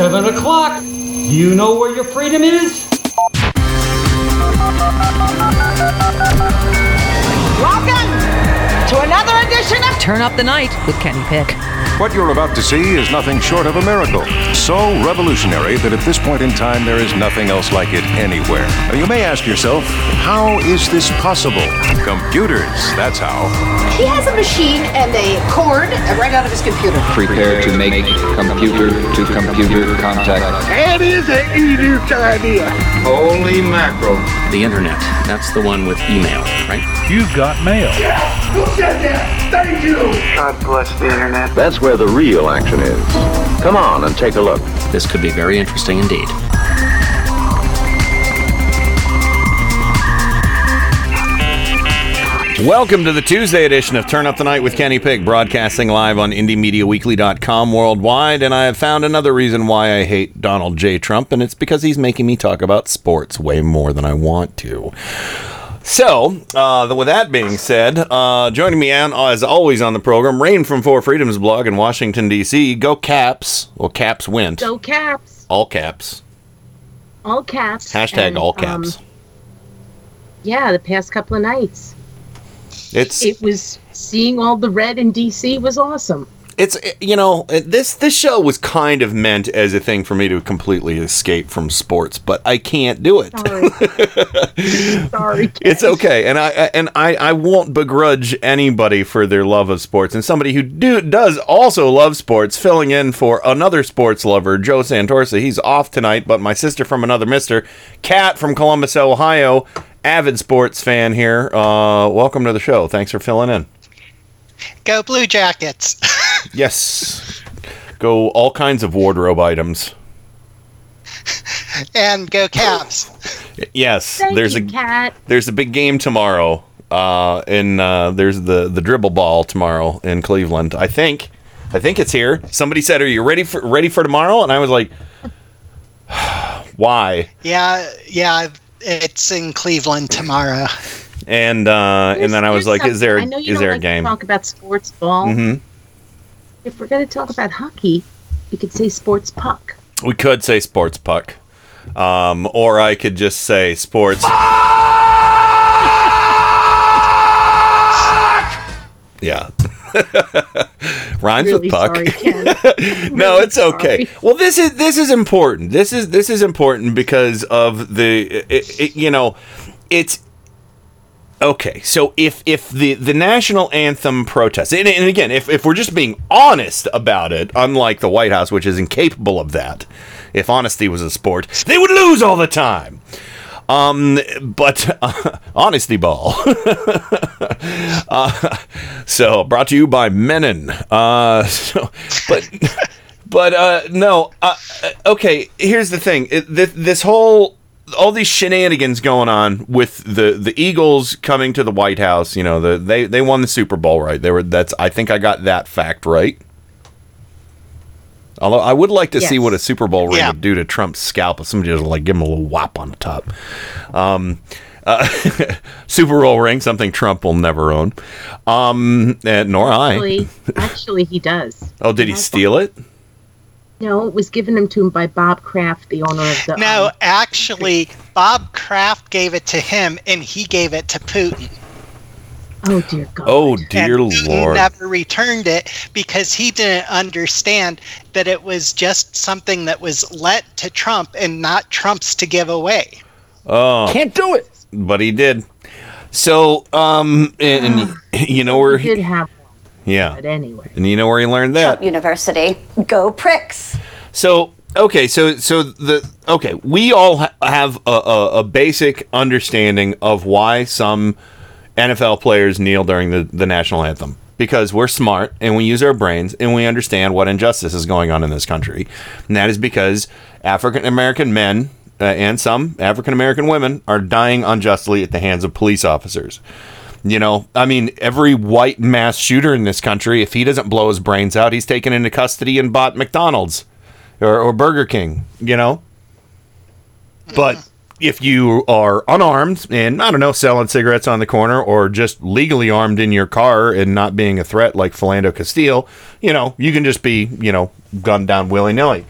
7 o'clock. You know where your freedom is? Welcome to another edition of Turn Up the Night with Kenny Pick. What you're about to see is nothing short of a miracle. So revolutionary that at this point in time, there is nothing else like it anywhere. Now, you may ask yourself, how is this possible? Computers, that's how. He has a machine and a cord right out of his computer. Prepare to make computer-to-computer contact. That is an idiot idea. Holy mackerel. The internet, that's the one with email, right? You've got mail. Yeah, who said that? Thank you. God bless the internet. That's where the real action is. Come on and take a look. This could be very interesting indeed. Welcome to the Tuesday edition of Turn Up the Night with Kenny Pick, broadcasting live on IndieMediaWeekly.com worldwide, and I have found another reason why I hate Donald J. Trump, and it's because he's making me talk about sports way more than I want to. So, with that being said, joining me as always on the program, Rain from Four Freedoms blog in Washington, D.C. Go Caps. Well, Caps went. Go Caps. All Caps. All Caps. Hashtag and, all Caps. Yeah, the past couple of nights. It was, seeing all the red in D.C. was awesome. This show was kind of meant as a thing for me to completely escape from sports, but I can't do it. Sorry. Ken. It's okay, and I won't begrudge anybody for their love of sports. And somebody who does also love sports, filling in for another sports lover, Joe Santorsa. He's off tonight, but my sister from another mister, Kat from Columbus, Ohio, avid sports fan here. Welcome to the show. Thanks for filling in. Go Blue Jackets. Yes. Go all kinds of wardrobe items. And go Cavs. Yes. There's a big game tomorrow. There's the dribble ball tomorrow in Cleveland. I think it's here. Somebody said, "Are you ready for tomorrow?" And I was like, "Why?" Yeah, it's in Cleveland tomorrow. And then I was like, is there a game? Talk about sports ball. Mm-hmm. If we're going to talk about hockey, we could say sports puck. We could say sports puck. Or I could just say sports. Yeah. Rhymes really with puck. Sorry, Ken. No, really, it's okay. Sorry. Well, this is important. This is important because of the it's. Okay, so if the National Anthem protests, and again, if we're just being honest about it, unlike the White House, which is incapable of that, if honesty was a sport, they would lose all the time. But honesty ball. So brought to you by Menon. Okay, here's the thing. This whole... all these shenanigans going on with the Eagles coming to the White House, they won the Super Bowl, right? I think I got that fact right. Although I would like to see what a Super Bowl ring would do to Trump's scalp if somebody just give him a little whop on the top. Super Bowl ring, something Trump will never own, nor I. Actually, he does. Oh, did he steal it? No, it was given to him by Bob Kraft, the owner of the... No, actually, Bob Kraft gave it to him, and he gave it to Putin. Oh, dear God. Oh, dear Lord. And Putin never returned it because he didn't understand that it was just something that was let to Trump and not Trump's to give away. Oh. Can't do it. But he did. So, you know where... He did have... Yeah. But anyway. And you know where he learned that? Trump University. Go Pricks. So, okay. So we all have a basic understanding of why some NFL players kneel during the national anthem. Because we're smart and we use our brains and we understand what injustice is going on in this country. And that is because African-American men and some African-American women are dying unjustly at the hands of police officers. Every white mass shooter in this country, if he doesn't blow his brains out, he's taken into custody and bought McDonald's or Burger King, But if you are unarmed and, selling cigarettes on the corner or just legally armed in your car and not being a threat like Philando Castile, you can just be, gunned down willy-nilly.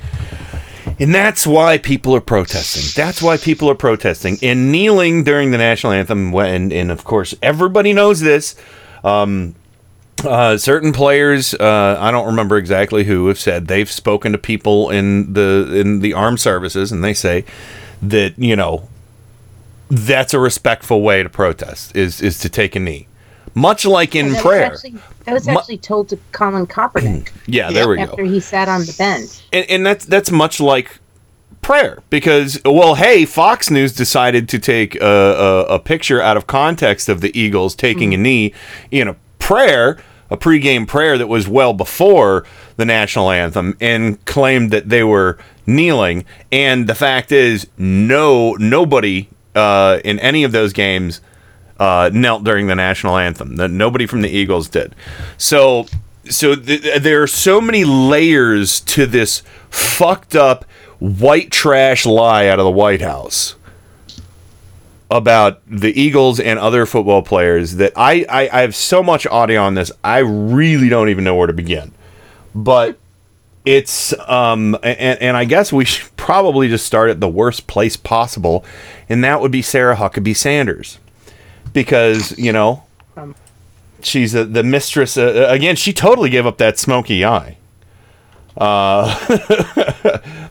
And that's why people are protesting. That's why people are protesting and kneeling during the National Anthem. And of course, everybody knows this. Certain players, I don't remember exactly who, have said they've spoken to people in the armed services, and they say that, you know, that's a respectful way to protest, is to take a knee. Much like in prayer. That was actually told to Colin Kaepernick. Yeah, there we go. After he sat on the bench. And that's much like prayer, because, well, hey, Fox News decided to take a picture out of context of the Eagles taking a knee in a prayer, a pregame prayer that was well before the National Anthem, and claimed that they were kneeling. And the fact is, nobody in any of those games knelt during the National Anthem. Nobody from the Eagles did. So there are so many layers to this fucked up white trash lie out of the White House about the Eagles and other football players that I have so much audio on this, I really don't even know where to begin. But it's and I guess we should probably just start at the worst place possible, and that would be Sarah Huckabee Sanders. Because, you know, she's the mistress. Again, she totally gave up that smoky eye.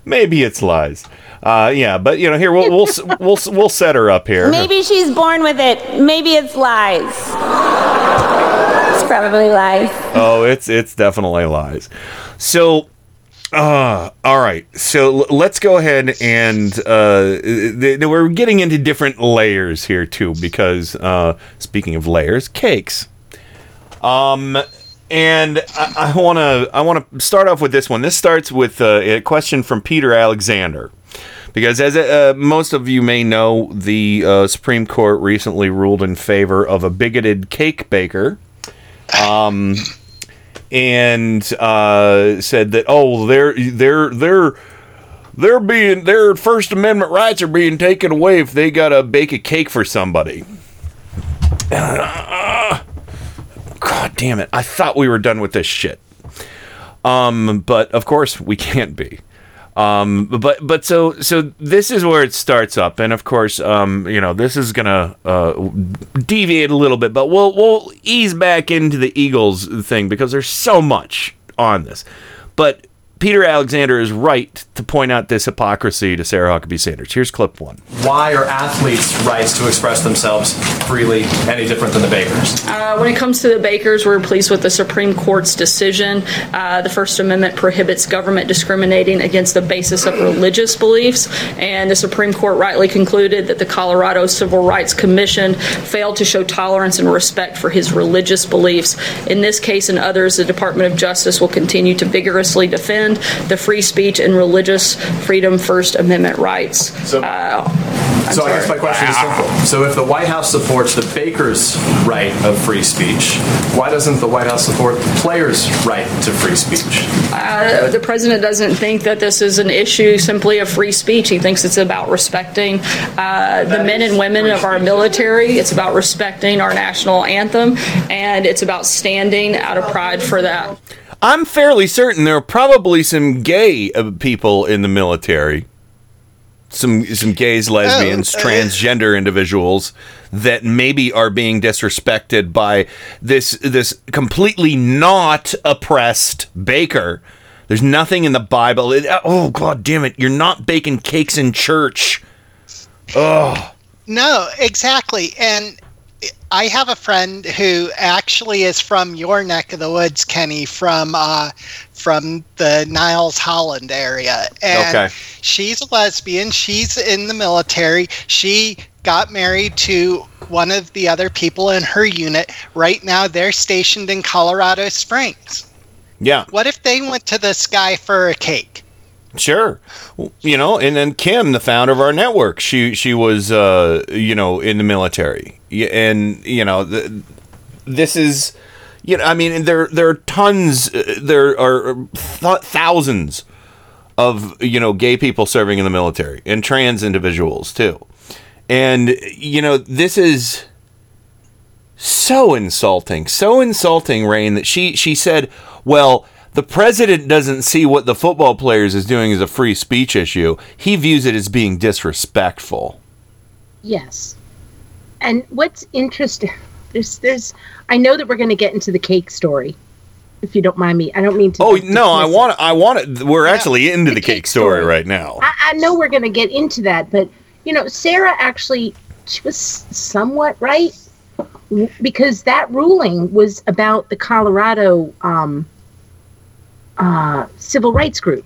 Maybe it's lies. Yeah, but, you know, here, we'll set her up here. Maybe she's born with it. Maybe it's lies. It's probably lies. Oh, it's definitely lies. So, all right. So let's go ahead and we're getting into different layers here too, because speaking of layers, cakes. And I want to start off with this one. This starts with a question from Peter Alexander, because as most of you may know, the Supreme Court recently ruled in favor of a bigoted cake baker. And said that, oh, their First Amendment rights are being taken away if they gotta bake a cake for somebody. God damn it! I thought we were done with this shit, but of course we can't be. But so this is where it starts up, and of course, you know, this is gonna deviate a little bit, but we'll ease back into the Eagles thing because there's so much on this. But Peter Alexander is right to point out this hypocrisy to Sarah Huckabee Sanders. Here's clip one. Why are athletes' rights to express themselves freely any different than the bakers? When it comes to the bakers, we're pleased with the Supreme Court's decision. The First Amendment prohibits government discriminating against the basis of religious beliefs, and the Supreme Court rightly concluded that the Colorado Civil Rights Commission failed to show tolerance and respect for his religious beliefs. In this case and others, the Department of Justice will continue to vigorously defend the free speech and religious freedom First Amendment rights. So I guess my question is simple. So if the White House supports the baker's right of free speech, why doesn't the White House support the player's right to free speech? The president doesn't think that this is an issue simply of free speech. He thinks it's about respecting the men and women of our military. It's about respecting our national anthem, and it's about standing out of pride for that. I'm fairly certain there are probably some gay people in the military, some gays, lesbians, transgender individuals that maybe are being disrespected by this completely not oppressed baker. There's nothing in the Bible. Oh, God damn it. You're not baking cakes in church. Oh, no, exactly. And I have a friend who actually is from your neck of the woods, Kenny, from the Niles Holland area. And she's a lesbian. She's in the military. She got married to one of the other people in her unit. Right now, they're stationed in Colorado Springs. Yeah. What if they went to this guy for a cake? Sure. You know, and then Kim, the founder of our network, she was, you know, in the military. And, you know, this is, you know, I mean, there are tons, there are thousands of, you know, gay people serving in the military and trans individuals, too. And, you know, this is so insulting, Rain, that she said, well, The president doesn't see what the football players is doing as a free speech issue. He views it as being disrespectful. Yes. And what's interesting, there's I know that we're going to get into the cake story, if you don't mind me. I don't mean to. Oh, no, I want it. We're actually into the cake story right now. I know we're going to get into that, but, you know, Sarah actually, she was somewhat right, because that ruling was about the Colorado civil rights group.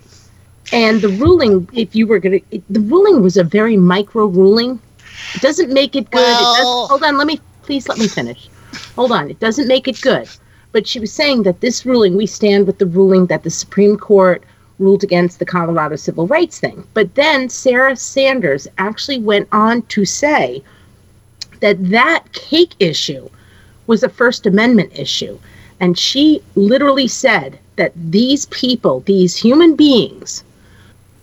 And the ruling, if you were going to, the ruling was a very micro ruling. It doesn't make it good. Well, Hold on. It doesn't make it good. But she was saying that this ruling, we stand with the ruling that the Supreme Court ruled against the Colorado civil rights thing. But then Sarah Sanders actually went on to say that that cake issue was a First Amendment issue. And she literally said that these people, these human beings,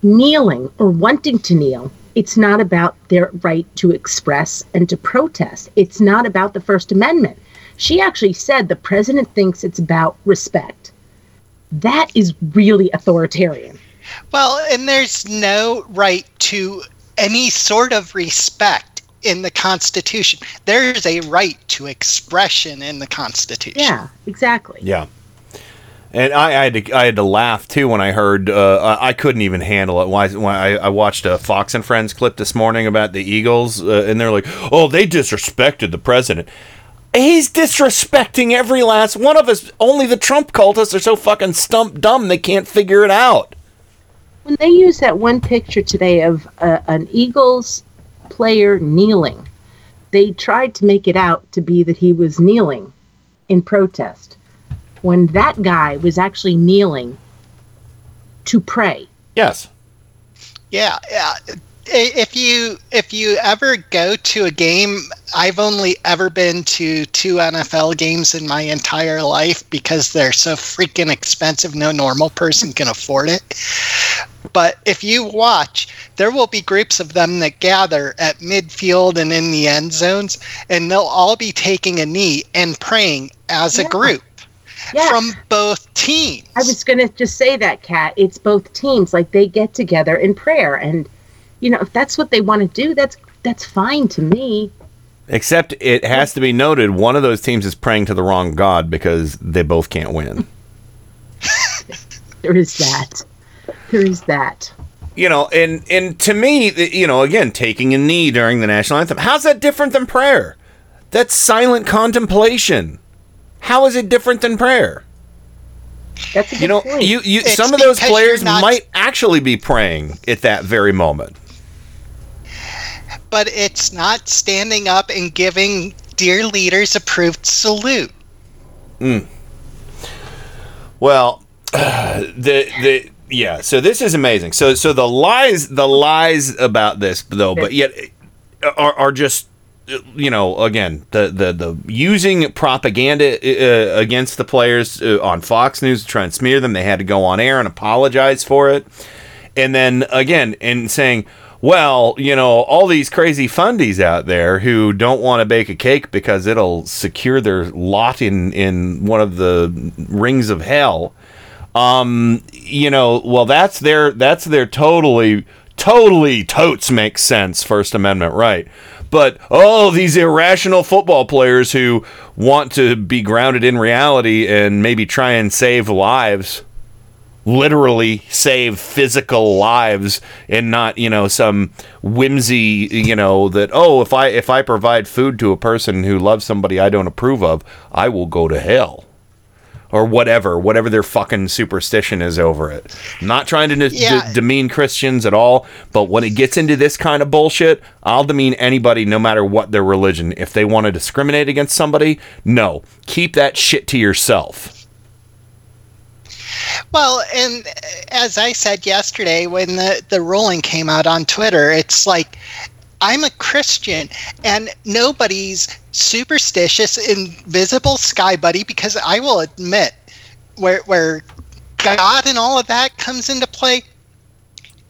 kneeling or wanting to kneel, it's not about their right to express and to protest. It's not about the First Amendment. She actually said the president thinks it's about respect. That is really authoritarian. Well, and there's no right to any sort of respect in the Constitution. There's a right to expression in the Constitution. Yeah, exactly. Yeah. And I had to laugh too when I heard. I couldn't even handle it. When I watched a Fox and Friends clip this morning about the Eagles, and they're like, "Oh, they disrespected the president." He's disrespecting every last one of us. Only the Trump cultists are so fucking stump dumb they can't figure it out. When they use that one picture today of an Eagles player kneeling, they tried to make it out to be that he was kneeling in protest, when that guy was actually kneeling to pray. Yes. Yeah. If you ever go to a game, I've only ever been to 2 NFL games in my entire life because they're so freaking expensive, no normal person can afford it. But if you watch, there will be groups of them that gather at midfield and in the end zones, and they'll all be taking a knee and praying as a group. Yeah. From both teams. I was going to just say that, Kat. It's both teams. Like, they get together in prayer. And, you know, if that's what they want to do, that's fine to me. Except it has to be noted, one of those teams is praying to the wrong god because they both can't win. There is that. You know, and to me, you know, again, taking a knee during the National Anthem, how's that different than prayer? That's silent contemplation. How is it different than prayer? That's a good point. You some of those players might actually be praying at that very moment. But it's not standing up and giving dear leaders approved salute. Mm. Well, so this is amazing. So the lies about this though, but yet are just, you know, again, the using propaganda against the players on Fox News to try and smear them. They had to go on air and apologize for it. And then, again, and saying, well, you know, all these crazy fundies out there who don't want to bake a cake because it'll secure their lot in one of the rings of hell. You know, well, that's their totally totes makes sense. First Amendment right. But, oh, these irrational football players who want to be grounded in reality and maybe try and save lives, literally save physical lives, and not, you know, some whimsy, you know, that, oh, if I provide food to a person who loves somebody I don't approve of, I will go to hell. Or whatever their fucking superstition is over it. Not trying to demean Christians at all, but when it gets into this kind of bullshit, I'll demean anybody no matter what their religion. If they want to discriminate against somebody, no. Keep that shit to yourself. Well, and as I said yesterday when the ruling came out on Twitter, it's like, I'm a Christian, and nobody's superstitious invisible sky buddy, because I will admit where God and all of that comes into play,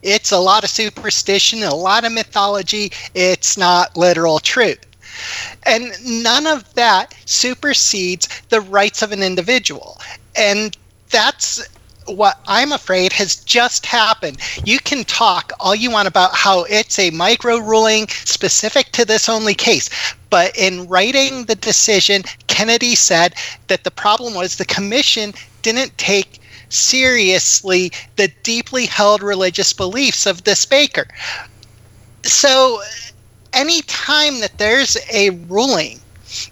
it's a lot of superstition, a lot of mythology. It's not literal truth. And none of that supersedes the rights of an individual. And that's what I'm afraid has just happened. You can talk all you want about how it's a micro ruling specific to this only case, but in writing the decision, Kennedy said that the problem was the commission didn't take seriously the deeply held religious beliefs of this baker. So any time that there's a ruling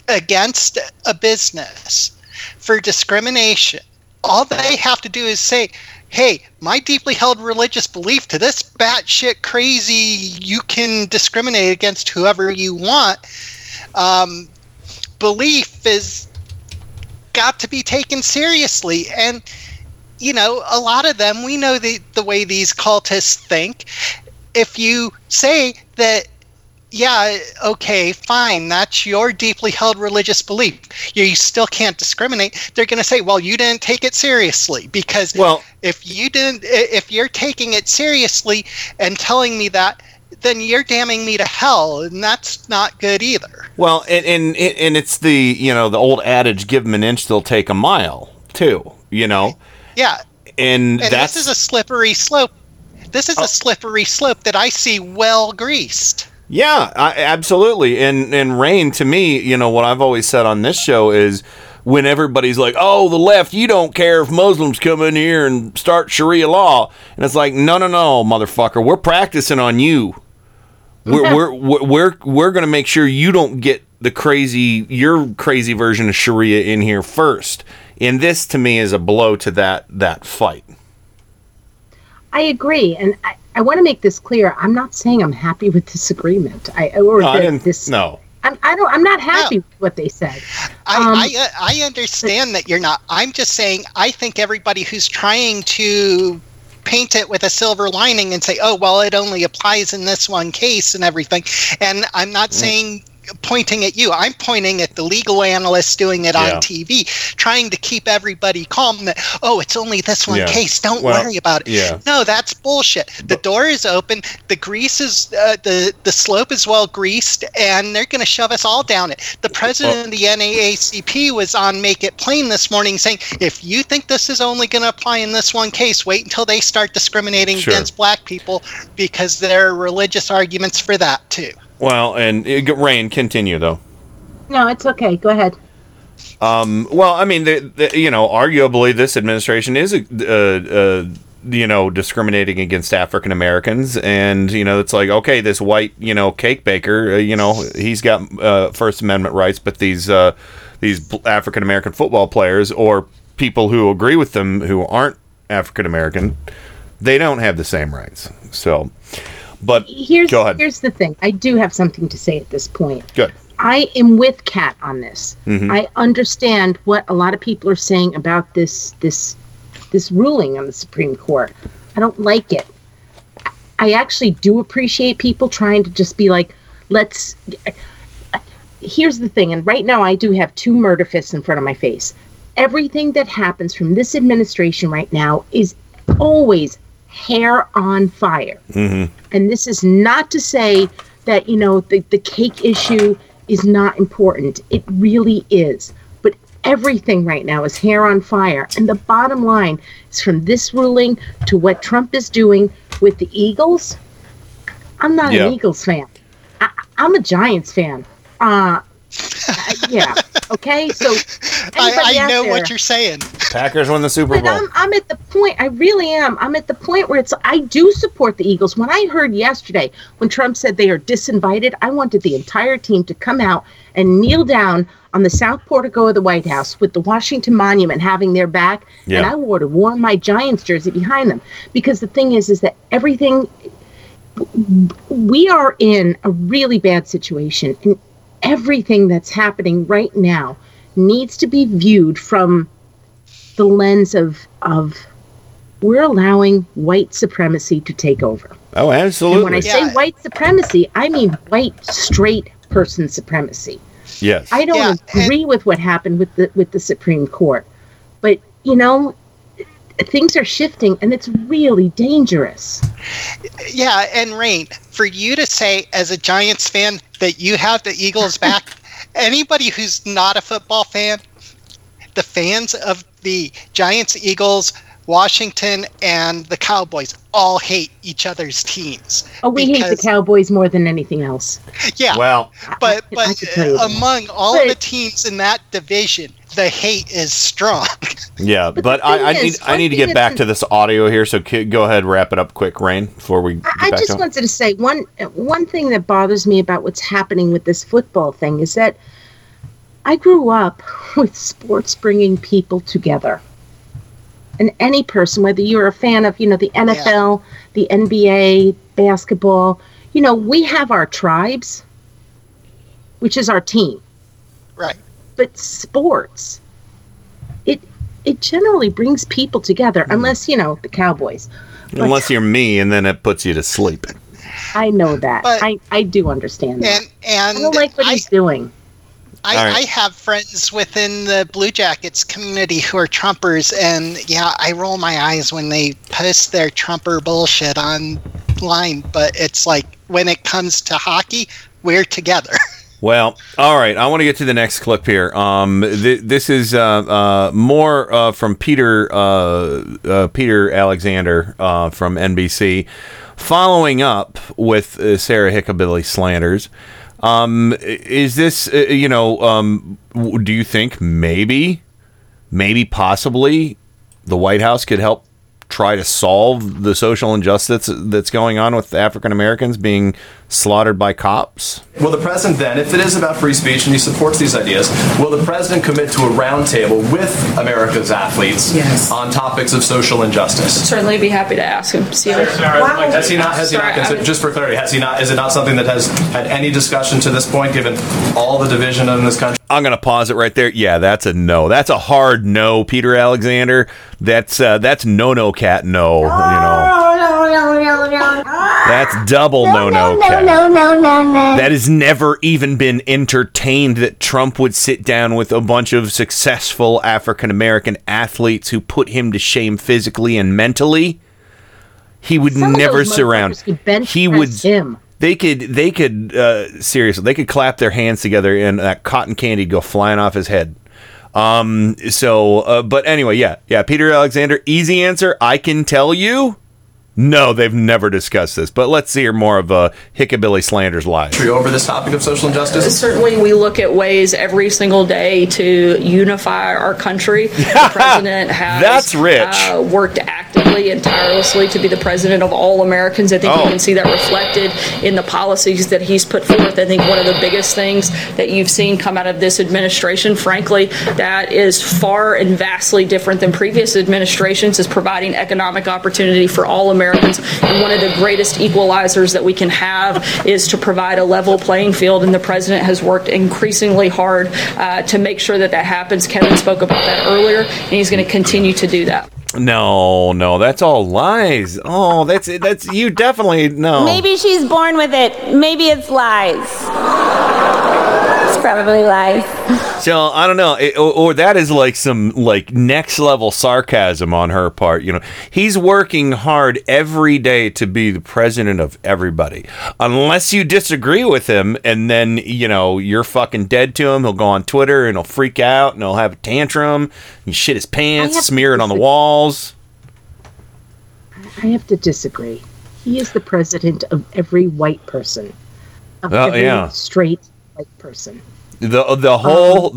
against a business for discrimination, all they have to do is say, hey, my deeply held religious belief to this batshit crazy, you can discriminate against whoever you want, belief is got to be taken seriously. And, you know, a lot of them, we know the way these cultists think. If you say that, yeah, okay, fine, that's your deeply held religious belief, you still can't discriminate, they're going to say, well, you didn't take it seriously, because if you're taking it seriously and telling me that, then you're damning me to hell, and that's not good either. Well, and it's the, you know, the old adage, give them an inch, they'll take a mile, too, you know? Yeah. And that's, this is a slippery slope. This is a slippery slope that I see well greased. Yeah, absolutely. And Rain, to me, you know, what I've always said on this show is when everybody's like, oh, the left, you don't care if Muslims come in here and start Sharia law. And it's like, no, motherfucker, we're practicing on you. We're going to make sure you don't get your crazy version of Sharia in here first. And this, to me, is a blow to that fight. I agree. And I want to make this clear. I'm not saying I'm happy with this agreement. I'm not happy with what they said. I understand that you're not. I'm just saying I think everybody who's trying to paint it with a silver lining and say, oh, well, it only applies in this one case and everything. And I'm not saying pointing at you. I'm pointing at the legal analysts doing it on TV, trying to keep everybody calm that, oh, it's only this one case. Don't worry about it. Yeah. No, that's bullshit. The door is open. The grease is, the slope is well greased, and they're going to shove us all down it. The president of the NAACP was on Make It Plain this morning saying, if you think this is only going to apply in this one case, wait until they start discriminating against black people, because there are religious arguments for that too. Well, and Rain, continue though. No, it's okay. Go ahead. Well, I mean, you know, arguably, this administration is, you know, discriminating against African Americans, and you know, it's like, okay, this white, you know, cake baker, you know, he's got First Amendment rights, but these African American football players or people who agree with them who aren't African American, they don't have the same rights. So. But here's the thing. I do have something to say at this point. Good. I am with Kat on this. Mm-hmm. I understand what a lot of people are saying about this ruling on the Supreme Court. I don't like it. I actually do appreciate people trying to just be like, let's. Here's the thing, and right now I do have two murder fists in front of my face. Everything that happens from this administration right now is always hair on fire. Mm-hmm. And this is not to say that, you know, the cake issue is not important. It really is. But everything right now is hair on fire. And the bottom line is, from this ruling to what Trump is doing with the Eagles, I'm not an Eagles fan. I'm a Giants fan. Yeah. Okay. So I know what you're saying. Packers won the Super Bowl. I'm at the point. I really am. I'm at the point where it's. I do support the Eagles. When I heard yesterday when Trump said they are disinvited, I wanted the entire team to come out and kneel down on the south portico of the White House with the Washington Monument having their back, and I would have worn my Giants jersey behind them, because the thing is that everything. We are in a really bad situation, and everything that's happening right now needs to be viewed from the lens of we're allowing white supremacy to take over. Oh, absolutely. And when I say white supremacy, I mean white straight person supremacy. Yes. I don't agree with what happened with the Supreme Court, but you know, things are shifting, and it's really dangerous. Yeah, and Rain, for you to say as a Giants fan that you have the Eagles back, anybody who's not a football fan, the fans of the Giants, Eagles, Washington and the Cowboys all hate each other's teams. Oh, we hate the Cowboys more than anything else. Yeah. Well, but among all the teams in that division, the hate is strong. Yeah, but I need to get back to this audio here. So go ahead, wrap it up quick, Rain, before we. I just wanted to say one thing that bothers me about what's happening with this football thing is that I grew up with sports bringing people together. And any person, whether you're a fan of, the NFL, the NBA, basketball, we have our tribes, which is our team. Right. But sports, it generally brings people together, unless, the Cowboys. Unless you're me, and then it puts you to sleep. I know that. But I do understand that. And I don't like what he's doing. I have friends within the Blue Jackets community who are Trumpers, and I roll my eyes when they post their Trumper bullshit online, but it's like, when it comes to hockey, we're together. Well, all right, I want to get to the next clip here. This is more from Peter Alexander from NBC, following up with Sarah Huckabee Sanders. Is this, do you think maybe possibly the White House could help try to solve the social injustice that's going on with African Americans being slaughtered by cops? Will the president then, if it is about free speech and he supports these ideas, will the president commit to a roundtable with America's athletes on topics of social injustice? I'd certainly be happy to ask him. Is it not something that has had any discussion to this point, given all the division in this country? I'm going to pause it right there. Yeah, that's a no. That's a hard no, Peter Alexander. That's no-no cat no, No. That's double no-no cat. No. That has never even been entertained that Trump would sit down with a bunch of successful African-American athletes who put him to shame physically and mentally. He would never surround. He would. They could clap their hands together and that cotton candy go flying off his head. But anyway, Peter Alexander, easy answer. I can tell you, no, they've never discussed this. But let's hear more of Huckabee Sanders' lies. Over this topic of social injustice? Certainly we look at ways every single day to unify our country. The president has worked actively and tirelessly to be the president of all Americans. I think you can see that reflected in the policies that he's put forth. I think one of the biggest things that you've seen come out of this administration, frankly, that is far and vastly different than previous administrations, is providing economic opportunity for all Americans. And one of the greatest equalizers that we can have is to provide a level playing field, and the president has worked increasingly hard to make sure that happens. Kevin spoke about that earlier, and he's going to continue to do that. No, that's all lies. Oh, that's you definitely no. Maybe she's born with it. Maybe it's lies. Probably lies. So I don't know, or that is like some next level sarcasm on her part. He's working hard every day to be the president of everybody. Unless you disagree with him, and then you're fucking dead to him. He'll go on Twitter and he'll freak out and he'll have a tantrum and shit his pants, smear it on the walls. I have to disagree. He is the president of every white person, of every straight person. The whole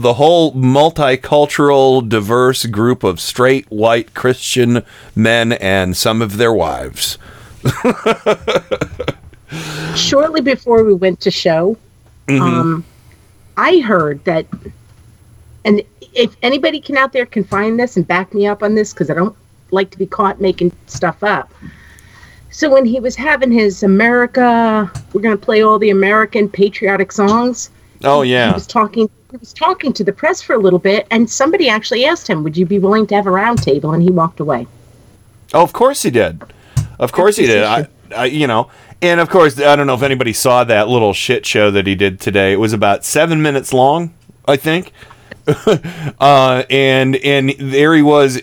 multicultural, diverse group of straight white Christian men and some of their wives. Shortly before we went to show, I heard that, and if anybody out there can find this and back me up on this, because I don't like to be caught making stuff up. So when he was having his America, we're going to play all the American patriotic songs. Oh, yeah. He was talking to the press for a little bit, and somebody actually asked him, would you be willing to have a roundtable? And he walked away. Oh, of course he did. Of course he did. And of course, I don't know if anybody saw that little shit show that he did today. It was about 7 minutes long, I think. And there he was.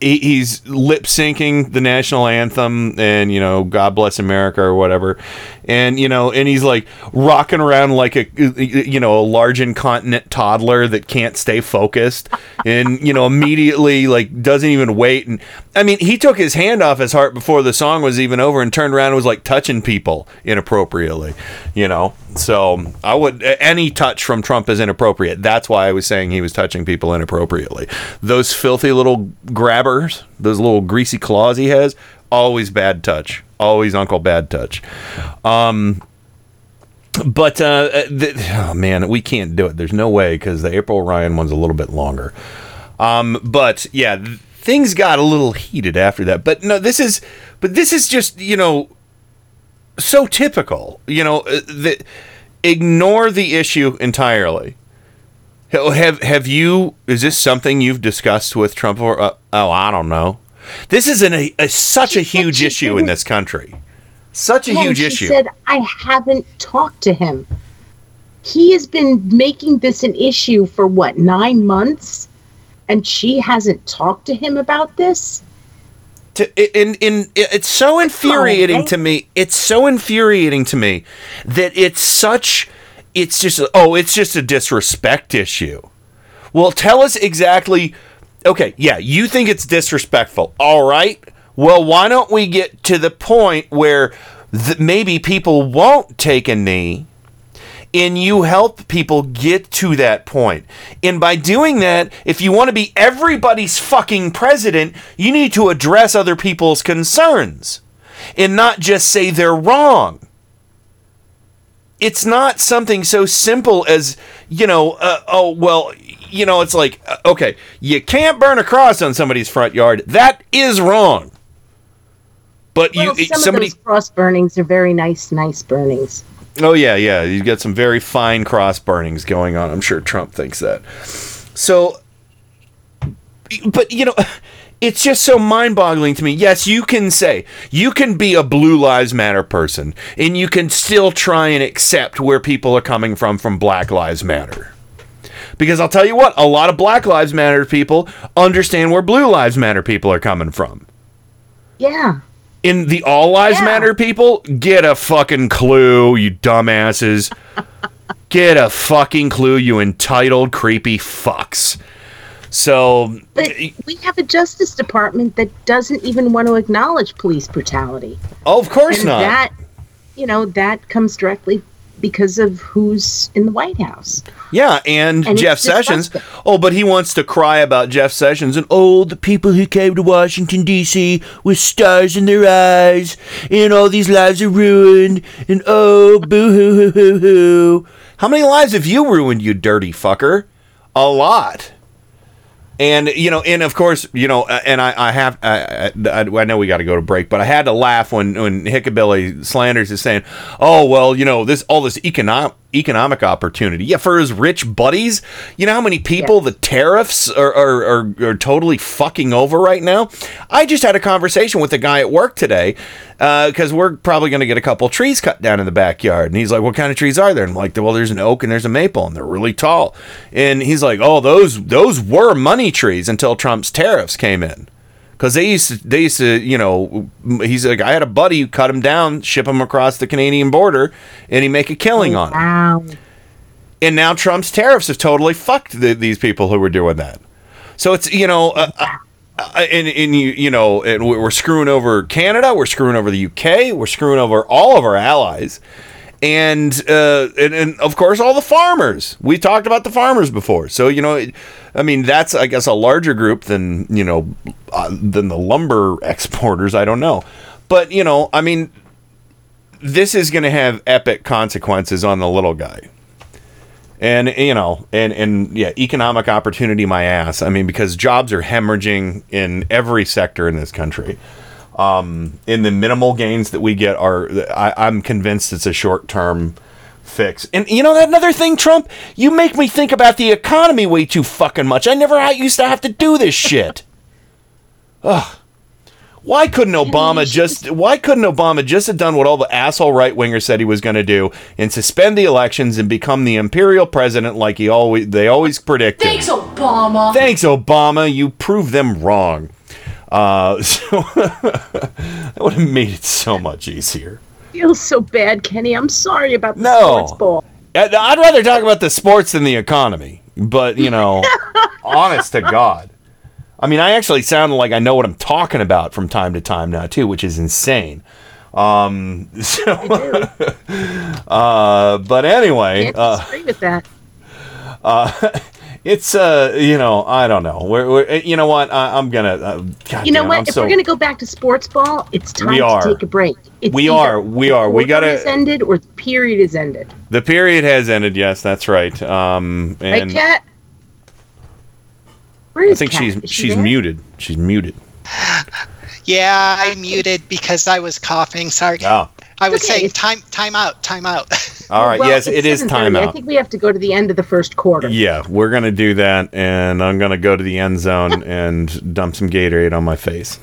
He's lip syncing the national anthem, and you know, God bless America or whatever. And you know, and he's like rocking around like a, you know, a large incontinent toddler that can't stay focused, and you know, immediately like doesn't even wait. And I mean, he took his hand off his heart before the song was even over, and turned around and was like touching people inappropriately, you know. So I would, any touch from Trump is inappropriate. That's why I was saying he was touching people inappropriately. Those filthy little grabbers, those little greasy claws he has, always bad touch, always Uncle Bad Touch. Oh man, we can't do it. There's no way, because the April Ryan one's a little bit longer. But yeah, things got a little heated after that. But no, this is just, you know, so typical. You know, ignore the issue entirely. Have you? Is this something you've discussed with Trump? Or oh, I don't know. This is such a huge issue in this country. Such a huge issue. She said, I haven't talked to him. He has been making this an issue for, 9 months? And she hasn't talked to him about this? It's so infuriating to me. It's so infuriating to me that it's just a disrespect issue. Well, tell us exactly. Okay, yeah, you think it's disrespectful. All right. Well, why don't we get to the point where maybe people won't take a knee, and you help people get to that point. And by doing that, if you want to be everybody's fucking president, you need to address other people's concerns and not just say they're wrong. It's not something so simple as, you know, you know, it's like, okay, you can't burn a cross on somebody's front yard. That is wrong. But some of those cross burnings are very nice burnings. Oh yeah, you've got some very fine cross burnings going on. I'm sure Trump thinks that. So, but you know, it's just so mind-boggling to me. Yes, you can be a Blue Lives Matter person, and you can still try and accept where people are coming from Black Lives Matter. Because I'll tell you what, a lot of Black Lives Matter people understand where Blue Lives Matter people are coming from. Yeah. In the All Lives Matter people, get a fucking clue, you dumbasses. Get a fucking clue, you entitled, creepy fucks. So... But we have a Justice Department that doesn't even want to acknowledge police brutality. Oh, of course not. That, you know, that comes directly... because of who's in the White House. Yeah, and Jeff Sessions. Oh, but he wants to cry about Jeff Sessions and the people who came to Washington, D.C. with stars in their eyes, and all these lives are ruined, and boo-hoo-hoo-hoo-hoo. How many lives have you ruined, you dirty fucker? A lot. And, you know, and of course, you know, and I know we got to go to break, but I had to laugh when Hickabilly Slanders is saying, oh, well, you know, this economic opportunity. Yeah, for his rich buddies, you know how many people the tariffs are totally fucking over right now? I just had a conversation with a guy at work today, because we're probably going to get a couple trees cut down in the backyard. And he's like, what kind of trees are there? And I'm like, well, there's an oak and there's a maple, and they're really tall. And he's like, oh, those were money trees until Trump's tariffs came in. Because they used to, you know, he's like, I had a buddy who cut him down, ship him across the Canadian border, and he'd make a killing on him. Wow. And now Trump's tariffs have totally fucked these people who were doing that. So it's, you know, and we're screwing over Canada, we're screwing over the UK, we're screwing over all of our allies, and of course all the farmers. We talked about the farmers before, so you know. I mean, that's, I guess, a larger group than, you know, than the lumber exporters. I don't know. But, you know, I mean, this is going to have epic consequences on the little guy. And, you know, and economic opportunity, my ass. I mean, because jobs are hemorrhaging in every sector in this country. And the minimal gains that we get are, I'm convinced it's a short-term fix. And you know, that another thing, Trump, you make me think about the economy way too fucking much. I never used to have to do this shit. Ugh. Why couldn't Obama just have done what all the asshole right-wingers said he was going to do and suspend the elections and become the imperial president like they always predicted? Thanks, Obama. You proved them wrong. So that would have made it so much easier. Feels so bad, Kenny. I'm sorry about the sports ball. I'd rather talk about the sports than the economy. But, you know, honest to God. I mean, I actually sound like I know what I'm talking about from time to time now, too, which is insane. But anyway. I can't disagree with that. It's, you know, I don't know. We're you know what? I'm going to. You know what? If we're going to go back to sports ball, it's time to take a break. We are. We got to. The quarter has ended or the period has ended. The period has ended, yes, that's right. And right, Kat? I think Kat? She's muted. She's muted. Yeah, I muted because I was coughing. Sorry. Oh. I was saying time out. All right. Well, yes, it is time out. I think we have to go to the end of the first quarter. Yeah, we're going to do that, and I'm going to go to the end zone and dump some Gatorade on my face.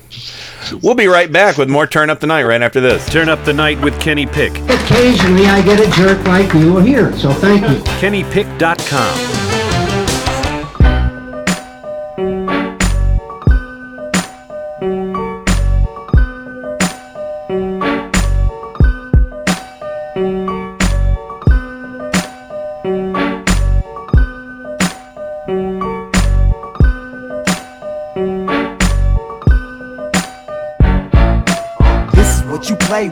We'll be right back with more Turn Up the Night right after this. Turn Up the Night with Kenny Pick. Occasionally, I get a jerk like you here, so thank you. KennyPick.com.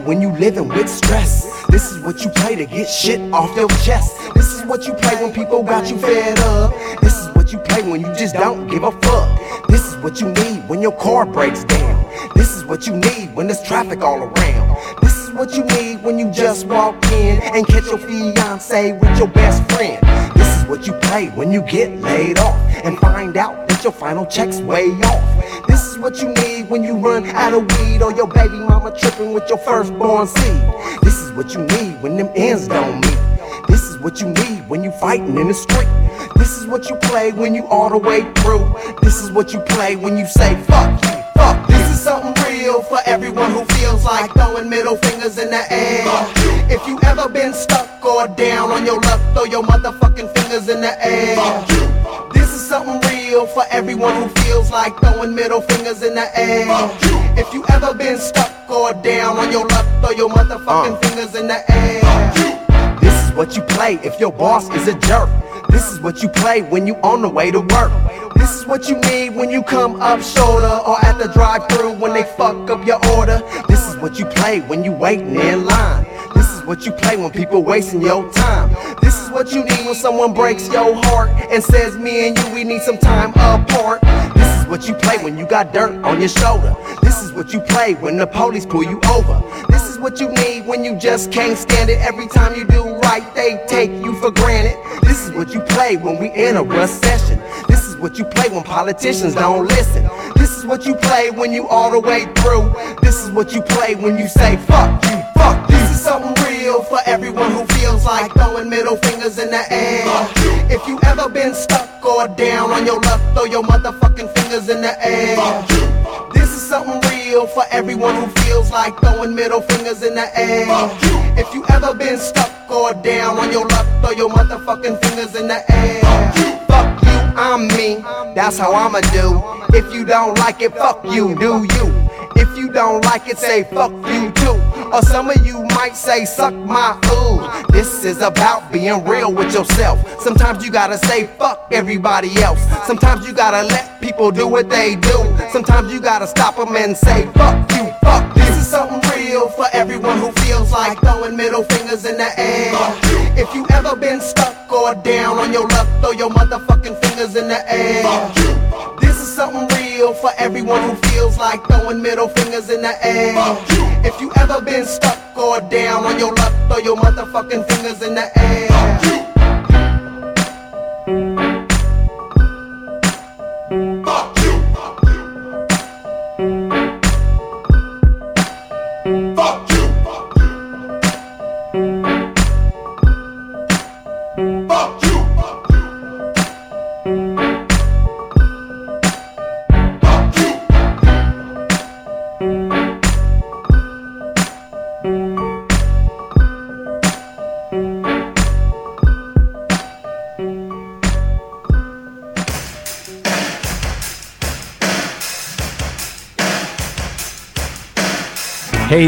When you living with stress, this is what you play to get shit off your chest. This is what you play when people got you fed up. This is what you play when you just don't give a fuck. This is what you need when your car breaks down. This is what you need when there's traffic all around. This is what you need when you just walk in and catch your fiance with your best friend. This is what you play when you get laid off and find out that your final check's way off. This is what you need when you run out of weed or your baby mama tripping with your firstborn seed. This is what you need when them ends don't meet. This is what you need when you fighting in the street. This is what you play when you all the way through. This is what you play when you say fuck you, fuck you. This is something real for everyone who feels like throwing middle fingers in the air. If you ever been stuck or down on your luck, throw your motherfucking fingers in the air. This is something real for everyone who feels like throwing middle fingers in the air. If you ever been stuck or down on your luck, throw your motherfucking fingers in the air. This is what you play if your boss is a jerk. This is what you play when you on the way to work. This is what you need when you come up shoulder or at the drive-thru when they fuck up your order. This is what you play when you waiting in line. This is what you play when people wasting your time. This is what you need when someone breaks your heart and says, me and you, we need some time apart. This is what you play when you got dirt on your shoulder. This is what you play when the police pull you over. This is what you need when you just can't stand it. Every time you do right, they take you for granted. This is what you play when we in a recession. This is what you play when politicians don't listen. This is what you play when you all the way through. This is what you play when you say fuck you, fuck you. This is something real for everyone who feels like throwing middle fingers in the air. If you ever been stuck or down on your luck, throw your motherfucking fingers in the air. This is something real for everyone who feels like throwing middle fingers in the air. If you ever been stuck or down on your luck, throw your motherfucking fingers in the air. Fuck you, I'm me, that's how I'ma do. If you don't like it, fuck you, do you. If you don't like it, say fuck you too. Or some of you might say suck my ooh. This is about being real with yourself. Sometimes you gotta say fuck everybody else. Sometimes you gotta let people do what they do. Sometimes you gotta stop them and say fuck you, fuck you. This is something real for everyone who feels like throwing middle fingers in the air. If you ever been stuck or down on your luck, throw your motherfucking fingers in the air. This is something real for everyone who feels like throwing middle fingers in the air. If you ever been stuck or down on your luck, throw your motherfucking fingers in the air. Fuck you. Fuck you. Fuck you. Fuck you. Fuck you. Fuck you. Hey,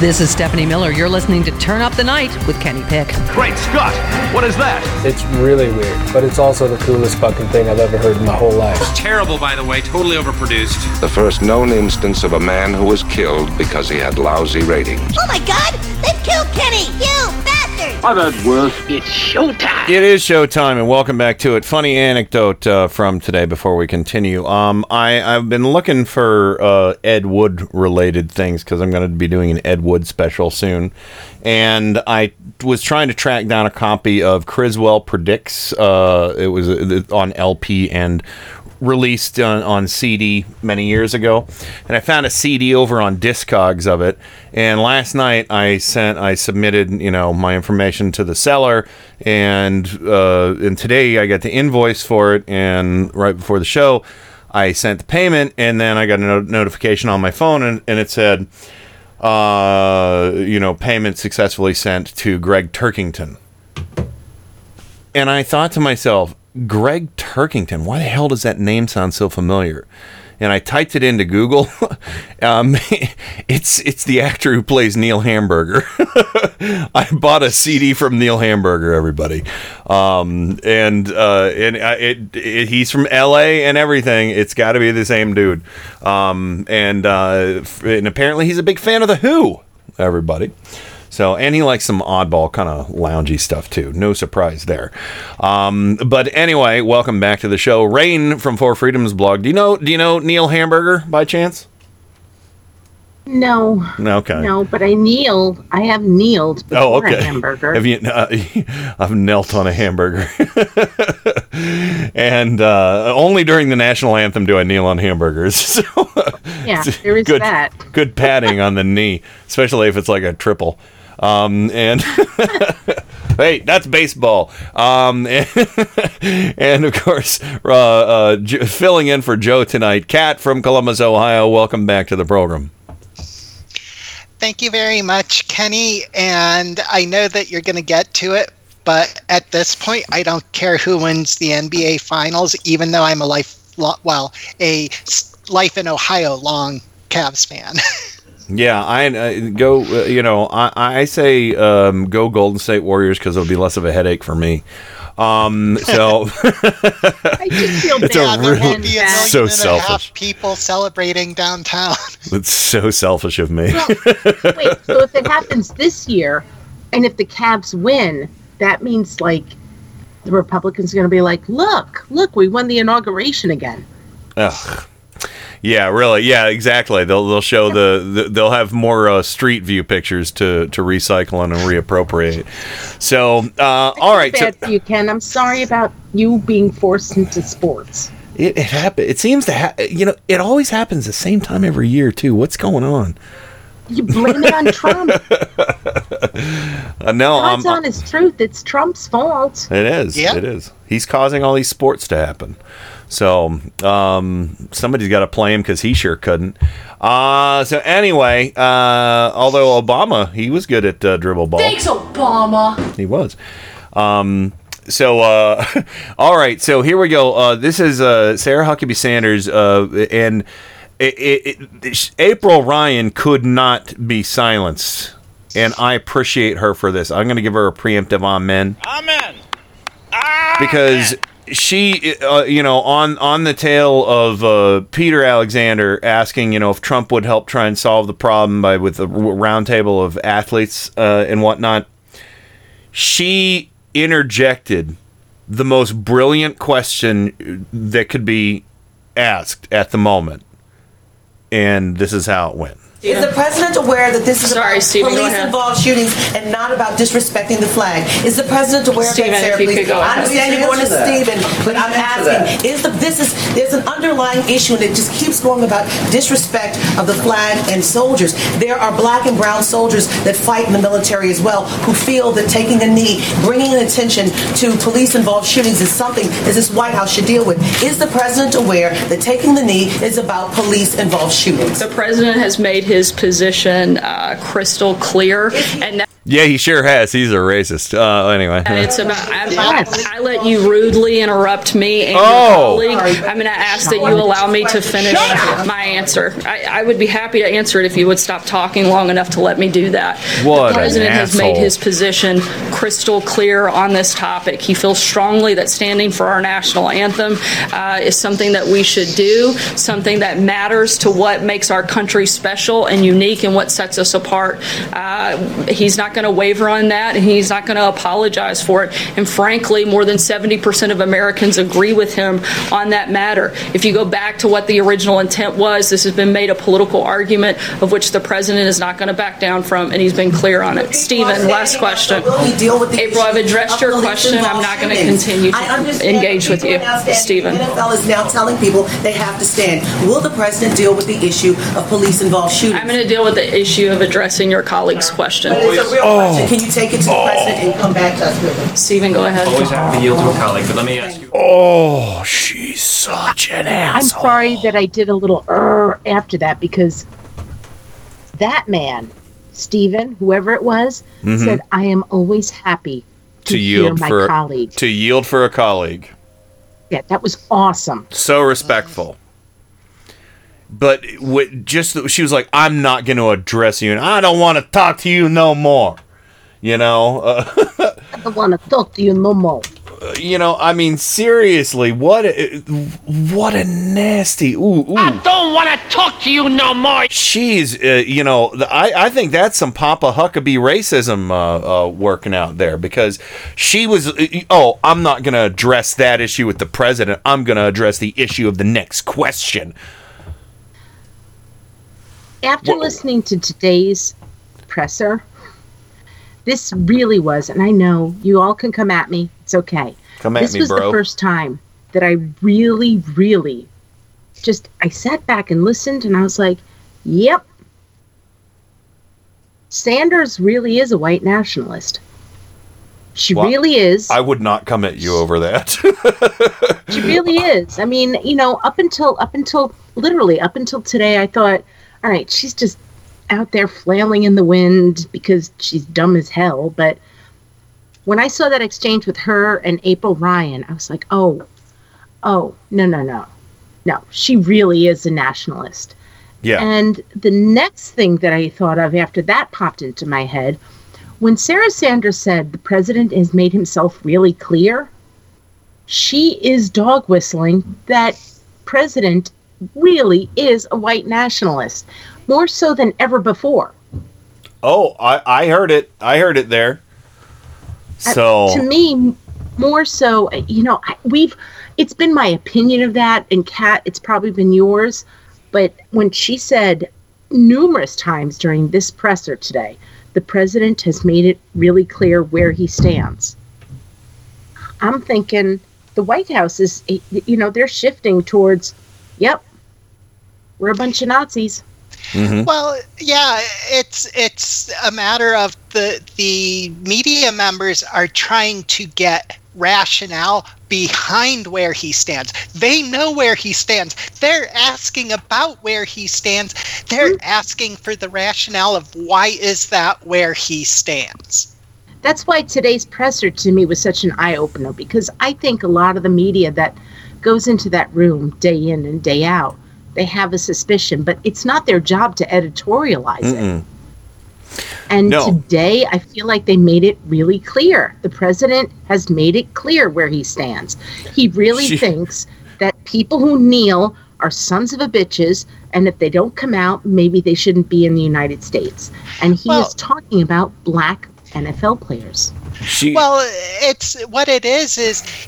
This is Stephanie Miller. You're listening to Turn Up the Night with Kenny Pick. Great Scott! What is that? It's really weird, but it's also the coolest fucking thing I've ever heard in my whole life. It's terrible, by the way. Totally overproduced. The first known instance of a man who was killed because he had lousy ratings. Oh my God! They've killed Kenny! You bastard! I've heard worse. It's showtime. It is showtime, and welcome back to it. Funny anecdote from today before we continue. I've been looking for Ed Wood-related things because I'm going to be doing an Ed Wood special soon, and I was trying to track down a copy of Criswell Predicts. It was on LP and released on CD many years ago, and I found a CD over on Discogs of it. And last night I submitted my information to the seller, and today I got the invoice for it, and right before the show I sent the payment, and then I got a notification on my phone, and it said, payment successfully sent to Gregg Turkington. And I thought to myself, Gregg Turkington, why the hell does that name sound so familiar? And I typed it into Google. It's the actor who plays Neil Hamburger. I bought a CD from Neil Hamburger, everybody, he's from L.A. and everything. It's got to be the same dude. And apparently he's a big fan of The Who, everybody. So, and he likes some oddball kind of loungy stuff too. No surprise there. But anyway, welcome back to the show. Rain from Four Freedoms blog. Do you know Neil Hamburger by chance? No. Okay. No, but I have kneeled before a hamburger. Have you? I've knelt on a hamburger. And only during the National Anthem do I kneel on hamburgers. So, yeah, there is good, that. Good padding on the knee, especially if it's like a triple. And hey, that's baseball. And of course, filling in for Joe tonight, Kat from Columbus, Ohio. Welcome back to the program. Thank you very much, Kenny. And I know that you're going to get to it, but at this point, I don't care who wins the NBA Finals, even though I'm a life in Ohio long Cavs fan. Yeah, I say go Golden State Warriors because it'll be less of a headache for me. I just feel bad. There won't be a so selfish people celebrating downtown. It's so selfish of me. Well, wait, so if it happens this year, and if the Cavs win, that means like the Republicans are going to be like, look, we won the inauguration again. Ugh. Yeah, really. Yeah, exactly. They'll show they'll have more street view pictures to recycle and reappropriate. So, all right. Bad for you, Ken. I'm sorry about you being forced into sports. It happens. It seems to it always happens the same time every year too. What's going on? You blame it on Trump. No, God's honest truth. It's Trump's fault. It is. Yep. It is. He's causing all these sports to happen. So, somebody's got to play him because he sure couldn't. So anyway, although Obama, he was good at dribble ball. Thanks, Obama. He was. So, all right. So here we go. This is Sarah Huckabee Sanders, and April Ryan could not be silenced, and I appreciate her for this. I'm going to give her a preemptive amen. Amen. Because she, you know, on the tail of Peter Alexander asking, you know, if Trump would help try and solve the problem by with a roundtable of athletes and whatnot, she interjected the most brilliant question that could be asked at the moment, and this is how it went. Is the president aware that this is about police-involved shootings and not about disrespecting the flag? Is the president aware of that, Sarah, please? I understand you're going to Stephen, but I'm asking, there's an underlying issue, and it just keeps going about disrespect of the flag and soldiers. There are black and brown soldiers that fight in the military as well who feel that taking a knee, bringing attention to police-involved shootings is something that this White House should deal with. Is the president aware that taking the knee is about police-involved shootings? The president has made his position crystal clear, and yeah, he sure has. He's a racist. Anyway, it's about. I let you rudely interrupt me and your colleague. I'm going to ask that you allow me to finish my answer. I would be happy to answer it if you would stop talking long enough to let me do that. What the president has made his position crystal clear on this topic. He feels strongly that standing for our national anthem is something that we should do, something that matters to what makes our country special and unique and what sets us apart. He's not going to waver on that, and he's not going to apologize for it. And frankly, more than 70% of Americans agree with him on that matter. If you go back to what the original intent was, this has been made a political argument of which the president is not going to back down from, and he's been clear on it. Stephen, last question. April, I've addressed your question. I'm not going to continue to engage with you. Stephen. The NFL is now telling people they have to stand. Will the president deal with the issue of police-involved shootings? I'm going to deal with the issue of addressing your colleague's question. But it's a real question. Can you take it to the president and come back to us with it? Stephen, go ahead. Always happy to yield to a colleague, but let me ask you. Oh, she's such an asshole. I'm sorry that I did a little after that, because that man, Stephen, whoever it was, said, I am always happy to yield hear for my colleague. To yield for a colleague. Yeah, that was awesome. So respectful. But she was like, I'm not going to address you, and I don't want to talk to you no more. You know? I don't want to talk to you no more. You know, I mean, seriously, what a nasty... Ooh. I don't want to talk to you no more. She's, you know, I think that's some Papa Huckabee racism working out there, because she was, I'm not going to address that issue with the president. I'm going to address the issue of the next question. After listening to today's presser, this really was, and I know you all can come at me. It's okay. Come at me, bro. This was the first time that I really, really I sat back and listened, and I was like, yep. Sanders really is a white nationalist. She really is. I would not come at you over that. She really is. I mean, you know, up until today, I thought, all right, she's just out there flailing in the wind because she's dumb as hell. But when I saw that exchange with her and April Ryan, I was like, no. She really is a nationalist. Yeah. And the next thing that I thought of after that popped into my head, when Sarah Sanders said the president has made himself really clear, she is dog whistling that president really is a white nationalist, more so than ever before. Oh, I heard it. I heard it there. So to me, more so, you know, it's been my opinion of that, and Kat, it's probably been yours. But when she said numerous times during this presser today, the president has made it really clear where he stands. I'm thinking the White House is, you know, they're shifting towards, yep, we're a bunch of Nazis. Mm-hmm. Well, yeah, it's a matter of the media members are trying to get rationale behind where he stands. They know where he stands. They're asking about where he stands. They're asking for the rationale of why is that where he stands. That's why today's presser to me was such an eye-opener, because I think a lot of the media that goes into that room day in and day out, they have a suspicion, but it's not their job to editorialize it. And today, I feel like they made it really clear. The president has made it clear where he stands. He really thinks that people who kneel are sons of a bitches, and if they don't come out, maybe they shouldn't be in the United States. And he is talking about black NFL players. Well, it's what it is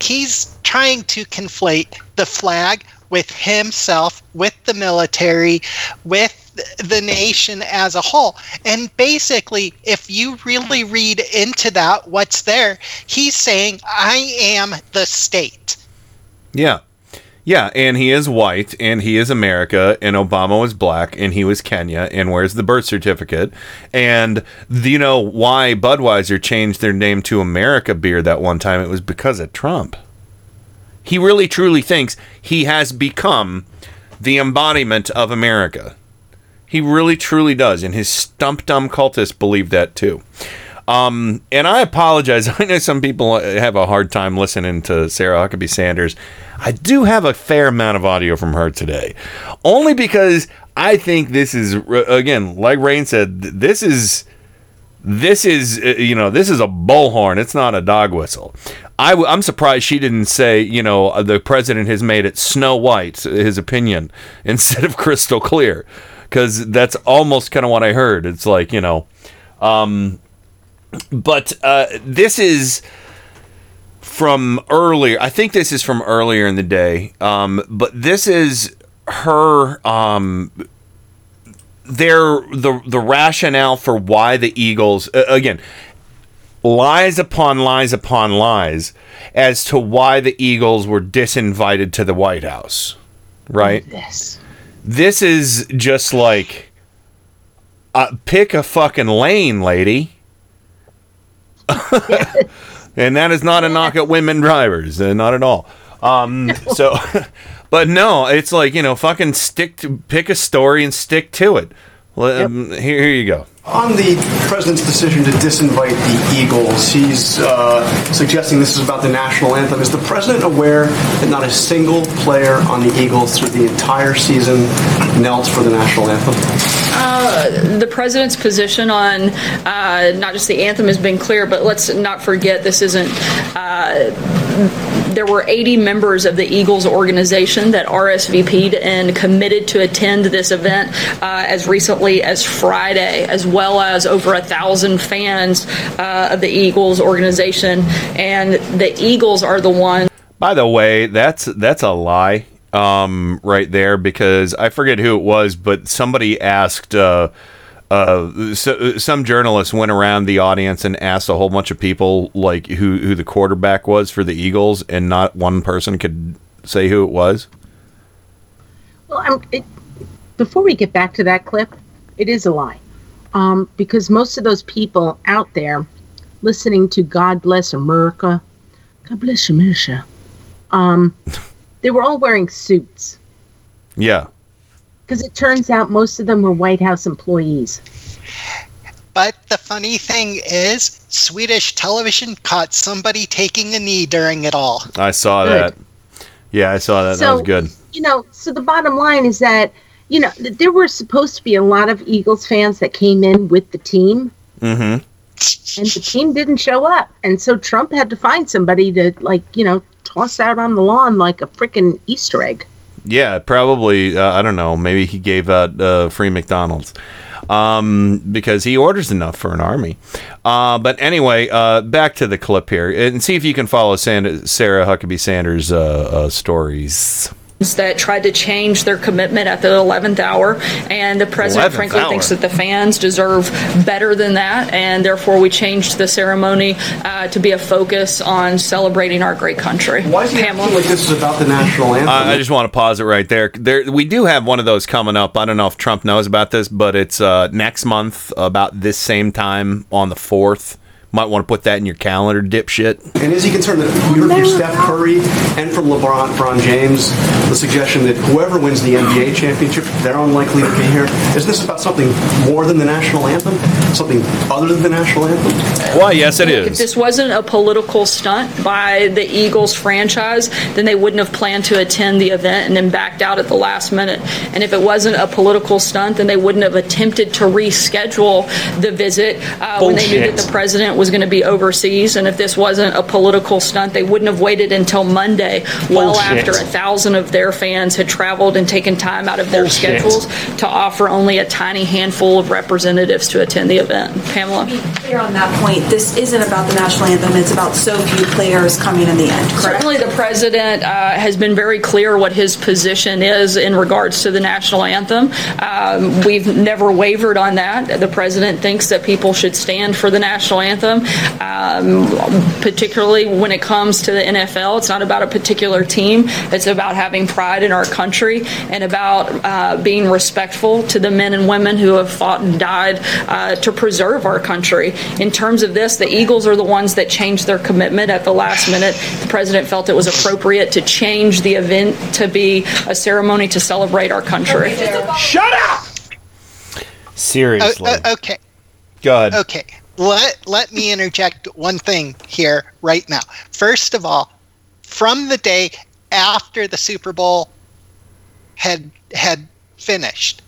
he's trying to conflate the flag with himself, with the military, with the nation as a whole. And basically, if you really read into that, what's there, he's saying, I am the state. Yeah. Yeah, and he is white, and he is America, and Obama was black, and he was Kenya, and where's the birth certificate? And you know why Budweiser changed their name to America Beer that one time? It was because of Trump. He really, truly thinks he has become the embodiment of America. He really, truly does, and his stump-dumb cultists believe that, too. And I apologize. I know some people have a hard time listening to Sarah Huckabee Sanders. I do have a fair amount of audio from her today, only because I think this is, again, like Rain said, this is a bullhorn. It's not a dog whistle. I'm surprised she didn't say, you know, the president has made it snow white, his opinion, instead of crystal clear, because that's almost kind of what I heard. It's like, you know... But this is from earlier. I think this is from earlier in the day. But this is her. The rationale for why the Eagles again, lies upon lies upon lies as to why the Eagles were disinvited to the White House. Right. Yes. This is just like pick a fucking lane, lady. And that is not a knock at women drivers, not at all. So, but no, it's like, you know, fucking pick a story and stick to it. Here you go. On the president's decision to disinvite the Eagles, he's suggesting this is about the national anthem. Is the president aware that not a single player on the Eagles through the entire season knelt for the national anthem? The president's position on not just the anthem has been clear, but let's not forget this isn't... there were 80 members of the Eagles organization that RSVP'd and committed to attend this event as recently as Friday, as well as over 1,000 fans of the Eagles organization, and the Eagles are the one. By the way, that's a lie right there, because I forget who it was, but somebody asked some journalist went around the audience and asked a whole bunch of people like who the quarterback was for the Eagles, and not one person could say who it was. Well, before we get back to that clip, it is a lie. Because most of those people out there listening to God Bless America, God Bless America, they were all wearing suits. Yeah. Because it turns out most of them were White House employees. But the funny thing is, Swedish television caught somebody taking a knee during it all. I saw that. Yeah, I saw that. So, that was good. You know, so the bottom line is that, you know, there were supposed to be a lot of Eagles fans that came in with the team. Mm-hmm. And the team didn't show up. And so Trump had to find somebody to, like, you know, toss out on the lawn like a freaking Easter egg. Yeah, probably. I don't know. Maybe he gave out free McDonald's because he orders enough for an army. But anyway, back to the clip here, and see if you can follow Sarah Huckabee Sanders' stories. That tried to change their commitment at the 11th hour, and the president frankly thinks that the fans deserve better than that, and therefore we changed the ceremony to be a focus on celebrating our great country. Why is it like this is about the national anthem? I just want to pause it right there. We do have one of those coming up. I don't know if Trump knows about this, but it's next month, about this same time on the 4th. Might want to put that in your calendar, dipshit. And is he concerned that we heard from Steph Curry and from LeBron James the suggestion that whoever wins the NBA championship, they're unlikely to be here? Is this about something more than the National Anthem? Something other than the National Anthem? Well, yes, it is. If this wasn't a political stunt by the Eagles franchise, then they wouldn't have planned to attend the event and then backed out at the last minute. And if it wasn't a political stunt, then they wouldn't have attempted to reschedule the visit when they knew that the president was going to be overseas. And if this wasn't a political stunt, they wouldn't have waited until Monday, well after 1,000 of their fans had traveled and taken time out of their schedules to offer only a tiny handful of representatives to attend the event. Pamela? To be clear on that point, this isn't about the National Anthem. It's about so few players coming in the end, correct? Certainly the president has been very clear what his position is in regards to the National Anthem. We've never wavered on that. The president thinks that people should stand for the National Anthem, particularly when it comes to the NFL. It's not about a particular team. It's about having pride in our country and about being respectful to the men and women who have fought and died to preserve our country. In terms of this, the Eagles are the ones that changed their commitment at the last minute. The president felt it was appropriate to change the event to be a ceremony to celebrate our country. Shut up! Seriously. Okay. God. Okay. Let me interject one thing here right now. First of all, from the day after the Super Bowl had finished,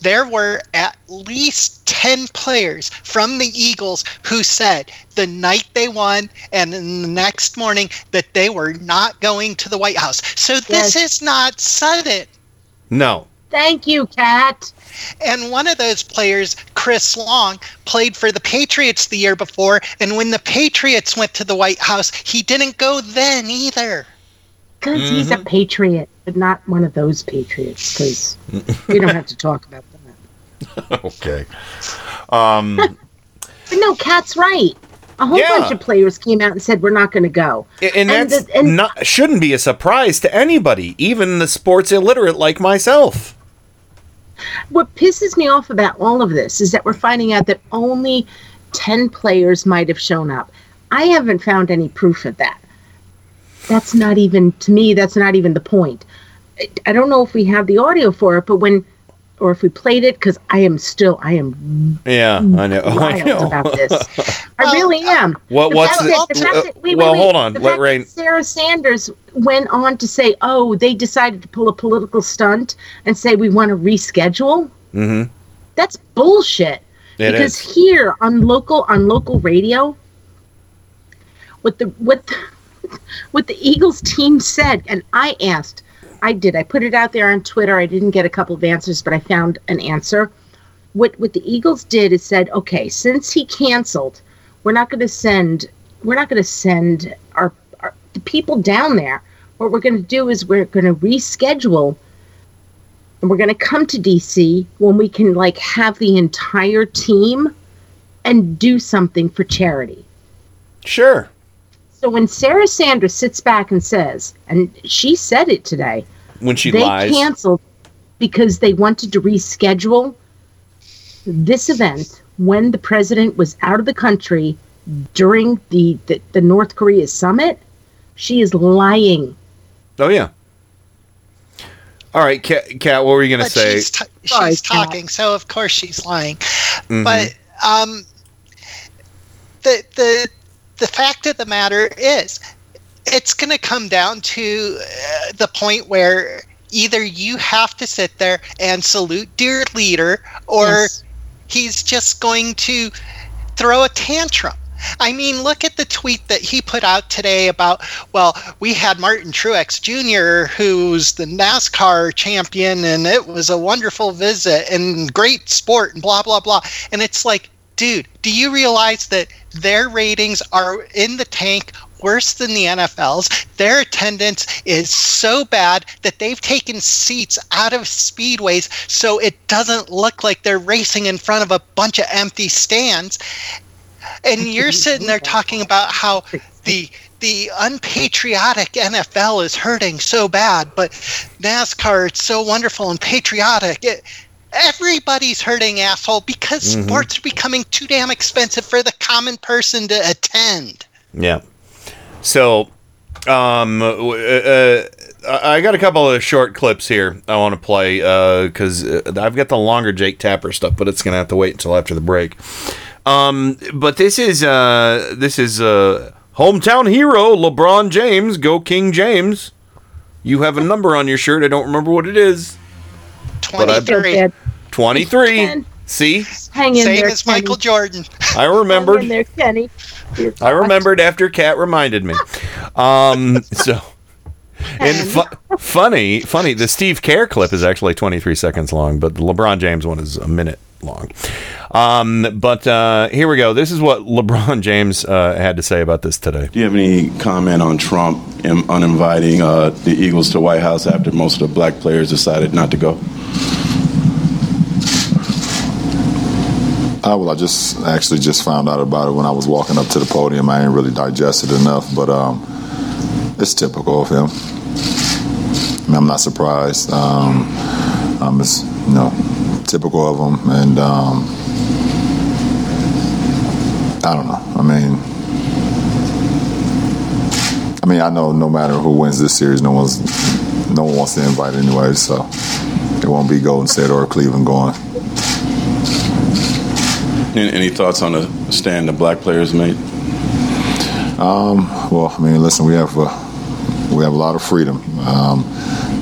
there were at least 10 players from the Eagles who said the night they won and in the next morning that they were not going to the White House. So this is not sudden. No. Thank you, Kat. And one of those players, Chris Long, played for the Patriots the year before, and when the Patriots went to the White House, he didn't go then either. Because he's a Patriot, but not one of those Patriots, because we don't have to talk about that. Okay. But no, Kat's right. A whole bunch of players came out and said, we're not going to go. And that shouldn't be a surprise to anybody, even the sports illiterate like myself. What pisses me off about all of this is that we're finding out that only 10 players might have shown up. I haven't found any proof of that. That's not even, to me, that's not even the point. I don't know if we have the audio for it, but or if we played it, because I am wild about this. I really am. Hold on. Sarah Sanders went on to say, oh, they decided to pull a political stunt and say we want to reschedule. Mm-hmm. That's bullshit. Because here on local radio, what the Eagles team said, and I asked, I put it out there on Twitter. I didn't get a couple of answers, but I found an answer. What the Eagles did is said, okay, since he canceled, we're not going to send the people down there. What we're going to do is we're going to reschedule, and we're going to come to DC when we can have the entire team and do something for charity. Sure. So when Sarah Sanders sits back and says, and she said it today, when they canceled because they wanted to reschedule this event when the president was out of the country during the North Korea summit, she is lying. Oh, yeah. All right, Kat, what were you going to say? She's talking, so of course she's lying. Mm-hmm. But the fact of the matter is, it's going to come down to the point where either you have to sit there and salute dear leader, or he's just going to throw a tantrum. I mean, look at the tweet that he put out today about, we had Martin Truex Jr., who's the NASCAR champion, and it was a wonderful visit and great sport and blah, blah, blah. And it's like, dude, do you realize that their ratings are in the tank worse than the NFL's? Their attendance is so bad that they've taken seats out of speedways so it doesn't look like they're racing in front of a bunch of empty stands. And you're sitting there talking about how the unpatriotic NFL is hurting so bad, but NASCAR, it's so wonderful and patriotic. everybody's hurting, asshole, because sports are becoming too damn expensive for the common person to attend. Yeah. So, I got a couple of short clips here I want to play because I've got the longer Jake Tapper stuff, but it's going to have to wait until after the break. But this is hometown hero LeBron James. Go King James. You have a number on your shirt. I don't remember what it is. 23. 23. See? Hang in there, Kenny. Same as Michael Jordan. I remembered. Hang in there, Kenny. I remembered after Kat reminded me. So... And funny, the Steve Kerr clip is actually 23 seconds long, but the LeBron James one is a minute long. But here we go. This is what LeBron James had to say about this today. Do you have any comment on Trump uninviting the Eagles to White House after most of the black players decided not to go? Well, I just found out about it when I was walking up to the podium. I ain't really digested enough, but... it's typical of him. I mean, I'm not surprised. It's typical of him, and I don't know. I mean, I know no matter who wins this series, no one wants to invite anyway. So it won't be Golden State or Cleveland going. Any thoughts on the stand the black players made? Well, I mean, listen, we have a lot of freedom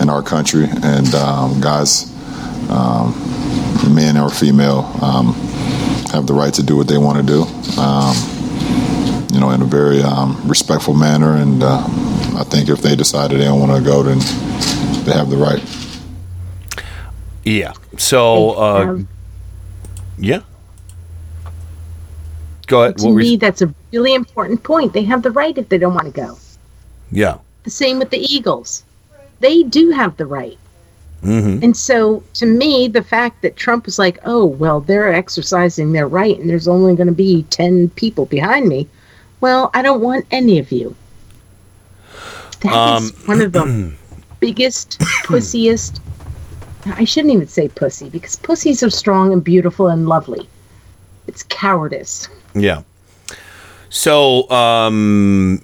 in our country, and guys, men or female, have the right to do what they want to do, in a very respectful manner. And I think if they decided they don't want to go, then they have the right. Yeah. So, yeah. Go ahead. To me, that's a really important point. They have the right if they don't want to go. Yeah. The same with the Eagles. They do have the right. Mm-hmm. And so, to me, the fact that Trump was like, oh, well, they're exercising their right and there's only going to be 10 people behind me. Well, I don't want any of you. That is one of the biggest, pussiest. I shouldn't even say pussy, because pussies are strong and beautiful and lovely. It's cowardice. Yeah. So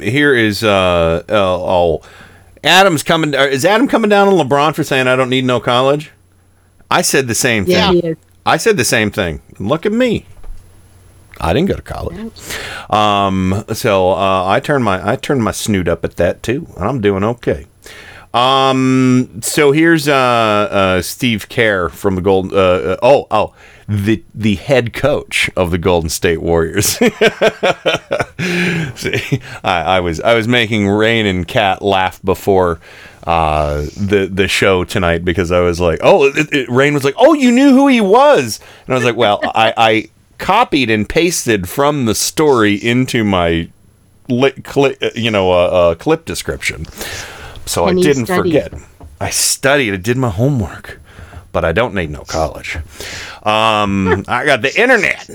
here is Adam's coming. Is Adam coming down on LeBron for saying I don't need no college? I said the same thing. Yeah, he is. I said the same thing. Look at me. I didn't go to college. So I turned my snoot up at that too, and I'm doing okay. So here's Steve Kerr from the Golden. The head coach of the Golden State Warriors. See, I was making Rain and Kat laugh before the show tonight because I was like, Rain was like, oh, you knew who he was, and I was like, well, I copied and pasted from the story into my clip description, so I didn't forget. I studied. I did my homework. But I don't need no college. I got the internet.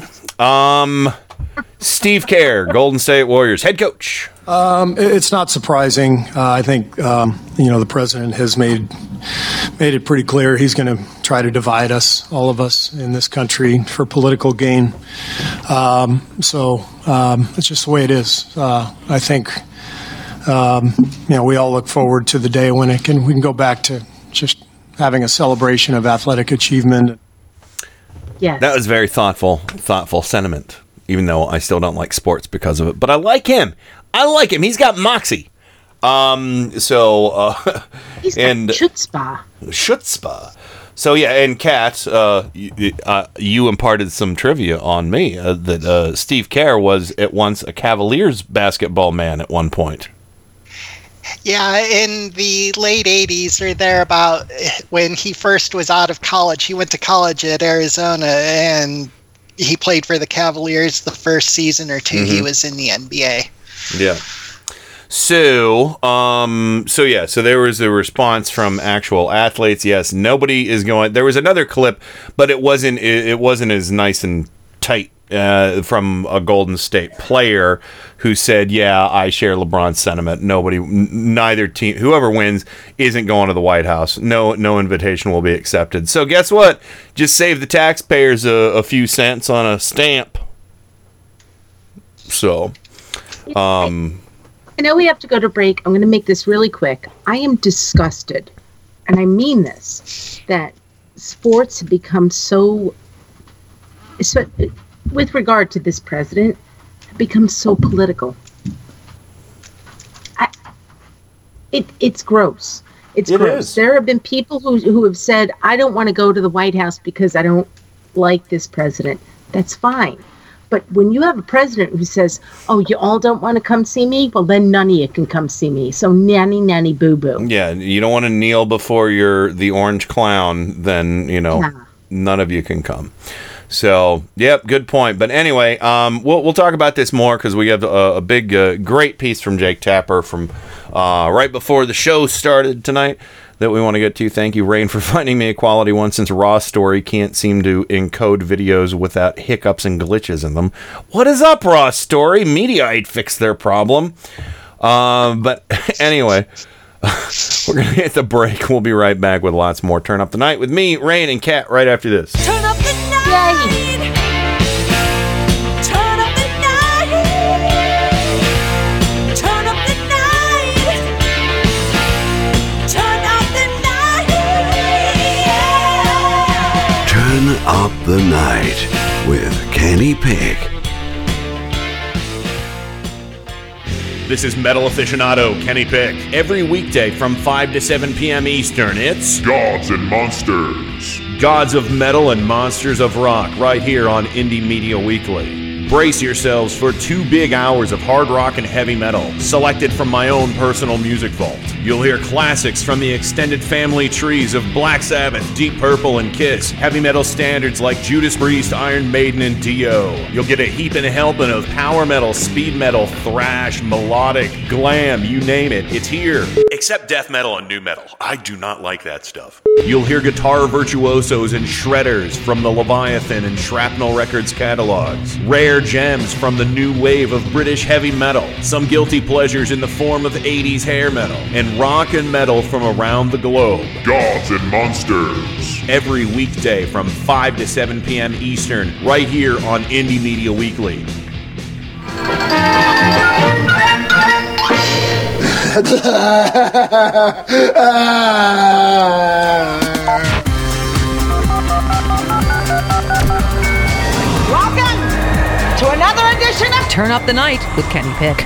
Steve Kerr, Golden State Warriors head coach. It's not surprising. I think the president has made it pretty clear he's going to try to divide us, all of us in this country, for political gain. So it's just the way it is. I think we all look forward to the day when we can go back to just having a celebration of athletic achievement. Yeah, that was very thoughtful sentiment, even though I still don't like sports because of it. But I like him. He's got moxie. He's got chutzpah. So, yeah, and Kat, you imparted some trivia on me that Steve Kerr was at once a Cavaliers basketball man at one point. Yeah, in the late 80s or thereabout, when he first was out of college, he went to college at Arizona, and he played for the Cavaliers the first season or two he was in the NBA. Yeah. So there was a response from actual athletes. Yes, nobody is going. There was another clip, but it wasn't as nice and tight from a Golden State player who said, yeah, I share LeBron's sentiment. Neither team, whoever wins, isn't going to the White House. No invitation will be accepted. So guess what? Just save the taxpayers a few cents on a stamp. So, I know we have to go to break. I'm going to make this really quick. I am disgusted, and I mean this, that sports have become so with regard to this president, have become so political. It's gross. It's gross. There have been people who have said, I don't want to go to the White House because I don't like this president. That's fine. But when you have a president who says, oh, you all don't want to come see me? Well, then none of you can come see me. So nanny, boo-boo. Yeah, you don't want to kneel before the orange clown, then, none of you can come. So, yep, good point. But anyway, we'll talk about this more because we have a big, great piece from Jake Tapper from right before the show started tonight that we want to get to. Thank you, Rain, for finding me a quality one, since Raw Story can't seem to encode videos without hiccups and glitches in them. What is up, Raw Story? Mediaite fixed their problem. But anyway, we're going to hit the break. We'll be right back with lots more Turn Up the Night with me, Rain, and Kat right after this. Turn up the night! Yay. Turn Up the Night with Kenny Pick. This is metal aficionado Kenny Pick. Every weekday from 5 to 7 p.m. Eastern, it's Gods and Monsters. Gods of Metal and Monsters of Rock, right here on Indie Media Weekly. Brace yourselves for 2 big hours of hard rock and heavy metal, selected from my own personal music vault. You'll hear classics from the extended family trees of Black Sabbath, Deep Purple, and Kiss, heavy metal standards like Judas Priest, Iron Maiden, and Dio. You'll get a heap and helping of power metal, speed metal, thrash, melodic, glam, you name it, it's here. Except death metal and nu metal. I do not like that stuff. You'll hear guitar virtuosos and shredders from the Leviathan and Shrapnel Records catalogs, rare gems from the new wave of British heavy metal, some guilty pleasures in the form of 80s hair metal, and rock and metal from around the globe. Gods and Monsters. Every weekday from 5 to 7 p.m. Eastern, right here on Indie Media Weekly. Welcome to another edition of Turn Up the Night with Kenny Pick.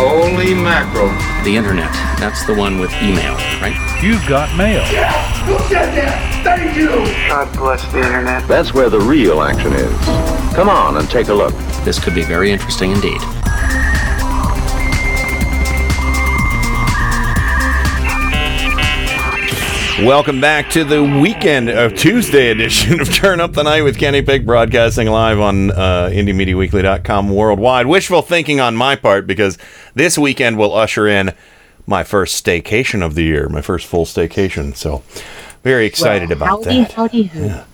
Holy mackerel. The internet, that's the one with email, right? You've got mail. Yeah, who said that? Thank you. God bless the internet. That's where the real action is. Come on and take a look. This could be very interesting indeed. Welcome back to the weekend of Tuesday edition of Turn Up the Night with Kenny Pick, broadcasting live on IndieMediaWeekly.com worldwide. Wishful thinking on my part, because this weekend will usher in my first staycation of the year, my first full staycation. So very excited about that. Howdy. Yeah.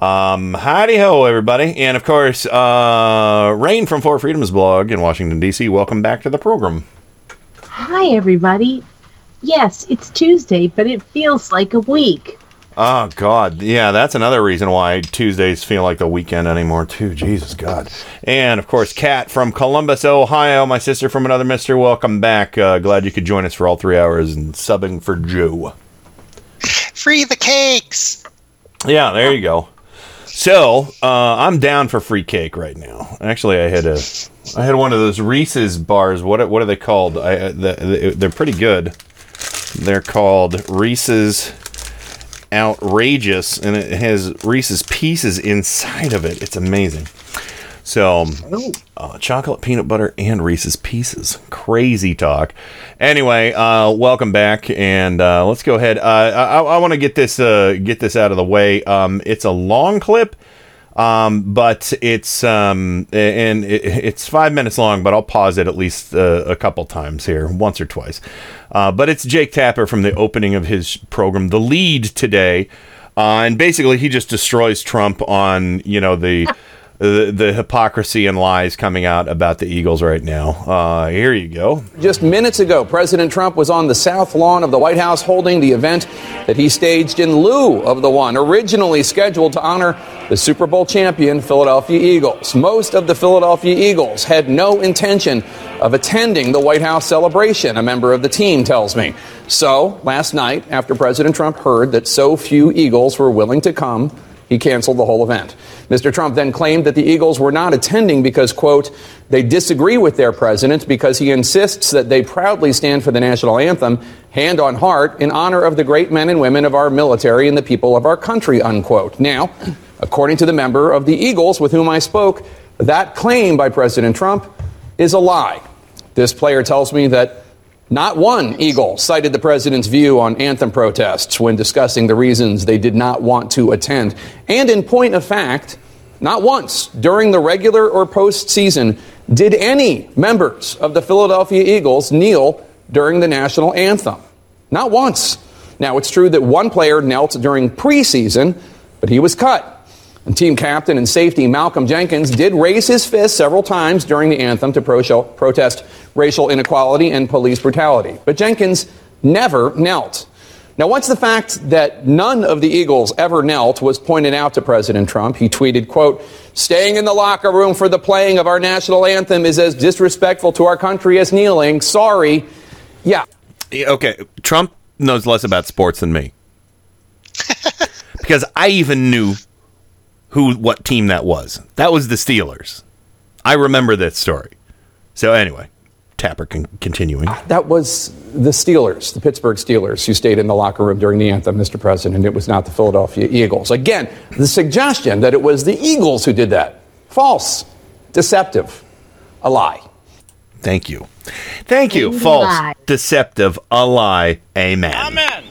Howdy ho, everybody. And of course, Rain from Four Freedoms blog in Washington, D.C. Welcome back to the program. Hi, everybody. Yes, it's Tuesday, but it feels like a week. Oh, God. Yeah, that's another reason why Tuesdays feel like the weekend anymore, too. Jesus, God. And, of course, Kat from Columbus, Ohio, my sister from another mister. Welcome back. Glad you could join us for all 3 hours, and subbing for Jew. Free the cakes. Yeah, there you go. So, I'm down for free cake right now. Actually, I had one of those Reese's bars. What are they called? They're pretty good. They're called Reese's Outrageous, and it has Reese's Pieces inside of it. It's amazing. So chocolate, peanut butter, and Reese's Pieces. Crazy talk. Anyway, welcome back, and let's go ahead. I want to get this out of the way. It's a long clip. But it's and it's 5 minutes long, but I'll pause it at least a couple times here, once or twice. But it's Jake Tapper from the opening of his program, The Lead, today, and basically he just destroys Trump on the hypocrisy and lies coming out about the Eagles right now. Here you go. Just minutes ago, President Trump was on the south lawn of the White House holding the event that he staged in lieu of the one originally scheduled to honor the Super Bowl champion Philadelphia Eagles. Most of the Philadelphia Eagles had no intention of attending the White House celebration, a member of the team tells me. So, last night, after President Trump heard that so few Eagles were willing to come, he canceled the whole event. Mr. Trump then claimed that the Eagles were not attending because, quote, they disagree with their president because he insists that they proudly stand for the National Anthem, hand on heart, in honor of the great men and women of our military and the people of our country, unquote. Now, according to the member of the Eagles with whom I spoke, that claim by President Trump is a lie. This player tells me that not one Eagle cited the president's view on anthem protests when discussing the reasons they did not want to attend. And in point of fact, not once during the regular or postseason did any members of the Philadelphia Eagles kneel during the national anthem. Not once. Now, it's true that one player knelt during preseason, but he was cut. And team captain and safety Malcolm Jenkins did raise his fist several times during the anthem to protest racial inequality and police brutality. But Jenkins never knelt. Now, once the fact that none of the Eagles ever knelt was pointed out to President Trump, he tweeted, quote, staying in the locker room for the playing of our national anthem is as disrespectful to our country as kneeling. Sorry. Yeah. Okay. Trump knows less about sports than me. Because I even knew what team that was. That was the Steelers. I remember that story. So anyway, Tapper continuing. That was the Steelers, the Pittsburgh Steelers, who stayed in the locker room during the anthem, Mr. President. It was not the Philadelphia Eagles. Again, the suggestion that it was the Eagles who did that. False. Deceptive. A lie. Thank you. Thank you. False. Deceptive. A lie. Amen. Amen.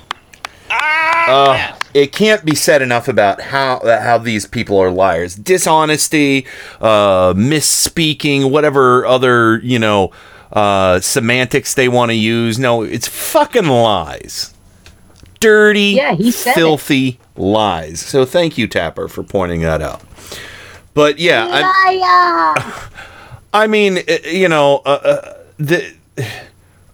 Amen. It can't be said enough about how these people are liars. Dishonesty, misspeaking, whatever other, semantics they want to use. No, it's fucking lies. Dirty, filthy lies. So thank you, Tapper, for pointing that out. But yeah. I mean,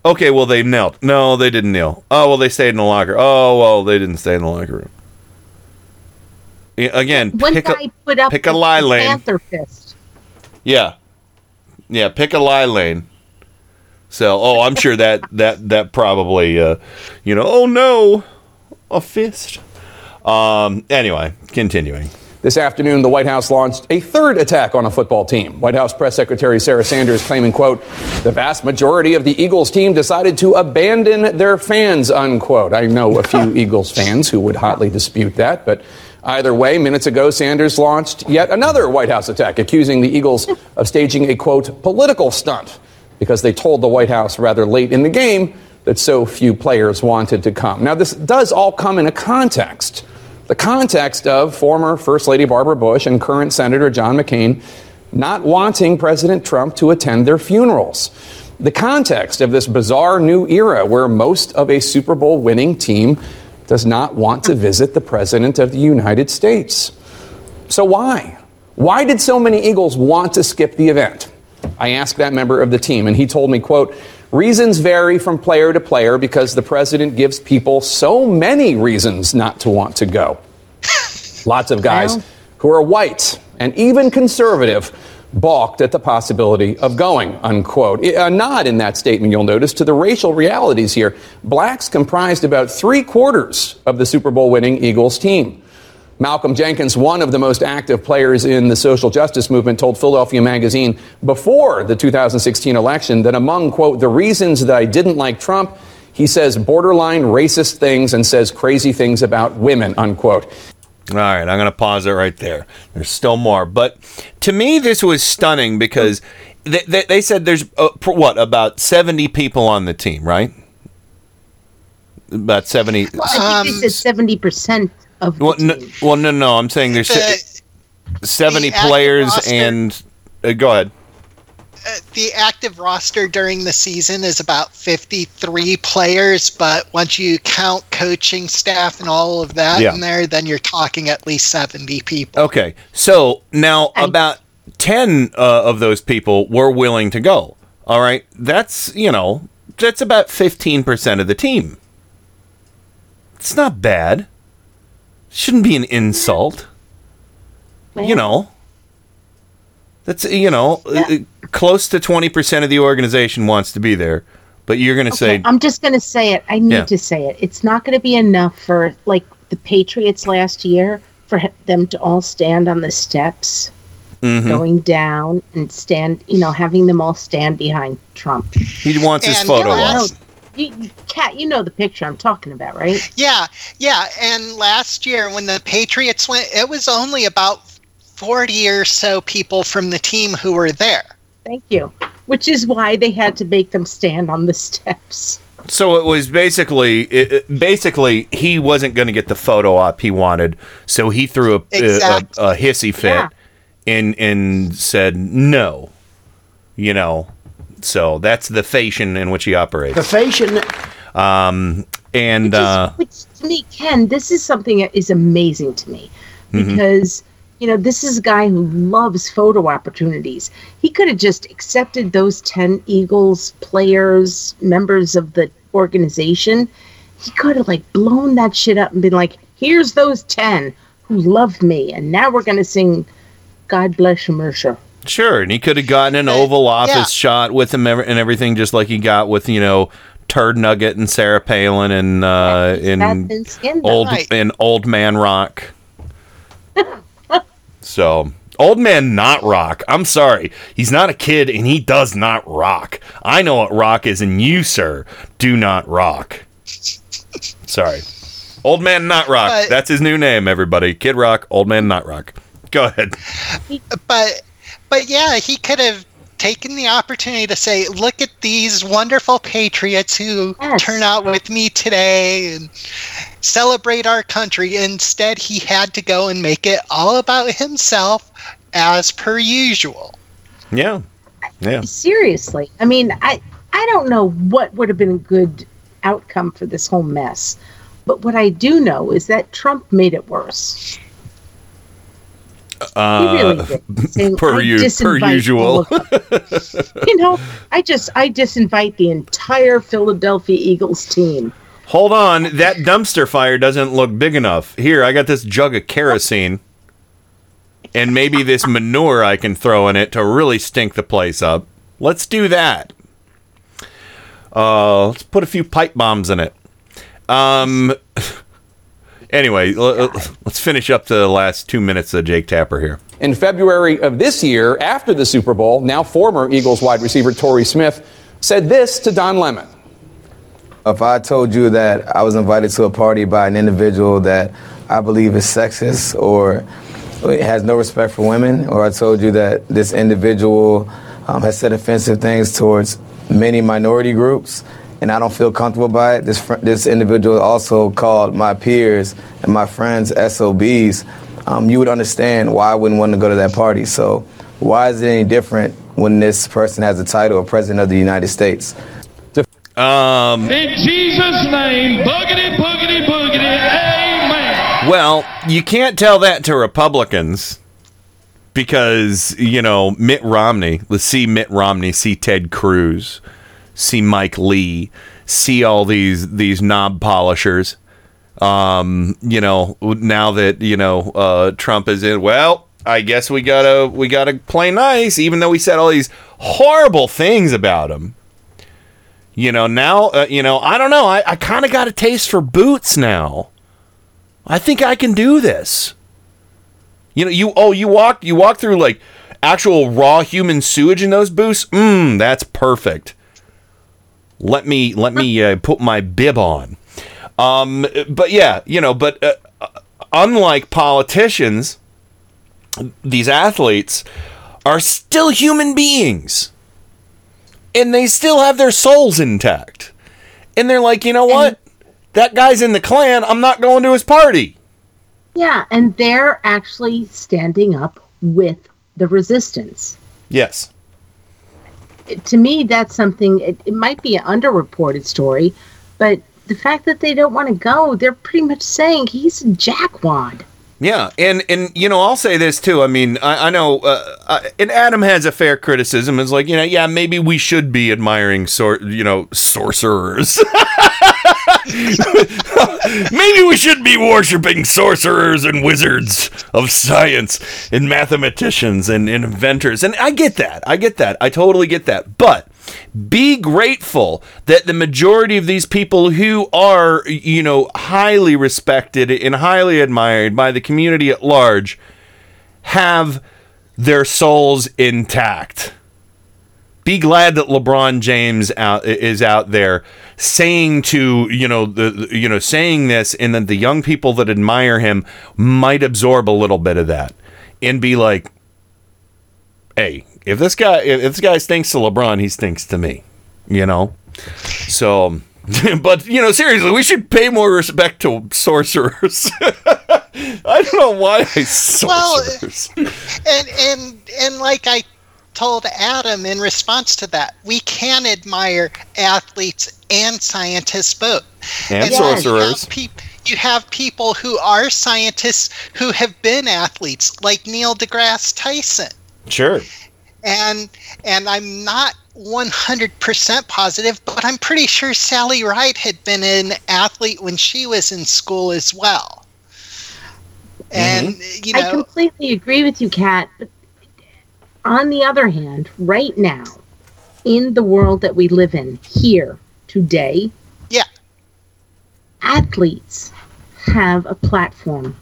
okay, well, they knelt. No, they didn't kneel. Oh, well, they stayed in the locker. Oh, well, they didn't stay in the locker room. Again, pick a lie lane. Panther fist. Yeah. Yeah, pick a lie lane. So, I'm sure that probably, oh, no, a fist. Anyway, continuing. This afternoon, the White House launched a third attack on a football team. White House Press Secretary Sarah Sanders claiming, quote, the vast majority of the Eagles team decided to abandon their fans, unquote. I know a few Eagles fans who would hotly dispute that, but either way, minutes ago, Sanders launched yet another White House attack, accusing the Eagles of staging a, quote, political stunt because they told the White House rather late in the game that so few players wanted to come. Now, this does all come in a context. The context of former First Lady Barbara Bush and current Senator John McCain not wanting President Trump to attend their funerals. The context of this bizarre new era where most of a Super Bowl winning team does not want to visit the President of the United States. So why? Why did so many Eagles want to skip the event? I asked that member of the team, and he told me, quote, reasons vary from player to player because the president gives people so many reasons not to want to go. Lots of guys who are white and even conservative balked at the possibility of going, unquote. A nod in that statement, you'll notice, to the racial realities here. Blacks comprised about 3/4 of the Super Bowl winning Eagles team. Malcolm Jenkins, one of the most active players in the social justice movement, told Philadelphia Magazine before the 2016 election that among, quote, the reasons that I didn't like Trump, he says borderline racist things and says crazy things about women, unquote. All right, I'm going to pause it right there. There's still more. But to me, this was stunning because they said there's, about 70 people on the team, right? About 70. Well, I think they said 70% of the team. No. I'm saying there's 70 players roster, and go ahead. The active roster during the season is about 53 players, but once you count coaching staff and all of that in there, then you're talking at least 70 people. Okay. So now about 10 of those people were willing to go. All right. That's, that's about 15% of the team. It's not bad. Shouldn't be an insult. Man. That's, close to 20% of the organization wants to be there, but you're going to say... I'm just going to say it. I need to say it. It's not going to be enough for, the Patriots last year, for them to all stand on the steps, going down and stand, having them all stand behind Trump. He wants his photo op. Kat, you know the picture I'm talking about, right? Yeah. And last year when the Patriots went, it was only about 40 or so people from the team who were there. Thank you. Which is why they had to make them stand on the steps. So it was basically he wasn't going to get the photo op he wanted, so he threw a hissy fit and said no. So that's the fashion in which he operates. The fashion. Which to me, Ken, this is something that is amazing to me because, this is a guy who loves photo opportunities. He could have just accepted those 10 Eagles players, members of the organization. He could have blown that shit up and been like, here's those 10 who love me. And now we're going to sing God Bless America. Sure, and he could have gotten an Oval Office shot with him and everything, just like he got with Turd Nugget and Sarah Palin and Old Man Rock. So Old Man Not Rock. I'm sorry, he's not a kid and he does not rock. I know what rock is, and you, sir, do not rock. Sorry, Old Man Not Rock. That's his new name. Everybody, Kid Rock, Old Man Not Rock. Go ahead, But yeah, he could have taken the opportunity to say, look at these wonderful patriots who turn out with me today and celebrate our country. Instead, he had to go and make it all about himself as per usual. Yeah. Seriously. I mean, I don't know what would have been a good outcome for this whole mess. But what I do know is that Trump made it worse. Really per usual. I disinvite the entire Philadelphia Eagles team. Hold on, that dumpster fire doesn't look big enough. Here, I got this jug of kerosene, and maybe this manure I can throw in it to really stink the place up. Let's do that. Let's put a few pipe bombs in it. Anyway, let's finish up the last 2 minutes of Jake Tapper here. In February of this year, after the Super Bowl, now former Eagles wide receiver Torrey Smith said this to Don Lemon. If I told you that I was invited to a party by an individual that I believe is sexist or has no respect for women, or I told you that this individual has said offensive things towards many minority groups, and I don't feel comfortable by it. This individual also called my peers and my friends SOBs. You would understand why I wouldn't want to go to that party. So why is it any different when this person has the title of President of the United States? In Jesus' name, boogity, boogity, boogity, amen. Well, you can't tell that to Republicans because, Mitt Romney, let's see Mitt Romney, see Ted Cruz, see Mike Lee, see all these knob polishers. Now that Trump is in, well, I guess we gotta play nice, even though we said all these horrible things about him. Now I don't know. I kind of got a taste for boots now. I think I can do this. You walk through actual raw human sewage in those boots. That's perfect. Let me put my bib on. But unlike politicians, these athletes are still human beings. And they still have their souls intact. And they're like, you know what? That guy's in the Klan. I'm not going to his party. Yeah, and they're actually standing up with the resistance. Yes. To me, that's something, it might be an underreported story, but the fact that they don't want to go, they're pretty much saying he's a jackwad. Yeah, and you know, I'll say this, too. I mean, I know, and Adam has a fair criticism. It's like, you know, yeah, maybe we should be admiring, sorcerers. Maybe we should be worshiping sorcerers and wizards of science and mathematicians and inventors. And I get that. I totally get that. But be grateful that the majority of these people who are, you know, highly respected and highly admired by the community at large have their souls intact. Be glad that LeBron James is out there saying to, you know, saying this, and that the young people that admire him might absorb a little bit of that and be like, hey, if this guy stinks to LeBron, he stinks to me, you know? So, but, you know, seriously, we should pay more respect to sorcerers. I don't know why I sorcerers. Well, and like I told Adam in response to that, we can admire athletes and scientists both. And sorcerers. You have people who are scientists who have been athletes, like Neil deGrasse Tyson. Sure. And I'm not 100% positive, but I'm pretty sure Sally Ride had been an athlete when she was in school as well. And mm-hmm. You know, I completely agree with you, Kat. But on the other hand, right now, in the world that we live in here today, yeah, athletes have a platform.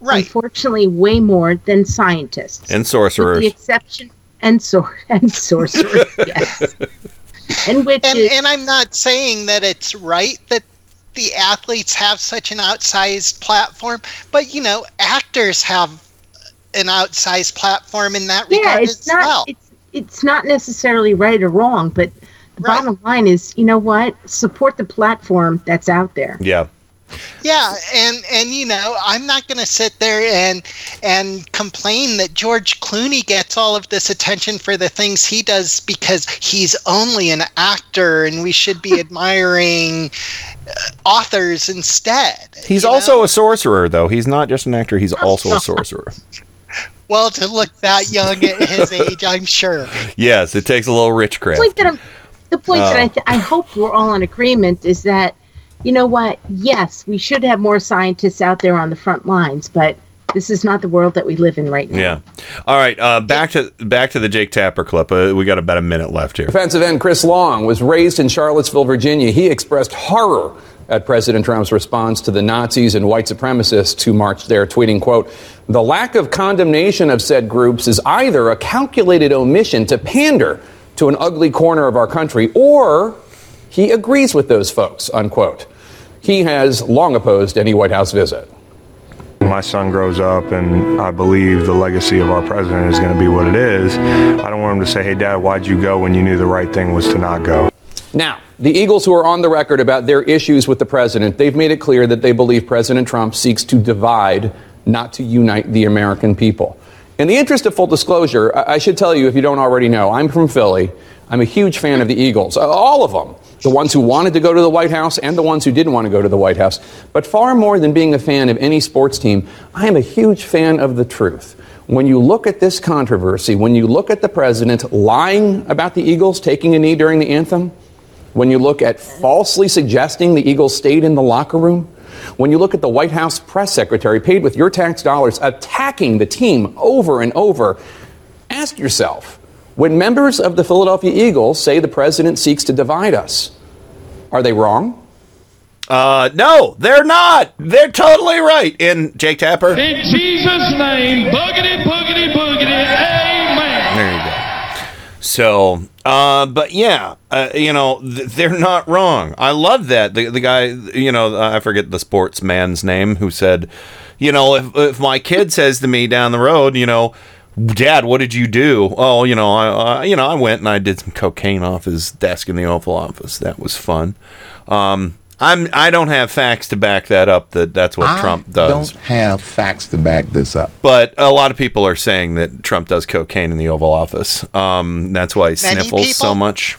Right. Unfortunately, way more than scientists and sorcerers. With the exception. And sorcery, yes. And witches. And I'm not saying that it's right that the athletes have such an outsized platform, but, you know, actors have an outsized platform in that regard as well. Yeah, it's not necessarily right or wrong, but the bottom line is, you know what? Support the platform that's out there. Yeah. Yeah, and you know, I'm not going to sit there and complain that George Clooney gets all of this attention for the things he does because he's only an actor and we should be admiring authors instead. He's also a sorcerer, though. He's not just an actor, he's also a sorcerer. Well, to look that young at his age, I'm sure. Yes, it takes a little witchcraft. The point that I hope we're all in agreement is that, you know what? Yes, we should have more scientists out there on the front lines, but this is not the world that we live in right now. Yeah. All right. Back to the Jake Tapper clip. We got about a minute left here. Defensive end Chris Long was raised in Charlottesville, Virginia. He expressed horror at President Trump's response to the Nazis and white supremacists who marched there, tweeting, quote, "The lack of condemnation of said groups is either a calculated omission to pander to an ugly corner of our country, or he agrees with those folks," unquote. He has long opposed any White House visit. My son grows up, and I believe the legacy of our president is going to be what it is. I don't want him to say, hey, Dad, why'd you go when you knew the right thing was to not go? Now, the Eagles, who are on the record about their issues with the president, they've made it clear that they believe President Trump seeks to divide, not to unite the American people. In the interest of full disclosure, I should tell you, if you don't already know, I'm from Philly. I'm a huge fan of the Eagles, all of them. The ones who wanted to go to the White House and the ones who didn't want to go to the White House. But far more than being a fan of any sports team, I am a huge fan of the truth. When you look at this controversy, when you look at the president lying about the Eagles taking a knee during the anthem, when you look at falsely suggesting the Eagles stayed in the locker room, when you look at the White House press secretary paid with your tax dollars attacking the team over and over, ask yourself, when members of the Philadelphia Eagles say the president seeks to divide us, are they wrong? No, they're not. They're totally right. And Jake Tapper. In Jesus' name, boogity, boogity, boogity, amen. There you go. So, but yeah, you know, they're not wrong. I love that. The guy, you know, I forget the sportsman's name who said, you know, if my kid says to me down the road, you know, Dad, what did you do? Oh, you know, I went and I did some cocaine off his desk in the Oval Office. That was fun. I don't have facts to back that up. That's what Trump does. I don't have facts to back this up. But a lot of people are saying that Trump does cocaine in the Oval Office. That's why he sniffles so much.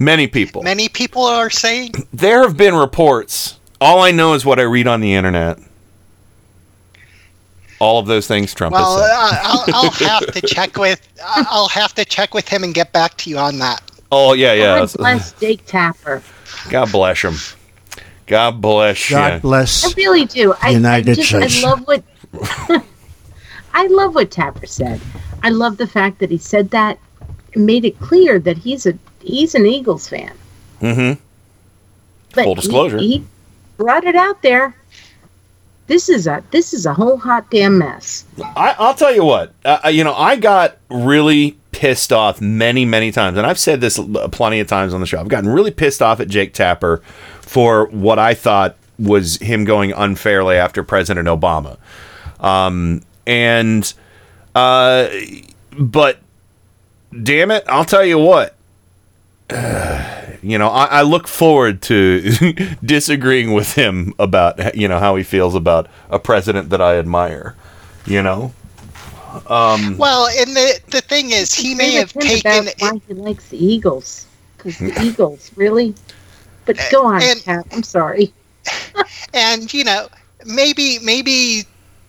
Many people. Many people are saying? There have been reports. All I know is what I read on the internet. All of those things Trump has said. I'll have to check with him and get back to you on that. Oh yeah. God bless Jake Tapper. God bless him. God bless you. God bless. I really do. I love what Tapper said. I love the fact that he said that and made it clear that he's an Eagles fan. Mm-hmm. But full disclosure. He brought it out there. This is a whole hot damn mess. I'll tell you what. You know, I got really pissed off many, many times, and I've said this plenty of times on the show. I've gotten really pissed off at Jake Tapper for what I thought was him going unfairly after President Obama. But damn it, I'll tell you what. You know, I look forward to disagreeing with him about, you know, how he feels about a president that I admire, you know? Well, and the thing is, he may have taken... Why he likes the Eagles. Because the Eagles, really? But go on, Cap. I'm sorry. And, you know, maybe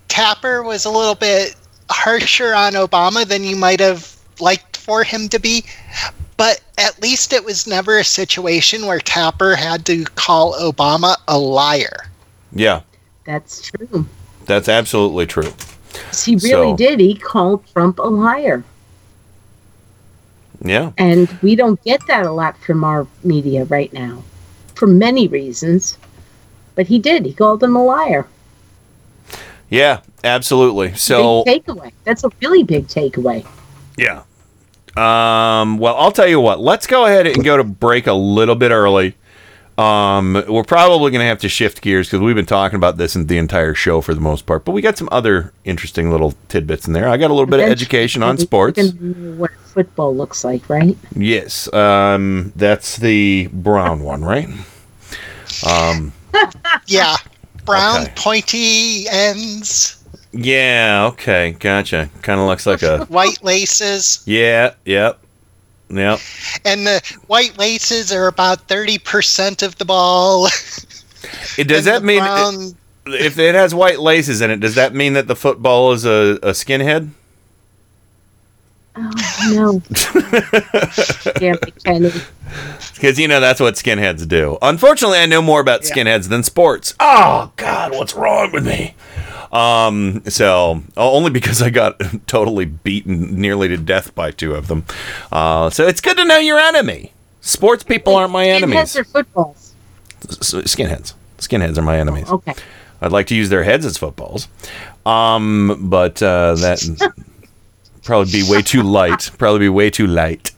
Tapper was a little bit harsher on Obama than you might have liked for him to be. But at least it was never a situation where Tapper had to call Obama a liar. Yeah. That's true. That's absolutely true. He really did. He called Trump a liar. Yeah. And we don't get that a lot from our media right now for many reasons. But he did. He called him a liar. Yeah, absolutely. So big takeaway. That's a really big takeaway. Yeah. Well, I'll tell you what. Let's go ahead and go to break a little bit early. We're probably going to have to shift gears because we've been talking about this in the entire show for the most part. But we got some other interesting little tidbits in there. I got a little bit of education on sports. What football looks like, right? Yes. That's the brown one, right? Yeah. Brown, okay. Pointy ends. Yeah, okay, gotcha. Kind of looks like a... White laces. Yeah, yep. And the white laces are about 30% of the ball. Does that mean... if it has white laces in it, does that mean that the football is a skinhead? Oh, no. Damn it, Kenny. Because, you know, that's what skinheads do. Unfortunately, I know more about skinheads than sports. Oh, God, what's wrong with me? So only because I got totally beaten nearly to death by two of them. So it's good to know your enemy. Sports people aren't my enemies. Skinheads or footballs? Skinheads. Skinheads are my enemies. Oh, okay. I'd like to use their heads as footballs. But that probably be way too light.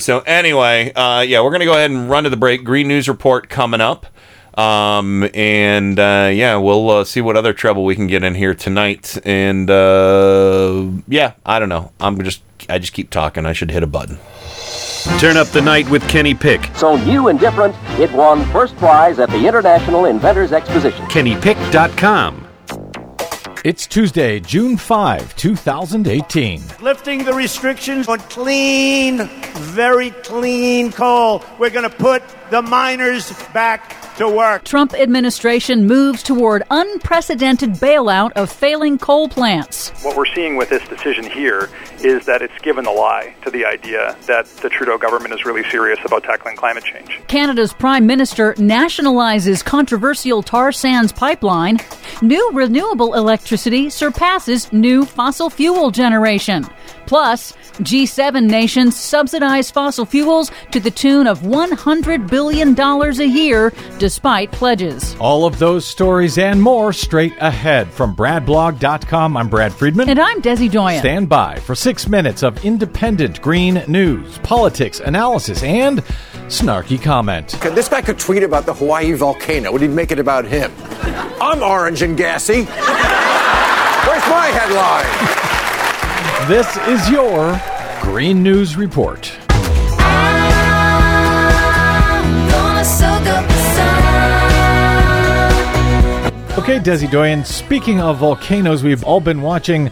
So anyway, we're going to go ahead and run to the break. Green News Report coming up. We'll see what other trouble we can get in here tonight. And I don't know. I just keep talking. I should hit a button. Turn Up the Night with Kenny Pick. So new and different, it won first prize at the International Inventors Exposition. KennyPick.com. It's Tuesday, June 5, 2018. Lifting the restrictions on clean, very clean coal. We're going to put the miners back to work. Trump administration moves toward unprecedented bailout of failing coal plants. What we're seeing with this decision here is that it's given the lie to the idea that the Trudeau government is really serious about tackling climate change. Canada's prime minister nationalizes controversial tar sands pipeline. New renewable electricity surpasses new fossil fuel generation. Plus, G7 nations subsidize fossil fuels to the tune of $100 billion a year, despite pledges. All of those stories and more straight ahead. From BradBlog.com, I'm Brad Friedman. And I'm Desi Doyen. Stand by for 6 minutes of independent green news, politics, analysis, and snarky comment. This guy could tweet about the Hawaii volcano. Would he make it about him? I'm orange and gassy. Where's my headline? This is your Green News Report. I'm gonna soak up the sun. Okay, Desi Doyen, speaking of volcanoes, we've all been watching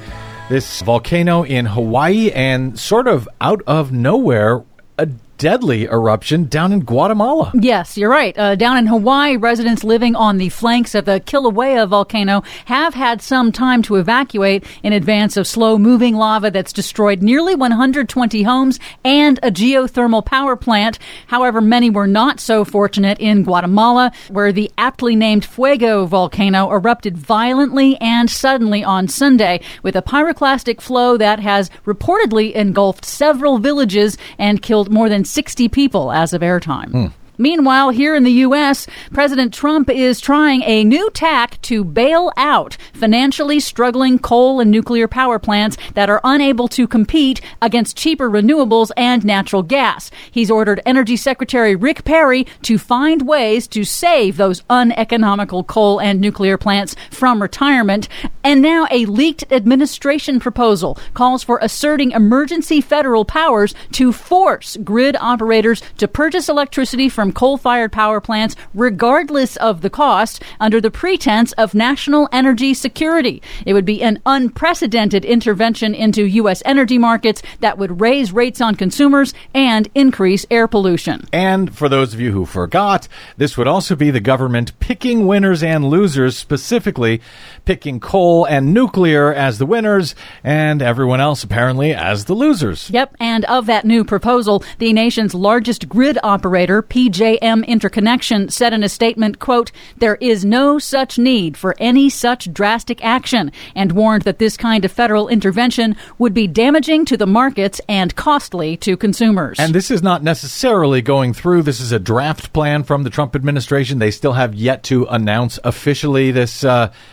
this volcano in Hawaii, and sort of out of nowhere, a deadly eruption down in Guatemala. Yes, you're right. Down in Hawaii, residents living on the flanks of the Kilauea volcano have had some time to evacuate in advance of slow-moving lava that's destroyed nearly 120 homes and a geothermal power plant. However, many were not so fortunate in Guatemala, where the aptly named Fuego volcano erupted violently and suddenly on Sunday with a pyroclastic flow that has reportedly engulfed several villages and killed more than 60 people as of airtime. Meanwhile, here in the U.S., President Trump is trying a new tack to bail out financially struggling coal and nuclear power plants that are unable to compete against cheaper renewables and natural gas. He's ordered Energy Secretary Rick Perry to find ways to save those uneconomical coal and nuclear plants from retirement. And now a leaked administration proposal calls for asserting emergency federal powers to force grid operators to purchase electricity from coal-fired power plants, regardless of the cost, under the pretense of national energy security. It would be an unprecedented intervention into U.S. energy markets that would raise rates on consumers and increase air pollution. And for those of you who forgot, this would also be the government picking winners and losers, specifically picking coal and nuclear as the winners and everyone else apparently as the losers. Yep, and of that new proposal, the nation's largest grid operator, PJM Interconnection, said in a statement, quote, "There is no such need for any such drastic action," and warned that this kind of federal intervention would be damaging to the markets and costly to consumers. And this is not necessarily going through. This is a draft plan from the Trump administration. They still have yet to announce officially this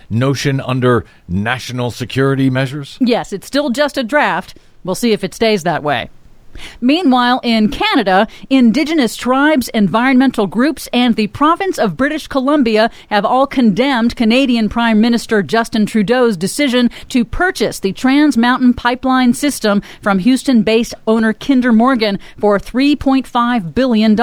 notion under national security measures. Yes, it's still just a draft. We'll see if it stays that way. Meanwhile, in Canada, Indigenous tribes, environmental groups, and the province of British Columbia have all condemned Canadian Prime Minister Justin Trudeau's decision to purchase the Trans Mountain Pipeline system from Houston-based owner Kinder Morgan for $3.5 billion.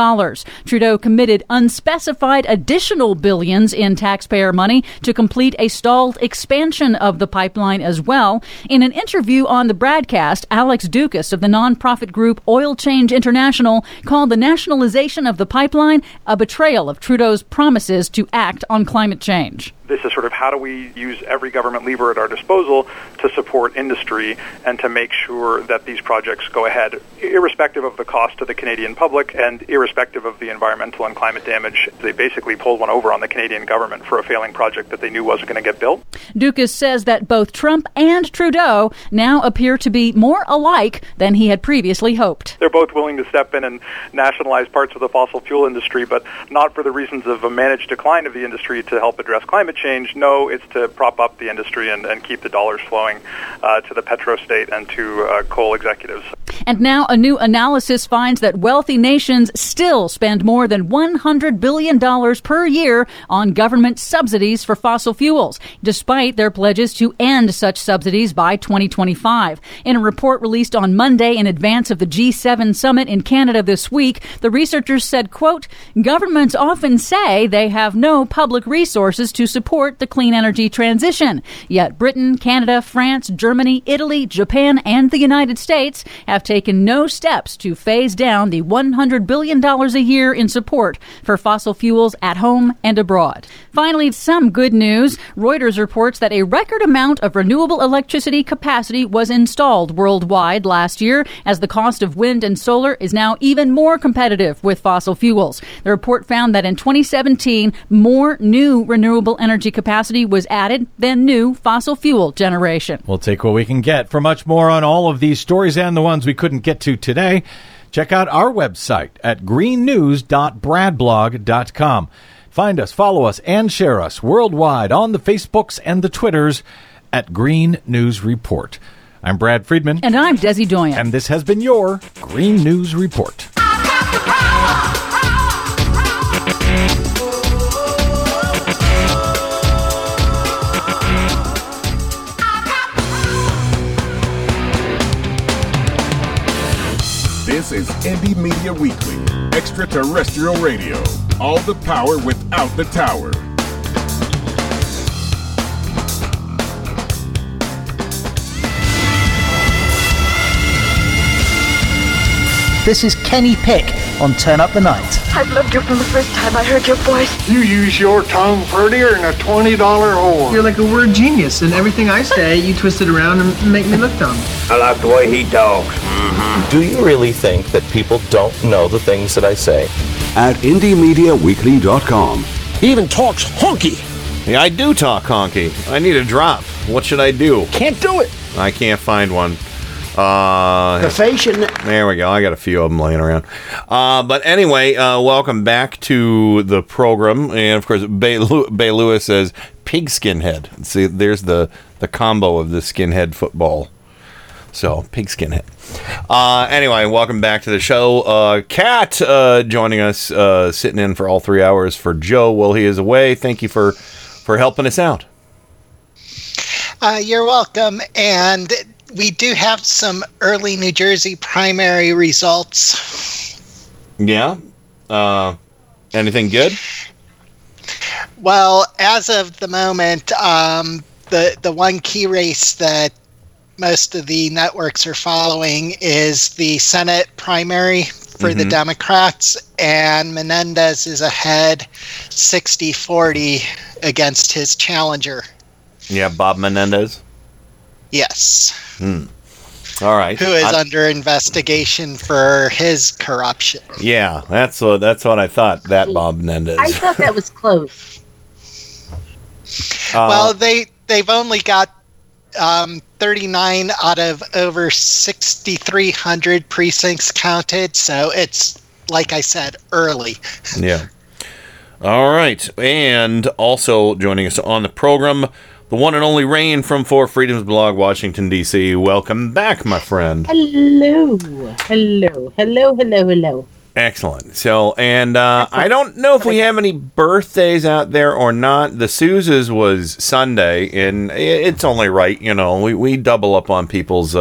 Trudeau committed unspecified additional billions in taxpayer money to complete a stalled expansion of the pipeline as well. In an interview on the broadcast, Alex Dukas of the nonprofit group Oil Change International called the nationalization of the pipeline a betrayal of Trudeau's promises to act on climate change. This is sort of how do we use every government lever at our disposal to support industry and to make sure that these projects go ahead, irrespective of the cost to the Canadian public and irrespective of the environmental and climate damage. They basically pulled one over on the Canadian government for a failing project that they knew wasn't going to get built. Dukas says that both Trump and Trudeau now appear to be more alike than he had previously hoped. They're both willing to step in and nationalize parts of the fossil fuel industry, but not for the reasons of a managed decline of the industry to help address climate change. No, it's to prop up the industry and keep the dollars flowing to the petrostate and to coal executives. And now a new analysis finds that wealthy nations still spend more than $100 billion per year on government subsidies for fossil fuels, despite their pledges to end such subsidies by 2025. In a report released on Monday in advance of the G7 summit in Canada this week, the researchers said, quote, "Governments often say they have no public resources to support the clean energy transition. Yet Britain, Canada, France, Germany, Italy, Japan, and the United States have taken taken no steps to phase down the $100 billion a year in support for fossil fuels at home and abroad. Finally, some good news. Reuters reports that a record amount of renewable electricity capacity was installed worldwide last year, as the cost of wind and solar is now even more competitive with fossil fuels. The report found that in 2017, more new renewable energy capacity was added than new fossil fuel generation. We'll take what we can get. For much more on all of these stories and the ones we couldn't get to today, check out our website at greennews.bradblog.com. Find us, follow us, and share us worldwide on the Facebooks and the Twitters at Green News Report. I'm Brad Friedman. And I'm Desi Doyen. And this has been your Green News Report. This is Indie Media Weekly, Extraterrestrial Radio, all the power without the tower. This is Kenny Pick on Turn Up the Night. I've loved you from the first time I heard your voice. You use your tongue prettier than a $20 whore. You're like a word genius, and everything I say, you twist it around and make me look dumb. I like the way he talks. Mm-hmm. Do you really think that people don't know the things that I say? At IndieMediaWeekly.com. He even talks honky. Yeah, I do talk honky. I need a drop. What should I do? Can't do it. I can't find one. The face and there we go. I got a few of them laying around. But anyway, welcome back to the program. And of course, Bay Lewis says pig skinhead. See, there's the combo of the skinhead football. So pig skinhead. Anyway, welcome back to the show. Kat joining us, sitting in for all 3 hours for Joe while he is away. Thank you for helping us out. You're welcome. And we do have some early New Jersey primary results. Yeah. Anything good? Well, as of the moment, the one key race that most of the networks are following is the Senate primary for the Democrats, and Menendez is ahead 60-40 against his challenger. Yeah, Bob Menendez. Yes. All right. Who is under investigation for his corruption? Yeah, that's what I thought. That Bob Menendez. I thought that was close. Well, they've only got 39 out of over 6,300 precincts counted, so it's like I said, early. Yeah. All right, and also joining us on the program, the one and only Rain from Four Freedoms blog, Washington, D.C. Welcome back, my friend. Hello. Hello. Hello, hello, hello. Excellent. So, and I don't know if we have any birthdays out there or not. The Sousa's was Sunday, and it's only right, you know, we double up on people's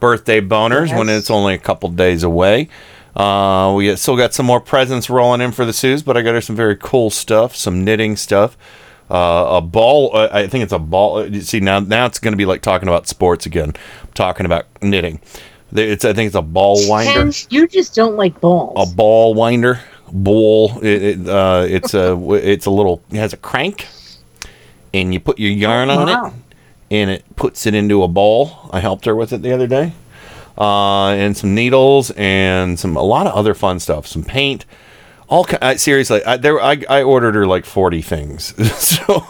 birthday boners when it's only a couple days away. We still got some more presents rolling in for the Sousa, but I got her some very cool stuff, some knitting stuff. A ball, I think it's a ball. See, now it's going to be like talking about sports again. I'm talking about knitting. I think it's a ball winder. And you just don't like balls. A ball winder, bowl. It's a little. It has a crank, and you put your yarn on it, and it puts it into a ball. I helped her with it the other day, and some needles and a lot of other fun stuff. Some paint. Seriously, I ordered her like 40 things. So,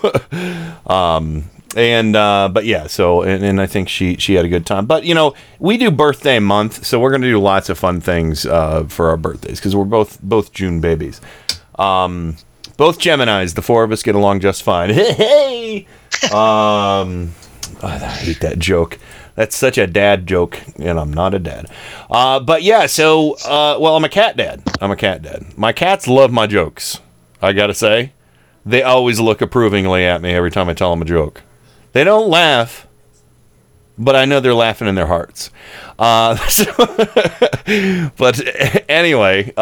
but yeah, so and I think she had a good time. But you know, we do birthday month, so we're going to do lots of fun things for our birthdays because we're both June babies, both Geminis. The four of us get along just fine. Hey, I hate that joke. That's such a dad joke, and I'm not a dad. But yeah, so, well, I'm a cat dad. My cats love my jokes, I gotta say. They always look approvingly at me every time I tell them a joke. They don't laugh, but I know they're laughing in their hearts. But anyway,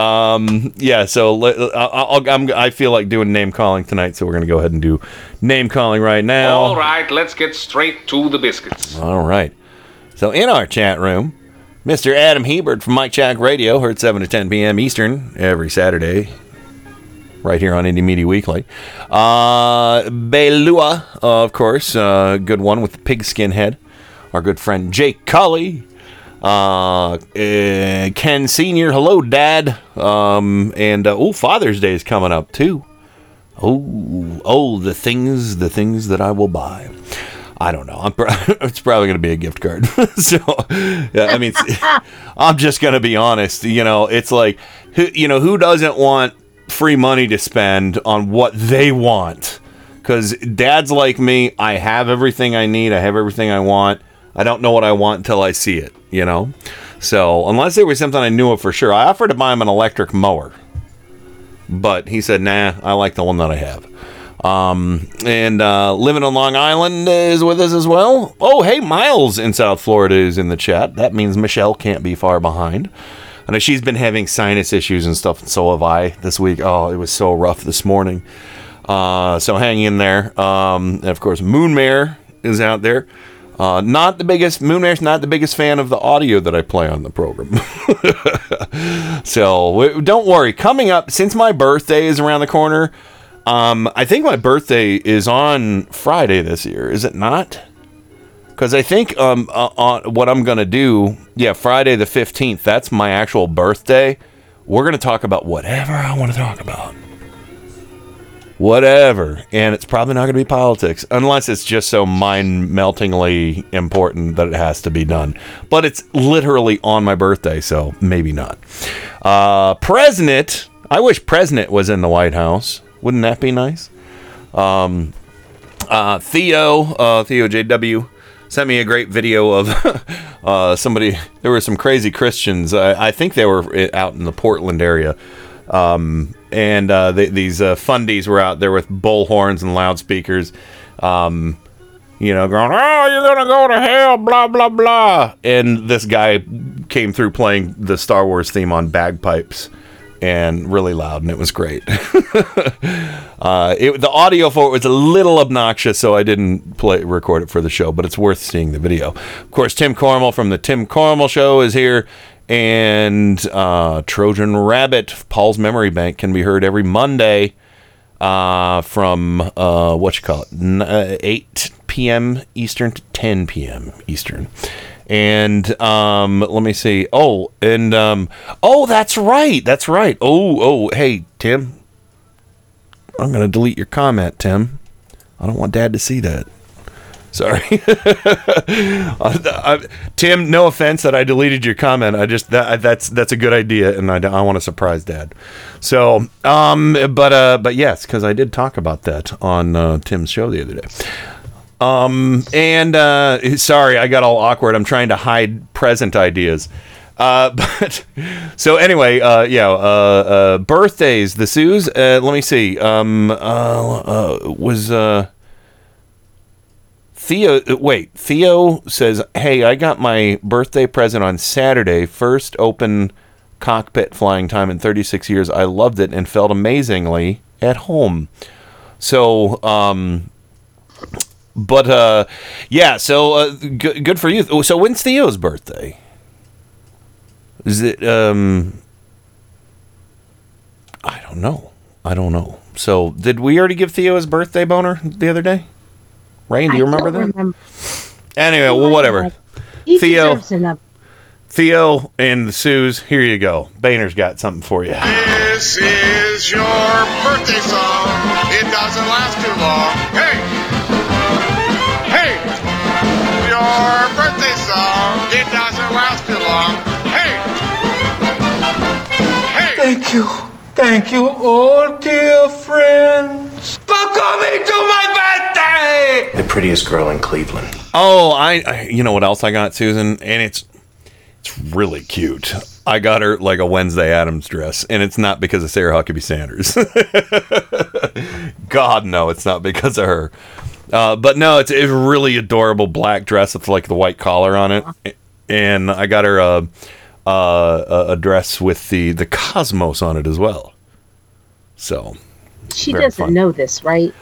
yeah, so I feel like doing name calling tonight, so we're going to go ahead and do name calling right now. All right, let's get straight to the biscuits. All right. So in our chat room, Mr. Adam Hebert from Mike Check Radio, heard 7 to 10 p.m. Eastern every Saturday, right here on Indie Media Weekly. Belua, of course, good one with the pigskin head. Our good friend Jake Colley. Ken Sr., hello, Dad. Father's Day is coming up, too. The things that I will buy. I don't know. It's probably going to be a gift card. So, I mean, I'm just going to be honest. You know, it's like, who doesn't want free money to spend on what they want? Because dads like me, I have everything I need. I have everything I want. I don't know what I want until I see it, you know? So, unless there was something I knew of for sure. I offered to buy him an electric mower. But he said, nah, I like the one that I have. Living on Long Island is with us as well. Oh, hey, Miles in South Florida is in the chat. That means Michelle can't be far behind. I know she's been having sinus issues and stuff, and so have I this week. Oh, it was so rough this morning. So hang in there. And of course, Moonmare is out there. Moonmare's not the biggest fan of the audio that I play on the program. So don't worry. Coming up, since my birthday is around the corner, I think my birthday is on Friday this year. Is it not? Because I think on what I'm going to do, yeah, Friday the 15th, that's my actual birthday. We're going to talk about whatever I want to talk about. Whatever. And it's probably not going to be politics, unless it's just so mind-meltingly important that it has to be done. But it's literally on my birthday, so maybe not. President. I wish President was in the White House. Wouldn't that be nice? Theo JW sent me a great video of somebody. There were some crazy Christians. I think they were out in the Portland area. These fundies were out there with bullhorns and loudspeakers, going, oh, you're going to go to hell, blah, blah, blah. And this guy came through playing the Star Wars theme on bagpipes and really loud, and it was great. The audio for it was a little obnoxious, so I didn't record it for the show, but it's worth seeing the video. Of course, Tim Corrimal from the Tim Corrimal Show is here. And Trojan Rabbit, Paul's Memory Bank, can be heard every Monday from 8 p.m. Eastern to 10 p.m. Eastern. And let me see. Oh, and that's right. Oh, hey, Tim, I'm gonna delete your comment, Tim. I don't want Dad to see that. Sorry. Tim, no offense that I deleted your comment. That's a good idea, and I want to surprise Dad. So, but yes, because I did talk about that on Tim's show the other day. Sorry, I got all awkward. I'm trying to hide present ideas. Birthdays, the Sues. Let me see. Theo says, hey, I got my birthday present on Saturday, first open cockpit flying time in 36 years. I loved it and felt amazingly at home. So, good for you. So when's Theo's birthday? Is it, I don't know. So did we already give Theo his birthday boner the other day? Rain, do you remember that? Remember. Anyway, well, whatever. Theo and the Sues, here you go. Boehner's got something for you. This is your birthday song. It doesn't last too long. Hey, your birthday song. It doesn't last too long. Hey. Thank you, all dear friends, for coming to my birthday! The prettiest girl in Cleveland. Oh, I you know what else I got, Susan? And it's really cute. I got her like a Wednesday Addams dress, and it's not because of Sarah Huckabee Sanders. God, no, it's not because of her. But no, it's a really adorable black dress with like the white collar on it. And I got her a dress with the cosmos on it as well. So she doesn't know this, right?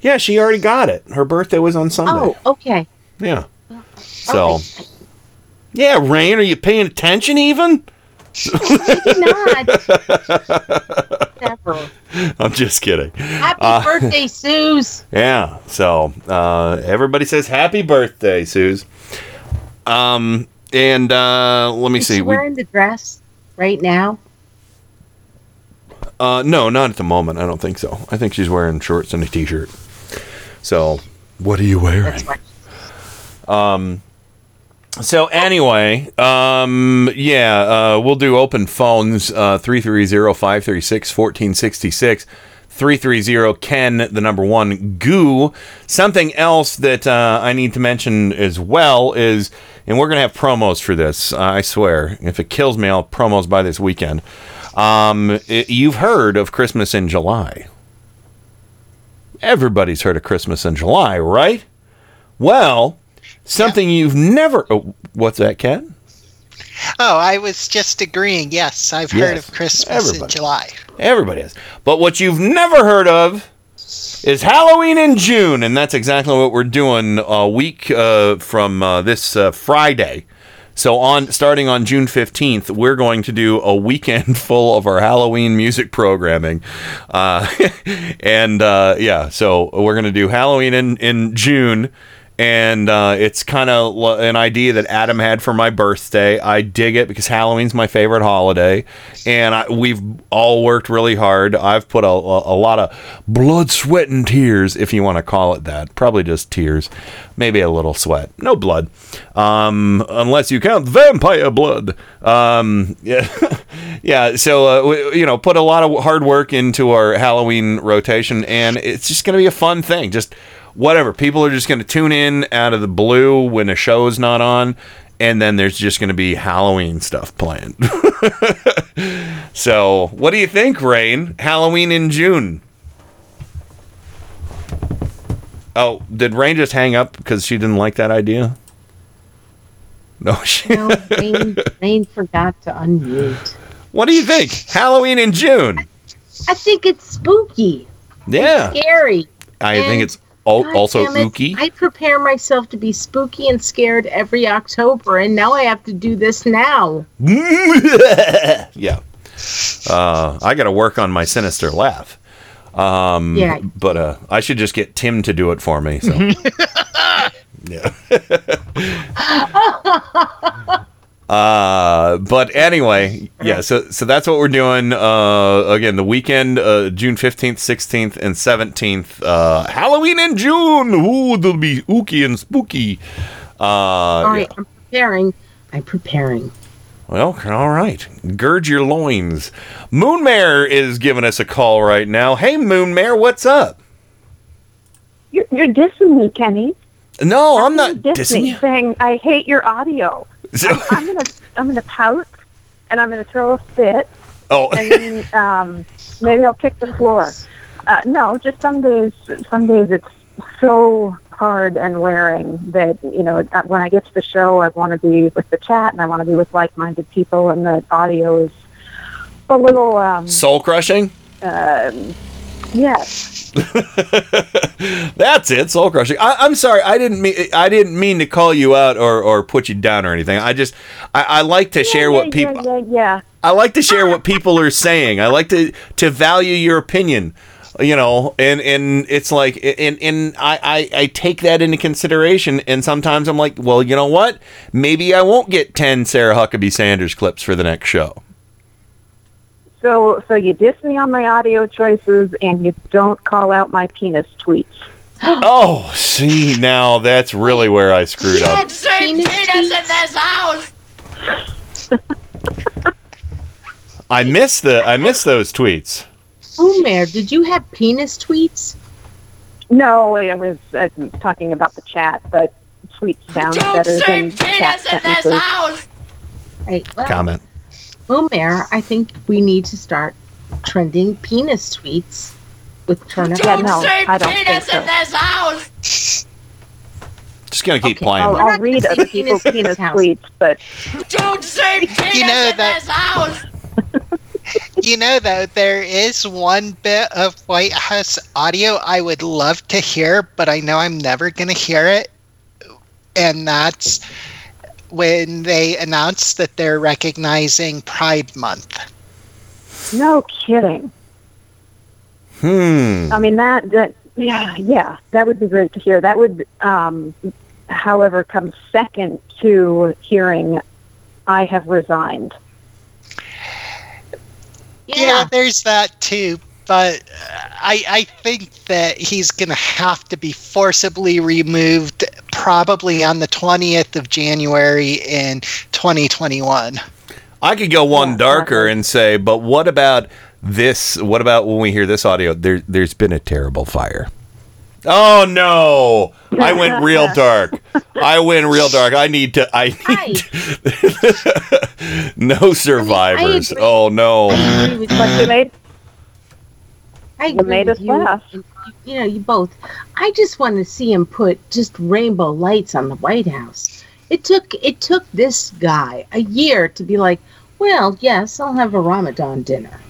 Yeah, she already got it. Her birthday was on Sunday. Oh, okay. Yeah. So Yeah, Rain, are you paying attention even? Maybe not. Never. I'm just kidding. Happy birthday, Suze. Yeah. So everybody says happy birthday, Suze. And let me see. Is she wearing the dress right now? No, not at the moment. I don't think so. I think she's wearing shorts and a t-shirt. So, what are you wearing? That's right. So anyway, we'll do open phones, 330-536-1466, 330-KEN, the number one, GOO. Something else that I need to mention as well is, and we're going to have promos for this, I swear. If it kills me, I'll have promos by this weekend. You've heard of Christmas in July. Everybody's heard of Christmas in July, right? Well... Something you've never... Oh, what's that, Kat? Oh, I was just agreeing. Yes, I've heard of Christmas in July. Everybody has. But what you've never heard of is Halloween in June, and that's exactly what we're doing a week from this Friday. So starting on June 15th, we're going to do a weekend full of our Halloween music programming. So we're going to do Halloween in June. And it's kind of an idea that Adam had for my birthday. I dig it because Halloween's my favorite holiday. And we've all worked really hard. I've put a lot of blood, sweat, and tears, if you want to call it that. Probably just tears. Maybe a little sweat. No blood. Unless you count vampire blood. So, we put a lot of hard work into our Halloween rotation. And it's just going to be a fun thing. Just... Whatever, people are just going to tune in out of the blue when a show's not on, and then there's just going to be Halloween stuff playing. So, what do you think, Rain? Halloween in June. Oh, did Rain just hang up because she didn't like that idea? No, Rain forgot to unmute. What do you think? Halloween in June. I think it's spooky. Yeah. It's scary. I think it's... Also ooky. I prepare myself to be spooky and scared every October, and now I have to do this now. Yeah. I got to work on my sinister laugh. But I should just get Tim to do it for me. So. Yeah. But anyway, yeah, so that's what we're doing. Again, the weekend, June 15th, 16th, and 17th. Halloween in June! Ooh, it'll be ooky and spooky. Sorry, yeah. I'm preparing. Well, all right. Gird your loins. Moon Mare is giving us a call right now. Hey, Moon Mare, what's up? You're dissing me, Kenny. No, I'm not dissing you. Saying, I hate your audio. So. I'm gonna pout, and I'm gonna throw a fit. Oh, and then, maybe I'll kick the floor. No, just some days it's so hard and wearing that when I get to the show, I want to be with the chat and I want to be with like-minded people, and the audio is a little soul crushing. Yes. That's it, soul crushing. I'm sorry, I didn't mean to call you out or put you down or anything. I just I like to share what people I like to share what people are saying. I like to value your opinion. And it's like, and I take that into consideration, and sometimes I'm like, well, you know what? Maybe I won't get 10 Sarah Huckabee Sanders clips for the next show. So you diss me on my audio choices, and you don't call out my penis tweets. Oh, see, now that's really where I screwed up. Can't see penis in this house. I miss those tweets. Umair, did you have penis tweets? No, I was talking about the chat, but tweets sound better than chat sentences. Don't say penis in this house. Right, well. Comment. Well, Mayor, I think we need to start trending penis tweets with Turn Up the Night. Don't say penis in this house! Just gonna keep playing. I'll read other people's penis tweets, but... Don't say penis in this house! Though, there is one bit of White House audio I would love to hear, but I know I'm never gonna hear it, and that's... when they announced that they're recognizing Pride Month. No kidding. I mean, that that would be great to hear. That would, however, come second to hearing I have resigned. Yeah, there's that too. But I think that he's going to have to be forcibly removed probably on the 20th of January in 2021. I could go one darker and say, but what about this? What about when we hear this audio? There's been a terrible fire. Oh, no. I went real dark. I need to. No survivors. I mean, oh, no. I agree with what you made. You made us laugh. You know, you both. I just want to see him put just rainbow lights on the White House. It took this guy a year to be like, well, yes, I'll have a Ramadan dinner.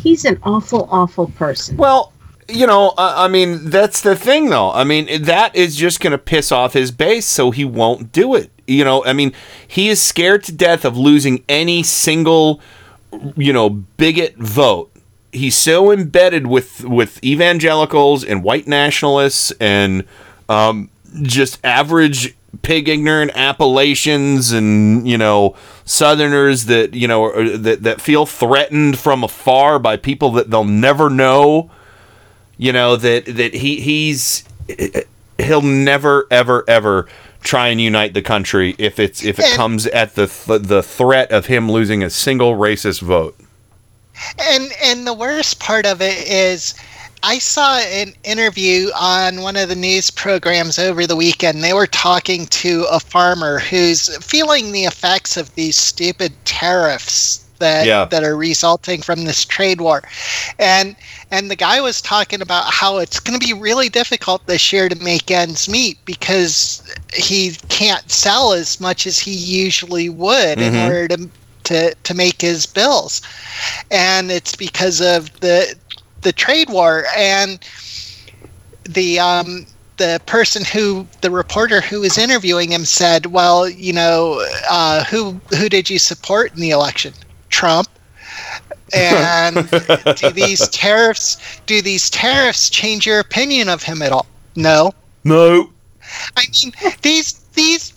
He's an awful, awful person. Well, you know, I mean, that's the thing, though. I mean, that is just going to piss off his base, so he won't do it. You know, I mean, he is scared to death of losing any single, you know, bigot vote. He's so embedded with evangelicals and white nationalists and just average pig ignorant Appalachians and, you know, Southerners that, you know, that feel threatened from afar by people that they'll never know, you know, that he'll never, ever, ever try and unite the country if it comes at the threat of him losing a single racist vote. And the worst part of it is I saw an interview on one of the news programs over the weekend. They were talking to a farmer who's feeling the effects of these stupid tariffs that are resulting from this trade war. And the guy was talking about how it's going to be really difficult this year to make ends meet because he can't sell as much as he usually would in order to make his bills, and it's because of the trade war. And the person the reporter who was interviewing him said, well, you know, who did you support in the election? Trump. And do these tariffs change your opinion of him at all? No. I mean, these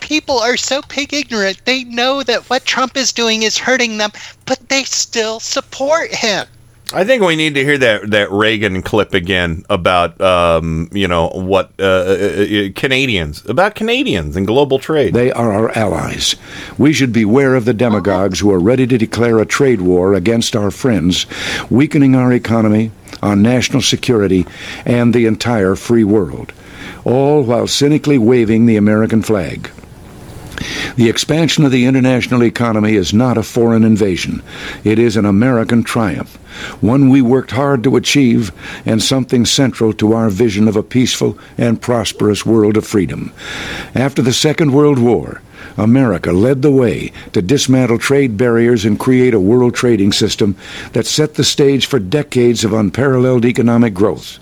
people are so pig ignorant. They know that what Trump is doing is hurting them, but they still support him. I think we need to hear that Reagan clip again about you know what Canadians and global trade. They are our allies. We should beware of the demagogues who are ready to declare a trade war against our friends, weakening our economy, our national security, and the entire free world, all while cynically waving the American flag. The expansion of the international economy is not a foreign invasion. It is an American triumph, one we worked hard to achieve, and something central to our vision of a peaceful and prosperous world of freedom. After the Second World War, America led the way to dismantle trade barriers and create a world trading system that set the stage for decades of unparalleled economic growth.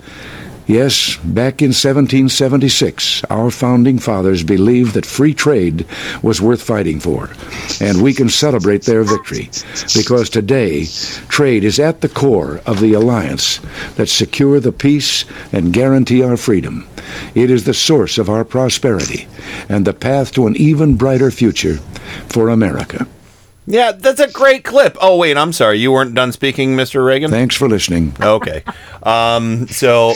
Yes, back in 1776, our founding fathers believed that free trade was worth fighting for, and we can celebrate their victory, because today, trade is at the core of the alliance that secures the peace and guarantees our freedom. It is the source of our prosperity and the path to an even brighter future for America. Yeah, that's a great clip. Oh, wait, I'm sorry. You weren't done speaking, Mr. Reagan? Thanks for listening. Okay. So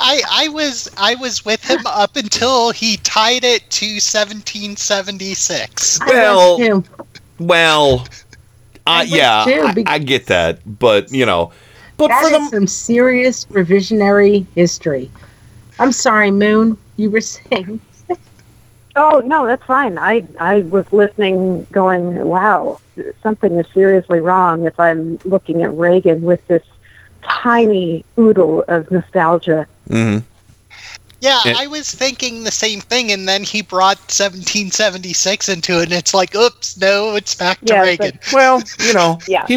I was with him up until he tied it to 1776. Well, I get that. But, you know. But that is some serious revisionary history. I'm sorry, Moon. You were saying. Oh, no, that's fine. I was listening going, wow, something is seriously wrong if I'm looking at Reagan with this tiny oodle of nostalgia. Mm-hmm. Yeah, and I was thinking the same thing, and then he brought 1776 into it, and it's like, oops, no, it's back to Reagan. But, well, you know, he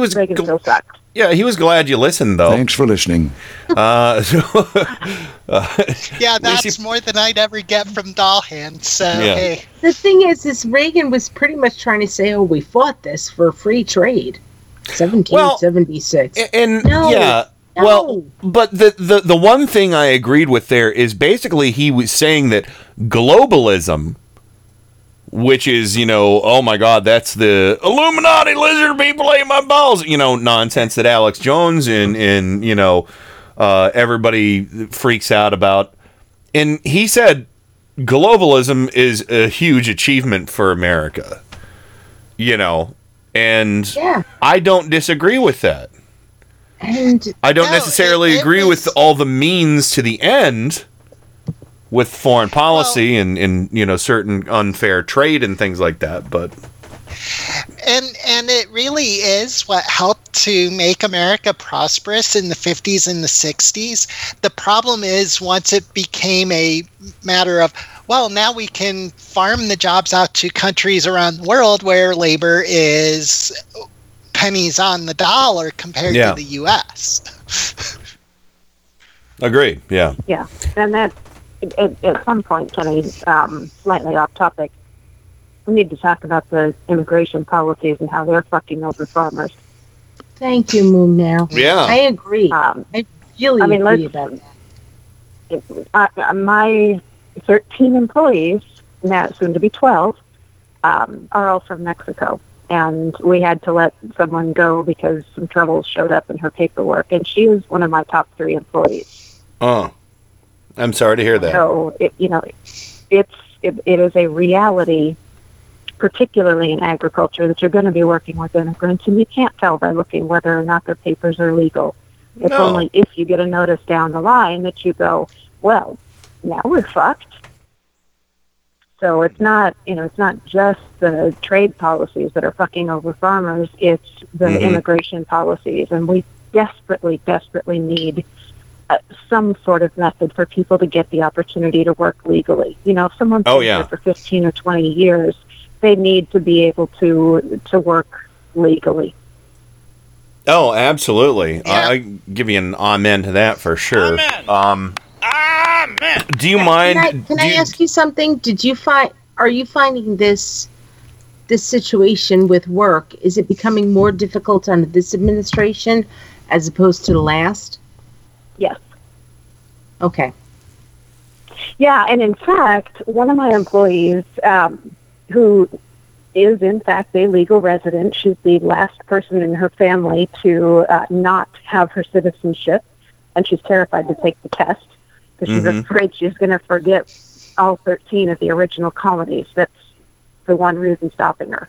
was Reagan still sucked. Yeah, he was glad you listened, though. Thanks for listening. Yeah, that's more than I'd ever get from Dahlhan, so hey. The thing is Reagan was pretty much trying to say, oh, we fought this for free trade. 1776. Well, no. Well, but the one thing I agreed with there is basically he was saying that globalism, which is, you know, oh my God, that's the Illuminati lizard people ate my balls, you know, nonsense that Alex Jones and you know, everybody freaks out about. And he said globalism is a huge achievement for America, you know, and I don't disagree with that. And I don't necessarily agree with all the means to the end with foreign policy and you know, certain unfair trade and things like that, but and it really is what helped to make America prosperous in the 50s and the 60s. The problem is once it became a matter of, well, now we can farm the jobs out to countries around the world where labor is pennies on the dollar compared to the U.S. Agreed. Yeah. Yeah, and that. At some point, Kenny, slightly off topic, we need to talk about the immigration policies and how they're fucking over farmers. Thank you, Moon. Now, I agree. I really agree about that. My 13 employees, now soon to be 12, are all from Mexico, and we had to let someone go because some trouble showed up in her paperwork, and she is one of my top 3 employees. Oh. I'm sorry to hear that. So, it is a reality, particularly in agriculture, that you're going to be working with immigrants, and you can't tell by looking whether or not their papers are legal. It's only if you get a notice down the line that you go, well, now we're fucked. So it's not just the trade policies that are fucking over farmers. It's the immigration policies, and we desperately, desperately need some sort of method for people to get the opportunity to work legally. You know, if someone's been here for 15 or 20 years, they need to be able to work legally. Oh, absolutely. Yeah. I give you an amen to that for sure. Amen. Amen. Do you mind? Can I ask you something? Are you finding this situation with work, is it becoming more difficult under this administration as opposed to the last? Yes. Okay. Yeah, and in fact, one of my employees who is, in fact, a legal resident, she's the last person in her family to not have her citizenship, and she's terrified to take the test because she's afraid she's going to forget all 13 of the original colonies. That's the one reason stopping her.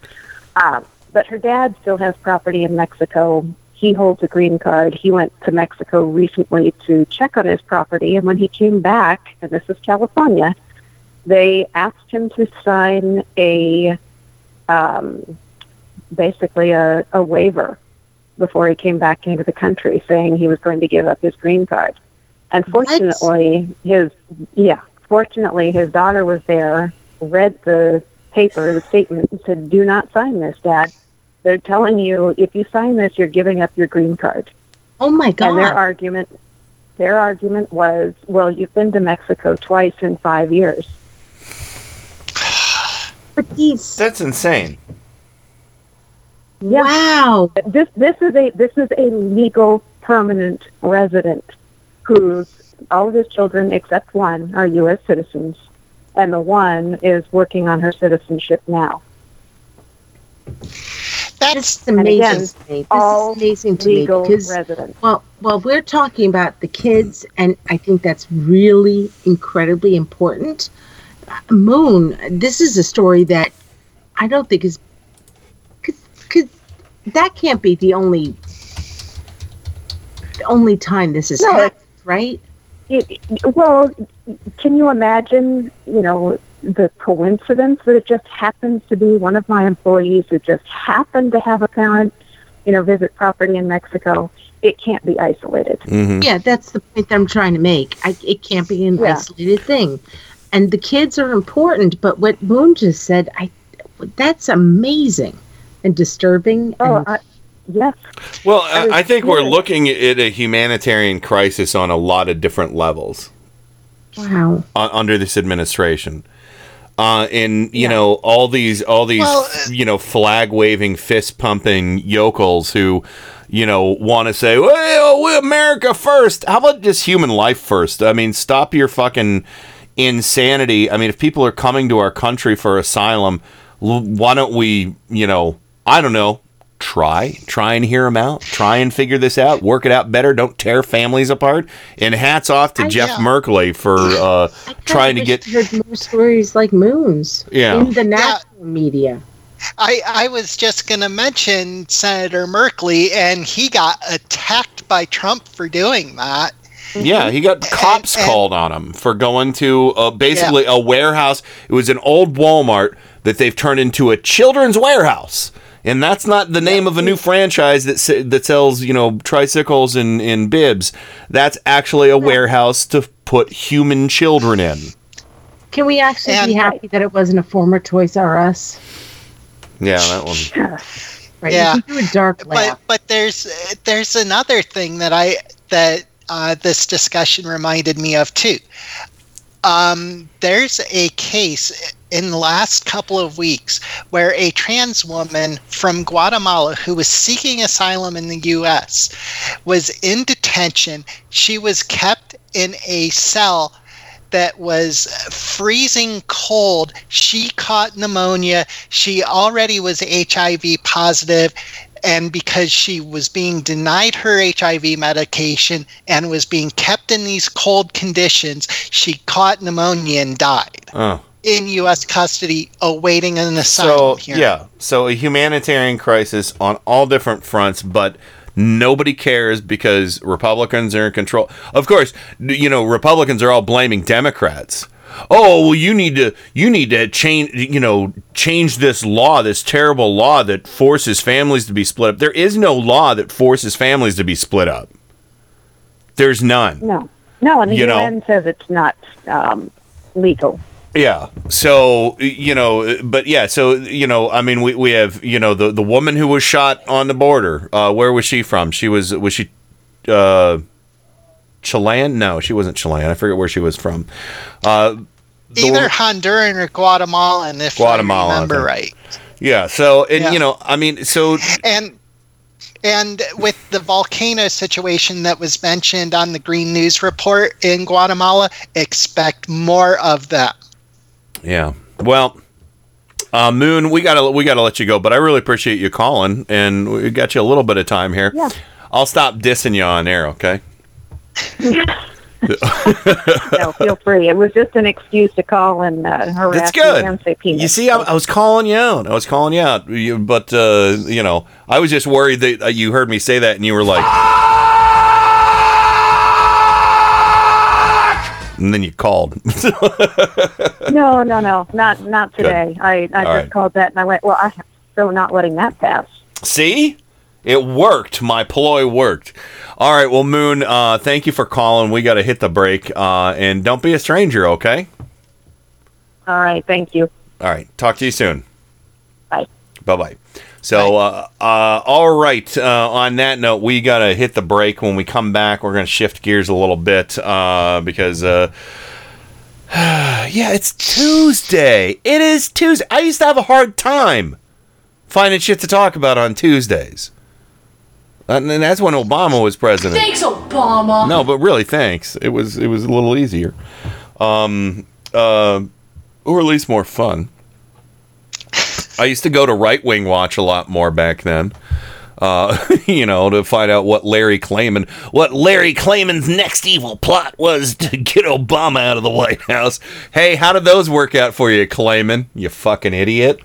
But her dad still has property in Mexico. He holds a green card. He went to Mexico recently to check on his property, and when he came back, and this is California, they asked him to sign a waiver before he came back into the country, saying he was going to give up his green card. And fortunately, his daughter was there, read the paper, the statement, and said, "Do not sign this, Dad. They're telling you, if you sign this, you're giving up your green card." Oh, my God. And their argument was, well, you've been to Mexico twice in 5 years. That's insane. Yeah. Wow. This is a legal permanent resident whose all of his children except one are U.S. citizens, and the one is working on her citizenship now. That's amazing. This is amazing to me because, well, we're talking about the kids, and I think that's really incredibly important. Moon, this is a story that I don't think is, because that can't be the only time this has happened, right? Well, can you imagine? You know, the coincidence that it just happens to be one of my employees who just happened to have a parent visit property in Mexico, it can't be isolated. Mm-hmm. Yeah, that's the point that I'm trying to make. It can't be an isolated thing. And the kids are important, but what Moon just said, that's amazing and disturbing. Yes. Well, I think we're looking at a humanitarian crisis on a lot of different levels. Wow. Under this administration. And know, all these flag waving, fist pumping yokels who, want to say, well, we're America first. How about just human life first? I mean, stop your fucking insanity. I mean, if people are coming to our country for asylum, why don't we, I don't know. Try and hear them out. Try and figure this out. Work it out better. Don't tear families apart. And hats off to Jeff Merkley for trying to get. I've heard more stories like Moon's in the national media. I was just going to mention Senator Merkley, and he got attacked by Trump for doing that. Yeah, he got cops called on him for going to basically a warehouse. It was an old Walmart that they've turned into a children's warehouse. And that's not the name of a new franchise that sells, tricycles and bibs. That's actually a warehouse to put human children in. Can we actually be happy that it wasn't a former Toys R Us? Yeah, that one. Right. Yeah. You can do a dark laugh. But there's another thing that this discussion reminded me of too. There's a case in the last couple of weeks where a trans woman from Guatemala who was seeking asylum in the U.S. was in detention. She was kept in a cell that was freezing cold. She caught pneumonia. She already was HIV positive. And because she was being denied her HIV medication and was being kept in these cold conditions, she caught pneumonia and died in U.S. custody awaiting an asylum hearing. So a humanitarian crisis on all different fronts, but nobody cares because Republicans are in control. Of course, Republicans are all blaming Democrats. Oh, well, you need to change, change this law, this terrible law that forces families to be split up. There is no law that forces families to be split up. There's none. No, and the UN says it's not legal. Yeah. So, we have, the woman who was shot on the border. Where was she from? She was she Chilean? No, she wasn't Chilean. I forget where she was from. Either Honduran or Guatemalan, I remember right. Yeah. So, and with the volcano situation that was mentioned on the Green News Report in Guatemala, expect more of that. Yeah. Well, Moon, we gotta let you go, but I really appreciate you calling, and we got you a little bit of time here. Yeah. I'll stop dissing you on air, okay? No, feel free. It was just an excuse to call and harass you and you see, I was calling you out. But, I was just worried that you heard me say that and you were like... and then you called. No. Not today. Good. I just called that and I went, well, I'm still not letting that pass. See? It worked. My ploy worked. All right. Well, Moon, thank you for calling. We got to hit the break. And don't be a stranger, okay? All right. Thank you. All right. Talk to you soon. Bye. Bye-bye. So, all right. On that note, we got to hit the break. When we come back, we're going to shift gears a little bit because... it's Tuesday. It is Tuesday. I used to have a hard time finding shit to talk about on Tuesdays. And that's when Obama was president. Thanks, Obama. No, but really, thanks. It was a little easier, or at least more fun. I used to go to Right Wing Watch a lot more back then, to find out what Larry Klayman's next evil plot was to get Obama out of the White House. Hey, how did those work out for you, Klayman? You fucking idiot.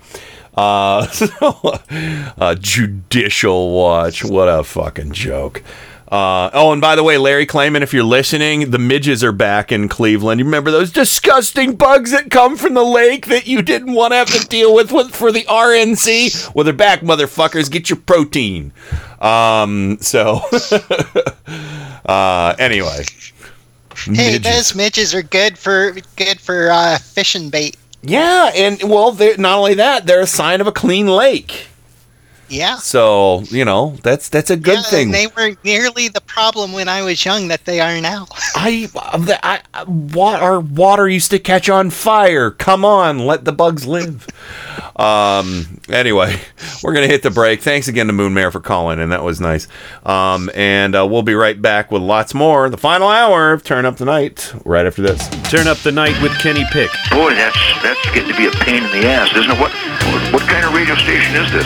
Judicial Watch. What a fucking joke. Oh, and by the way, Larry Klayman, if you're listening, the midges are back in Cleveland. You remember those disgusting bugs that come from the lake that you didn't want to have to deal with for the RNC? Well, they're back, motherfuckers. Get your protein. Anyway. Hey, midges. Those midges are good for fishing bait. Yeah, and well, not only that, they're a sign of a clean lake. Yeah. So, you know, that's a good thing. And they were nearly the problem when I was young that they are now. Our water used to catch on fire. Come on, let the bugs live. Anyway, we're going to hit the break. Thanks again to Moon Mare for calling, and that was nice. And we'll be right back with lots more. The final hour of Turn Up the Night, right after this. Turn Up the Night with Kenny Pick. Boy, that's getting to be a pain in the ass, isn't it? What kind of radio station is this?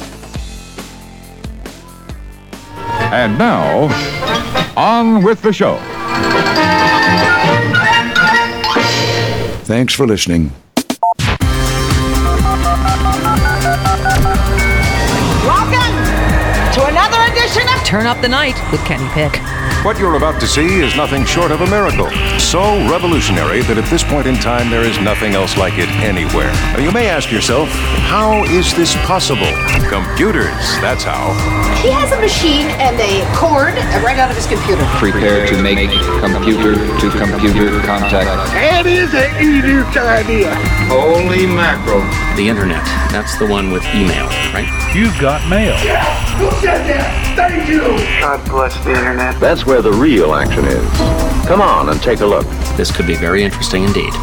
And now, on with the show. Thanks for listening. Welcome to another edition of Turn Up the Night with Kenny Pick. What you're about to see is nothing short of a miracle. So revolutionary that at this point in time, there is nothing else like it anywhere. Now, you may ask yourself, how is this possible? Computers, that's how. He has a machine and a cord right out of his computer. Prepare to make computer-to-computer contact. That is an idiot idea. Holy mackerel. The internet, that's the one with email, right? You've got mail. Yeah, who said that? Thank you. God bless the internet. That's where the real action is. Come on and take a look. This could be very interesting indeed.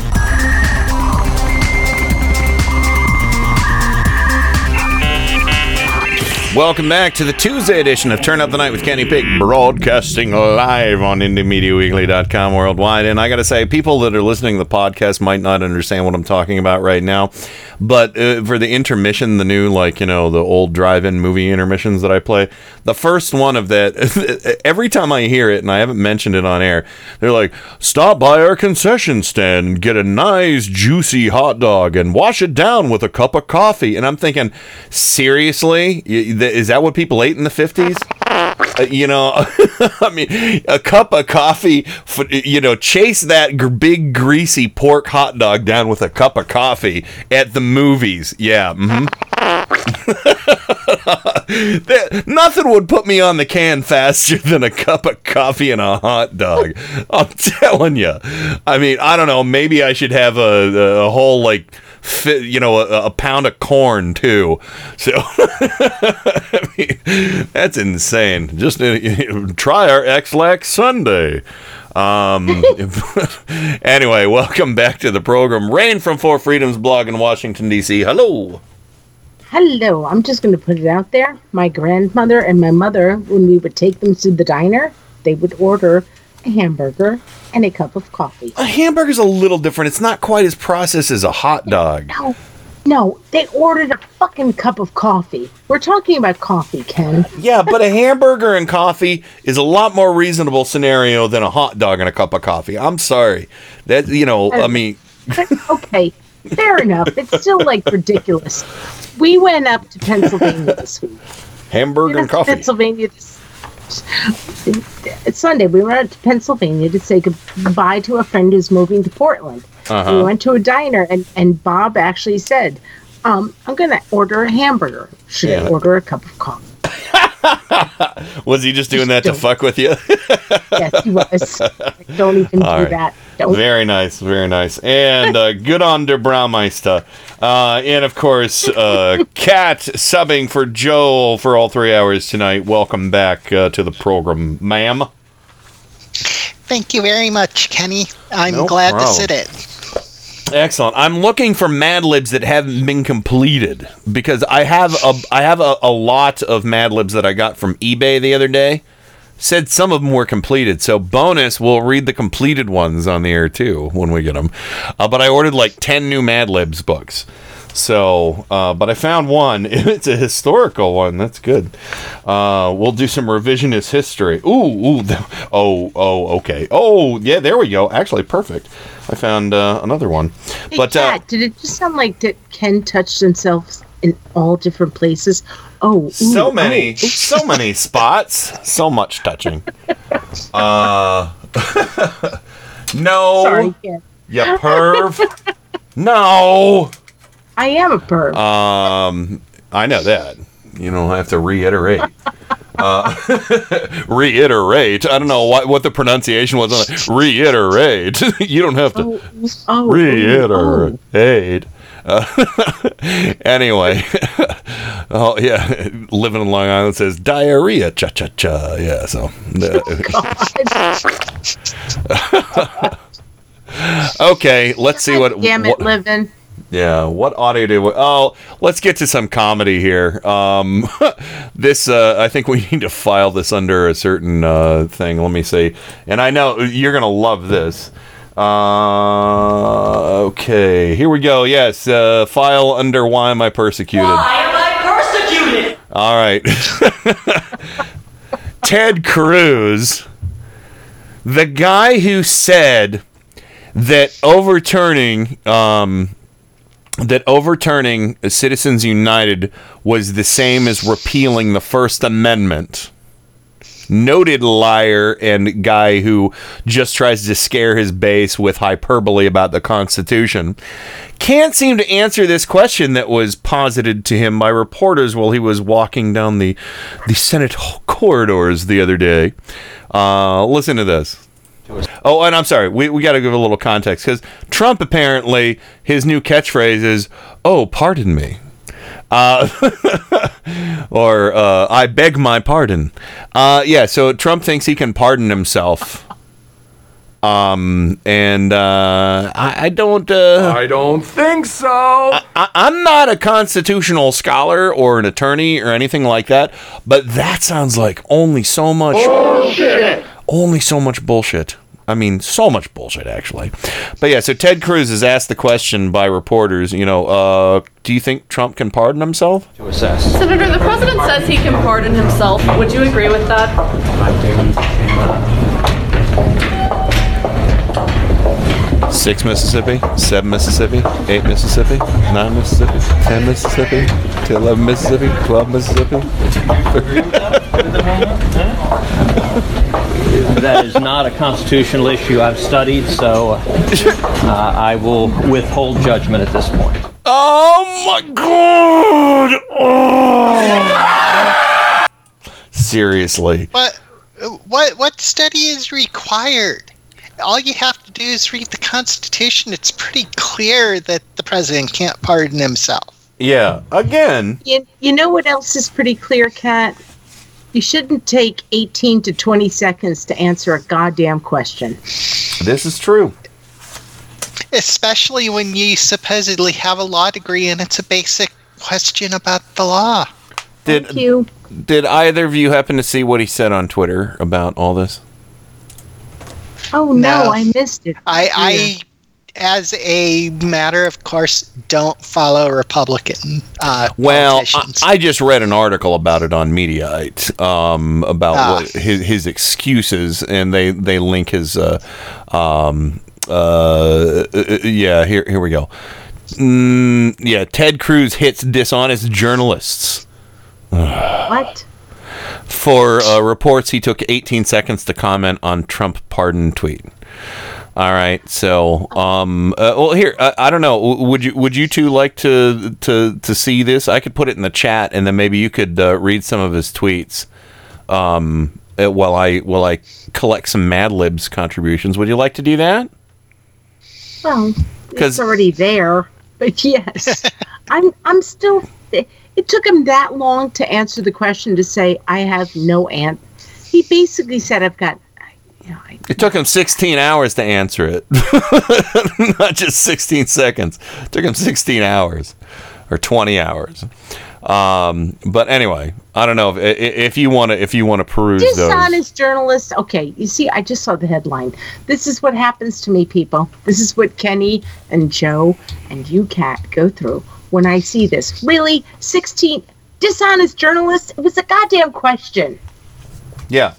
Welcome back to the Tuesday edition of Turn Up the Night with Kenny Pick, broadcasting live on IndieMediaWeekly.com worldwide. And I got to say, people that are listening to the podcast might not understand what I'm talking about right now, but for the intermission, the new, the old drive-in movie intermissions that I play, the first one of that, every time I hear it, and I haven't mentioned it on air, they're like, stop by our concession stand and get a nice juicy hot dog and wash it down with a cup of coffee. And I'm thinking, seriously? Is that what people ate in the 50s? I mean, a cup of coffee, chase that big greasy pork hot dog down with a cup of coffee at the movies. Yeah. Mm-hmm. Nothing would put me on the can faster than a cup of coffee and a hot dog. I'm telling you. I mean, I don't know. Maybe I should have a whole a pound of corn too. So I mean, that's insane. Just try our X-Lax Sunday. Anyway, welcome back to the program. Rain from Four Freedoms blog in Washington, D.C. Hello. Hello. I'm just going to put it out there. My grandmother and my mother, when we would take them to the diner, they would order a hamburger and a cup of coffee. A hamburger's a little different. It's not quite as processed as a hot dog. No, they ordered a fucking cup of coffee. We're talking about coffee, Ken. Yeah, but a hamburger and coffee is a lot more reasonable scenario than a hot dog and a cup of coffee. I'm sorry. That, I mean... Okay, fair enough. It's still, ridiculous. We went up to Pennsylvania this week. Hamburger and coffee. Pennsylvania this It's Sunday. We went out to Pennsylvania to say goodbye to a friend who's moving to Portland. Uh-huh. We went to a diner, and Bob actually said, I'm going to order a hamburger. Should I order a cup of coffee? Was he just doing that to fuck with you? Yes, he was. Don't even do that. Don't. Very nice, very nice. And good on der Braumeister. And, of course, Kat subbing for Joel for all 3 hours tonight. Welcome back to the program, ma'am. Thank you very much, Kenny. I'm glad to sit in. Excellent. I'm looking for Mad Libs that haven't been completed because I have a lot of Mad Libs that I got from eBay the other day said some of them were completed. So bonus, we'll read the completed ones on the air too when we get them. But I ordered like 10 new Mad Libs books. So, but I found one. It's a historical one. That's good. We'll do some revisionist history. Okay. Oh, yeah, there we go. Actually, perfect. I found another one. Hey, but Kat, did it just sound like that Ken touched himself in all different places? So many spots. So much touching. No. Sorry, Ken. Yeah, perv. No. I am a perv. I know that. You don't have to reiterate. Reiterate. I don't know what the pronunciation was on it. Reiterate. You don't have to reiterate. Anyway. Oh, yeah. Living in Long Island says diarrhea. Cha-cha-cha. Yeah, so. Okay, let's see what. Damn it, Livin'. Yeah, what audio do we... Oh, let's get to some comedy here. This, I think we need to file this under a certain thing. Let me see. And I know you're going to love this. Okay, here we go. Yes, file under Why Am I Persecuted? Why am I persecuted? All right. Ted Cruz, the guy who said that overturning Citizens United was the same as repealing the First Amendment. Noted liar and guy who just tries to scare his base with hyperbole about the Constitution. Can't seem to answer this question that was posited to him by reporters while he was walking down the Senate corridors the other day. Listen to this. Oh, and I'm sorry, we got to give a little context, because Trump, apparently, his new catchphrase is, "Oh, pardon me," or "I beg my pardon." Yeah, so Trump thinks he can pardon himself. I don't think so. I'm not a constitutional scholar or an attorney or anything like that, but that sounds like only so much bullshit. Only so much bullshit. I mean, so much bullshit, actually. But yeah, so Ted Cruz is asked the question by reporters, do you think Trump can pardon himself? To assess. Senator, the president says he can pardon himself. Would you agree with that? I do. 6 Mississippi, 7 Mississippi, 8 Mississippi, 9 Mississippi, 10 Mississippi, 11 Mississippi, 12 Mississippi. Agree with that? That is not a constitutional issue I've studied, so I will withhold judgment at this point. Oh my God! Oh. Seriously. What study is required? All you have to do is read the Constitution. It's pretty clear that the president can't pardon himself. Yeah, again. You know what else is pretty clear, Kat? You shouldn't take 18 to 20 seconds to answer a goddamn question. This is true. Especially when you supposedly have a law degree and it's a basic question about the law. Thank you. Did either of you happen to see what he said on Twitter about all this? Oh, no, I missed it. As a matter of course, don't follow Republican politicians. I just read an article about it on Mediaite about what his excuses, and they link his here we go. Ted Cruz hits dishonest journalists. What? For reports he took 18 seconds to comment on Trump pardon tweet. All right, so here, I don't know. Would you two like to see this? I could put it in the chat, and then maybe you could read some of his tweets while I collect some Mad Libs contributions. Would you like to do that? Well, it's already there, but yes, I'm still. It took him that long to answer the question to say I have no answer. He basically said I've got. It took him 16 hours to answer it. Not just 16 seconds. It took him 16 hours or 20 hours. But anyway, I don't know if you want to peruse those. Dishonest journalists. Okay, you see, I just saw the headline. This is what happens to me, people. This is what Kenny and Joe and you, Kat, go through when I see this. Really, 16 dishonest journalists? It was a goddamn question. Yeah,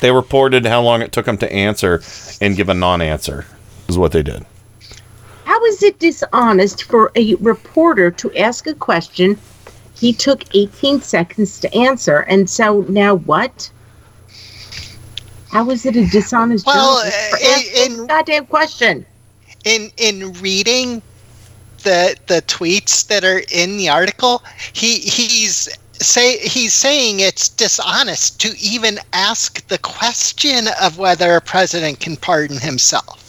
they reported how long it took them to answer and give a non-answer is what they did. How is it dishonest for a reporter to ask a question? He took 18 seconds to answer, and so now what? How is it a dishonest journalist for asking a goddamn question? In reading the tweets that are in the article, he's saying it's dishonest to even ask the question of whether a president can pardon himself.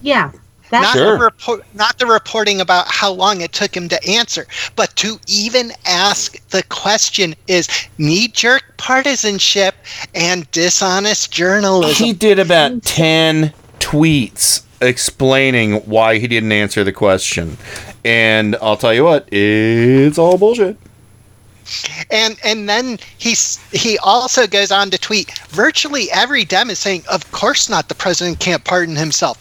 Yeah. Not the reporting about how long it took him to answer, but to even ask the question is knee-jerk partisanship and dishonest journalism. He did about 10 tweets explaining why he didn't answer the question. And I'll tell you what, it's all bullshit. And then he also goes on to tweet, virtually every Dem is saying, of course not, the president can't pardon himself.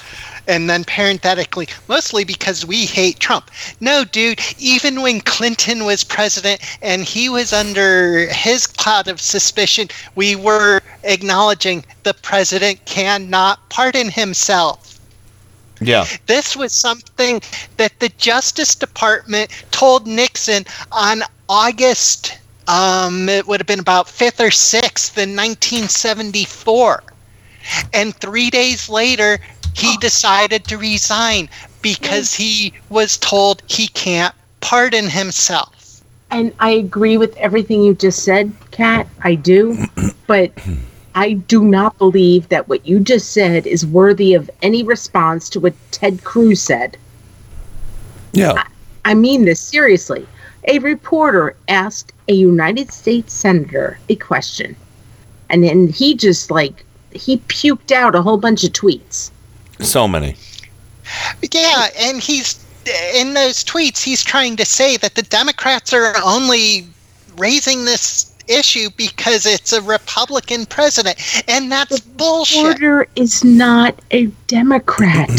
And then parenthetically, mostly because we hate Trump. No, dude, even when Clinton was president and he was under his cloud of suspicion, we were acknowledging the president cannot pardon himself. Yeah. This was something that the Justice Department told Nixon on August, it would have been about 5th or 6th in 1974. And 3 days later, he decided to resign because he was told he can't pardon himself. And I agree with everything you just said, Kat. I do. But I do not believe that what you just said is worthy of any response to what Ted Cruz said. Yeah. I mean this seriously. A reporter asked a United States senator a question. And then he just he puked out a whole bunch of tweets. So many. Yeah, and he's in those tweets, he's trying to say that the Democrats are only raising this issue because it's a Republican president, and that's bullshit. The reporter is not a Democrat.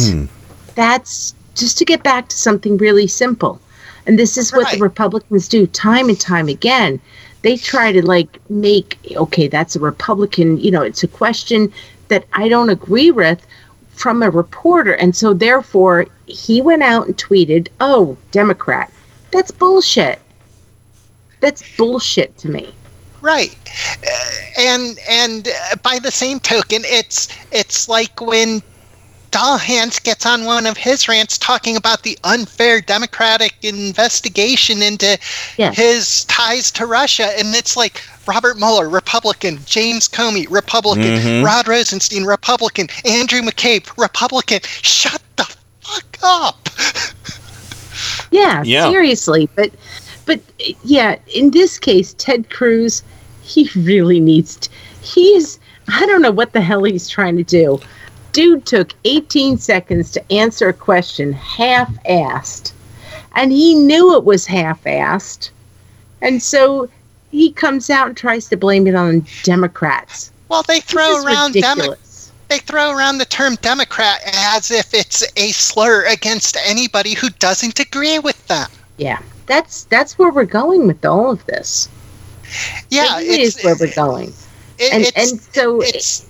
That's just to get back to something really simple. And this is what the Republicans do time and time again. They try to that's a Republican, it's a question that I don't agree with, from a reporter, and so therefore he went out and tweeted, oh, Democrat. That's bullshit. That's bullshit to me. Right. And by the same token, it's like when Dahlhans gets on one of his rants talking about the unfair Democratic investigation into his ties to Russia, and it's like Robert Mueller, Republican, James Comey, Republican, Rod Rosenstein, Republican, Andrew McCabe, Republican. Shut the fuck up. Yeah, seriously. But yeah, in this case, Ted Cruz, he really needs to, I don't know what the hell he's trying to do. Dude took 18 seconds to answer a question half-assed, and he knew it was half-assed, and so he comes out and tries to blame it on Democrats. Well, they throw around the term Democrat as if it's a slur against anybody who doesn't agree with them. Yeah, that's where we're going with all of this. Yeah, it is where we're going, and so it's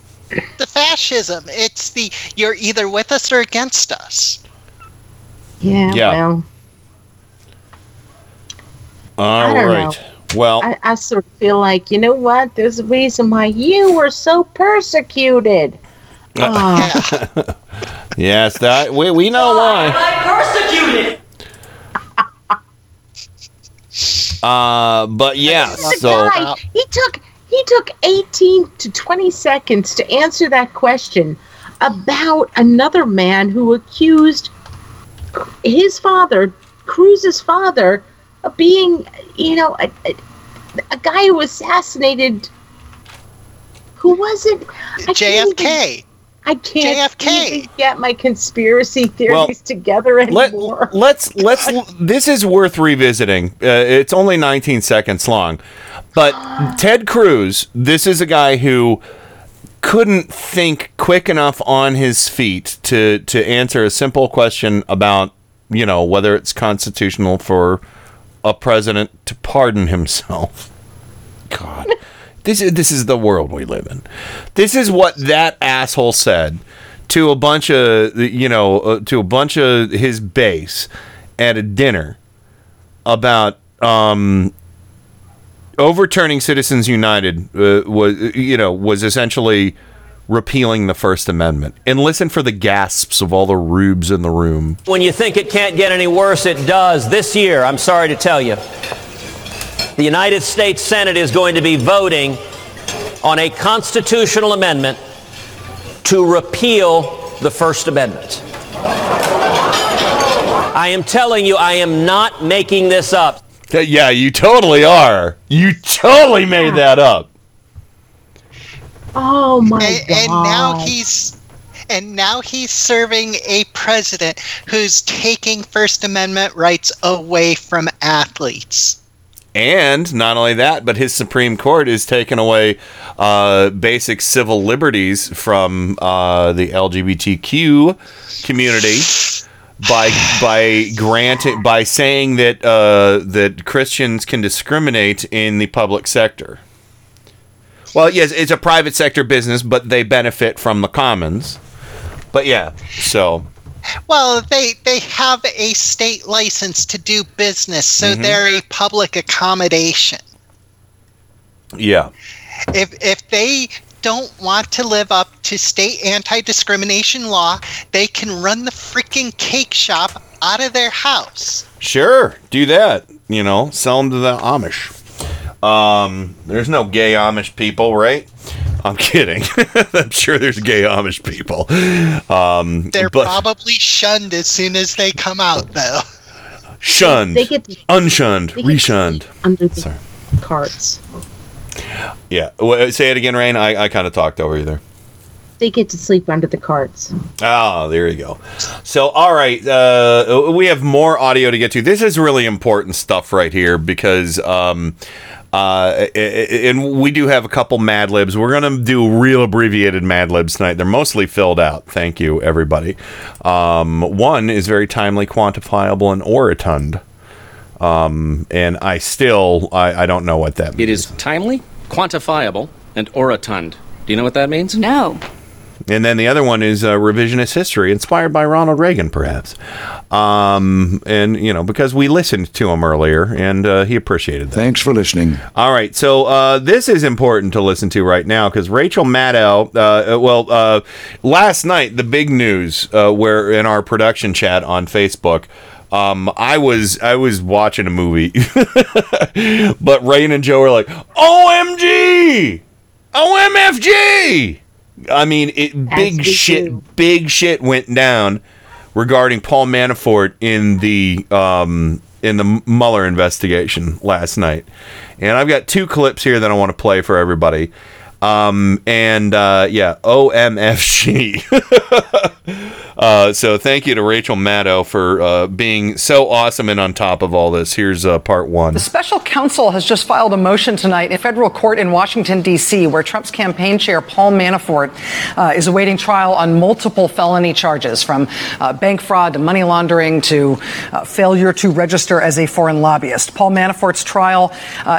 the fascism. It's the you're either with us or against us. Yeah. Well. All right. Know. Well, I sort of feel like, you know what? There's a reason why you were so persecuted. Yes, that we know why. I persecuted. But yeah. So He took 18 to 20 seconds to answer that question about another man who accused his father, Cruz's father, of being, a guy who assassinated. Who was it? JFK. I can't even get my conspiracy theories together anymore. Let's this is worth revisiting. It's only 19 seconds long. But Ted Cruz, this is a guy who couldn't think quick enough on his feet to answer a simple question about, you know, whether it's constitutional for a president to pardon himself. God. This is the world we live in. This is what that asshole said to a bunch of, you know, to a bunch of his base at a dinner about overturning Citizens United was essentially repealing the First Amendment. And listen for the gasps of all the rubes in the room. When you think it can't get any worse, it does. This year, I'm sorry to tell you, the United States Senate is going to be voting on a constitutional amendment to repeal the First Amendment. I am telling you, I am not making this up. Yeah, you totally are. You totally made that up. Oh my God. And now he's serving a president who's taking First Amendment rights away from athletes. And not only that, but his Supreme Court is taking away basic civil liberties from the LGBTQ community by saying that that Christians can discriminate in the public sector. Well, yes, it's a private sector business, but they benefit from the commons. But yeah, so. Well, they have a state license to do business, so they're a public accommodation. Yeah. If they don't want to live up to state anti-discrimination law, they can run the freaking cake shop out of their house. Sure, do that. You know, sell them to the Amish. There's no gay Amish people, right? I'm kidding. I'm sure there's gay Amish people. They're probably shunned as soon as they come out, though. Shunned. They get unshunned. Reshunned. Under the carts. Yeah. Say it again, Rain. I kind of talked over you there. They get to sleep under the carts. Ah, there you go. So, all right. We have more audio to get to. This is really important stuff right here because... and we do have a couple Mad Libs. We're going to do real abbreviated Mad Libs tonight. They're mostly filled out. Thank you, everybody. One is very timely, quantifiable, and orotund. And I don't know what that means. It is timely, quantifiable, and orotund. Do you know what that means? No. And then the other one is revisionist history, inspired by Ronald Reagan, perhaps. And, you know, because we listened to him earlier, and he appreciated that. Thanks for listening. All right. So this is important to listen to right now, because Rachel Maddow, last night, the big news where in our production chat on Facebook, I was watching a movie, but Rain and Joe were like, OMG! OMFG! I mean, big shit went down regarding Paul Manafort in the Mueller investigation last night. And I've got two clips here that I want to play for everybody. OMFG. So thank you to Rachel Maddow for being so awesome and on top of all this. Here's part one. The special counsel has just filed a motion tonight in federal court in Washington, D.C., where Trump's campaign chair, Paul Manafort, is awaiting trial on multiple felony charges, from bank fraud to money laundering to failure to register as a foreign lobbyist. Paul Manafort's trial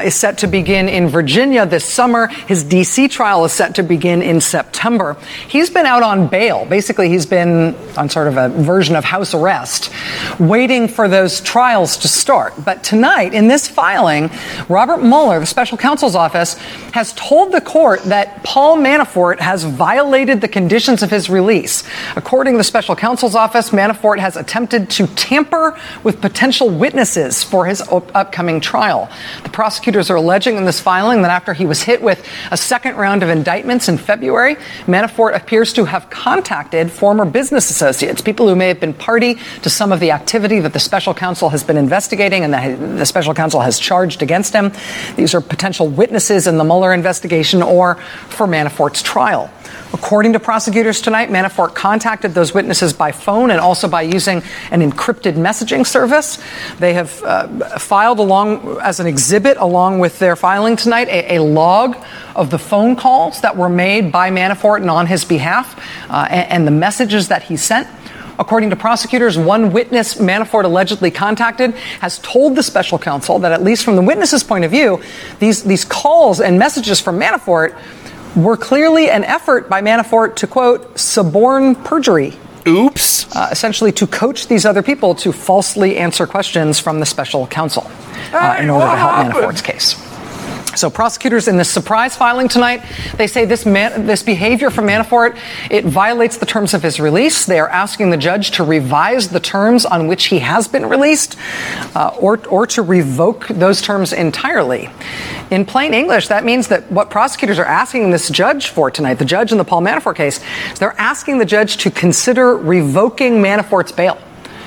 is set to begin in Virginia this summer. His D.C. trial is set to begin in September. He's been out on bail. Basically, he's been on sort of a version of house arrest, waiting for those trials to start. But tonight, in this filing, Robert Mueller, the special counsel's office, has told the court that Paul Manafort has violated the conditions of his release. According to the special counsel's office, Manafort has attempted to tamper with potential witnesses for his upcoming trial. The prosecutors are alleging in this filing that after he was hit with a second round of indictments in February, Manafort appears to have contacted former business associates, people who may have been party to some of the activity that the special counsel has been investigating and that the special counsel has charged against him. These are potential witnesses in the Mueller investigation or for Manafort's trial. According to prosecutors tonight, Manafort contacted those witnesses by phone and also by using an encrypted messaging service. They have filed along as an exhibit, along with their filing tonight, a log of the phone calls that were made by Manafort and on his behalf and the messages that he sent. According to prosecutors, one witness Manafort allegedly contacted has told the special counsel that, at least from the witness's point of view, these calls and messages from Manafort were clearly an effort by Manafort to, quote, suborn perjury. Oops. Essentially to coach these other people to falsely answer questions from the special counsel in order to help Manafort's case. So prosecutors in this surprise filing tonight, they say this behavior from Manafort, it violates the terms of his release. They are asking the judge to revise the terms on which he has been released or to revoke those terms entirely. In plain English, that means that what prosecutors are asking this judge for tonight, the judge in the Paul Manafort case, they're asking the judge to consider revoking Manafort's bail.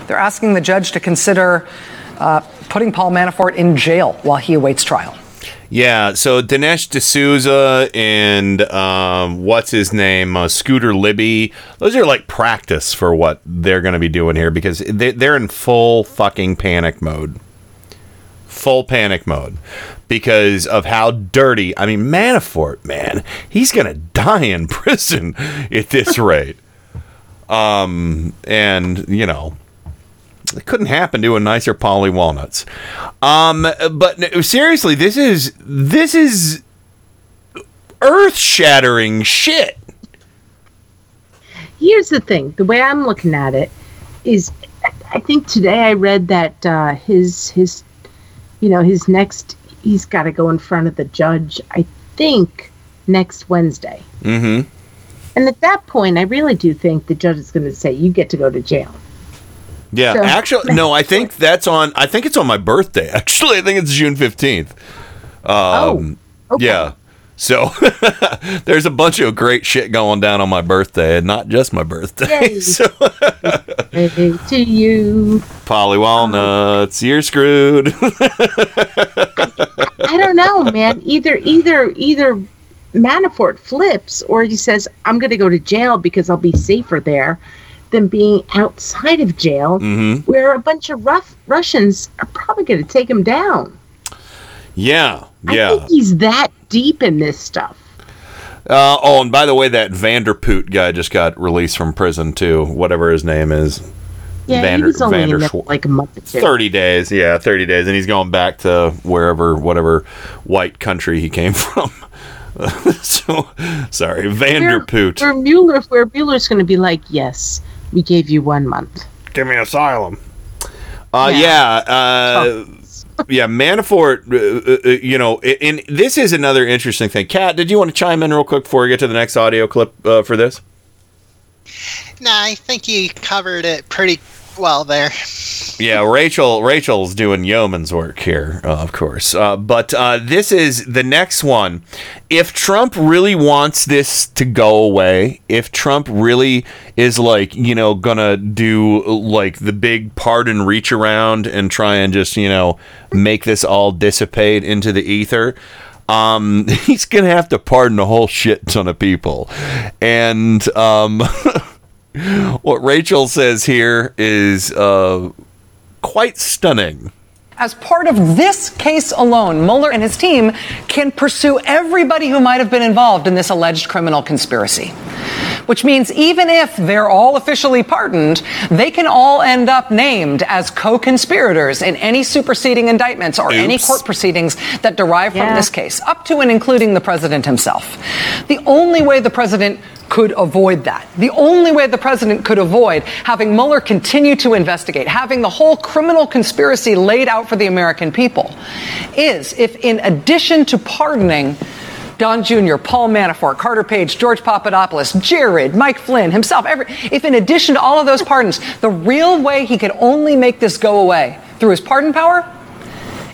They're asking the judge to consider putting Paul Manafort in jail while he awaits trial. Yeah, so Dinesh D'Souza and Scooter Libby, those are like practice for what they're going to be doing here because they're in full fucking panic mode. Full panic mode because of how dirty. I mean, Manafort, man, he's going to die in prison at this rate. And, you know. It couldn't happen to a nicer Polly Walnuts. But no, seriously, this is earth-shattering shit. Here's the thing. The way I'm looking at it is I think today I read that he's got to go in front of the judge, I think, next Wednesday. Mm-hmm. And at that point, I really do think the judge is going to say, you get to go to jail. Yeah, so. Actually, no, I think that's on. I think it's on my birthday. Actually, I think it's June 15th. Okay. Yeah. So there's a bunch of great shit going down on my birthday, and not just my birthday. So to you, Polly Walnuts, you're screwed. I don't know, man. Either Manafort flips, or he says, "I'm going to go to jail because I'll be safer there." Than being outside of jail, mm-hmm. where a bunch of rough Russians are probably going to take him down. Yeah. I think he's that deep in this stuff. And by the way, that Vanderpoot guy just got released from prison, too, whatever his name is. Yeah, he was only in there like a month or two. 30 days, and he's going back to whatever white country he came from. So, sorry, Vanderpoot. Where Mueller's going to be like, yes, we gave you 1 month. Give me asylum. Yeah, Manafort, and this is another interesting thing. Kat, did you want to chime in real quick before we get to the next audio clip for this? No, I think you covered it pretty well there. Yeah, Rachel's doing yeoman's work here, of course. But this is the next one. If Trump really wants this to go away, if Trump really is gonna do the big pardon reach around and try and just, make this all dissipate into the ether, he's gonna have to pardon a whole shit ton of people. And what Rachel says here is quite stunning. As part of this case alone, Mueller and his team can pursue everybody who might have been involved in this alleged criminal conspiracy, which means even if they're all officially pardoned, they can all end up named as co-conspirators in any superseding indictments or any court proceedings that derive from this case, up to and including the president himself. The only way the president could avoid that. The only way the president could avoid having Mueller continue to investigate, having the whole criminal conspiracy laid out for the American people, is if in addition to pardoning Don Jr., Paul Manafort, Carter Page, George Papadopoulos, Jared, Mike Flynn, himself, if in addition to all of those pardons, the real way he could only make this go away through his pardon power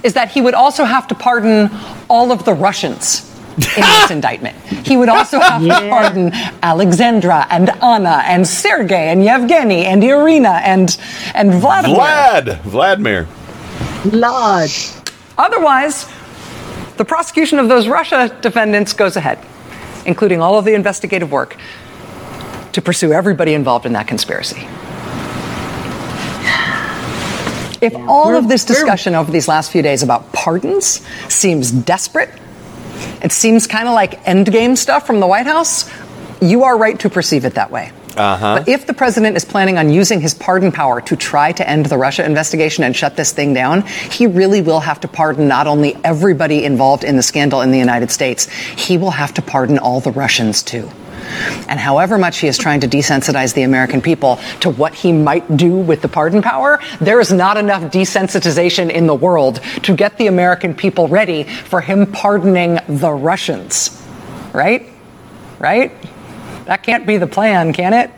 is that he would also have to pardon all of the Russians in this indictment. He would also have to pardon Alexandra and Anna and Sergei and Yevgeny and Irina and Vladimir. Vladimir. Lord. Otherwise, the prosecution of those Russia defendants goes ahead. including all of the investigative work, to pursue everybody involved in that conspiracy. If all of this discussion over these last few days about pardons seems desperate, it seems kind of like endgame stuff from the White House, you are right to perceive it that way. Uh-huh. But if the president is planning on using his pardon power to try to end the Russia investigation and shut this thing down, he really will have to pardon not only everybody involved in the scandal in the United States, he will have to pardon all the Russians, too. And however much he is trying to desensitize the American people to what he might do with the pardon power, there is not enough desensitization in the world to get the American people ready for him pardoning the Russians. Right? Right? That can't be the plan, can it?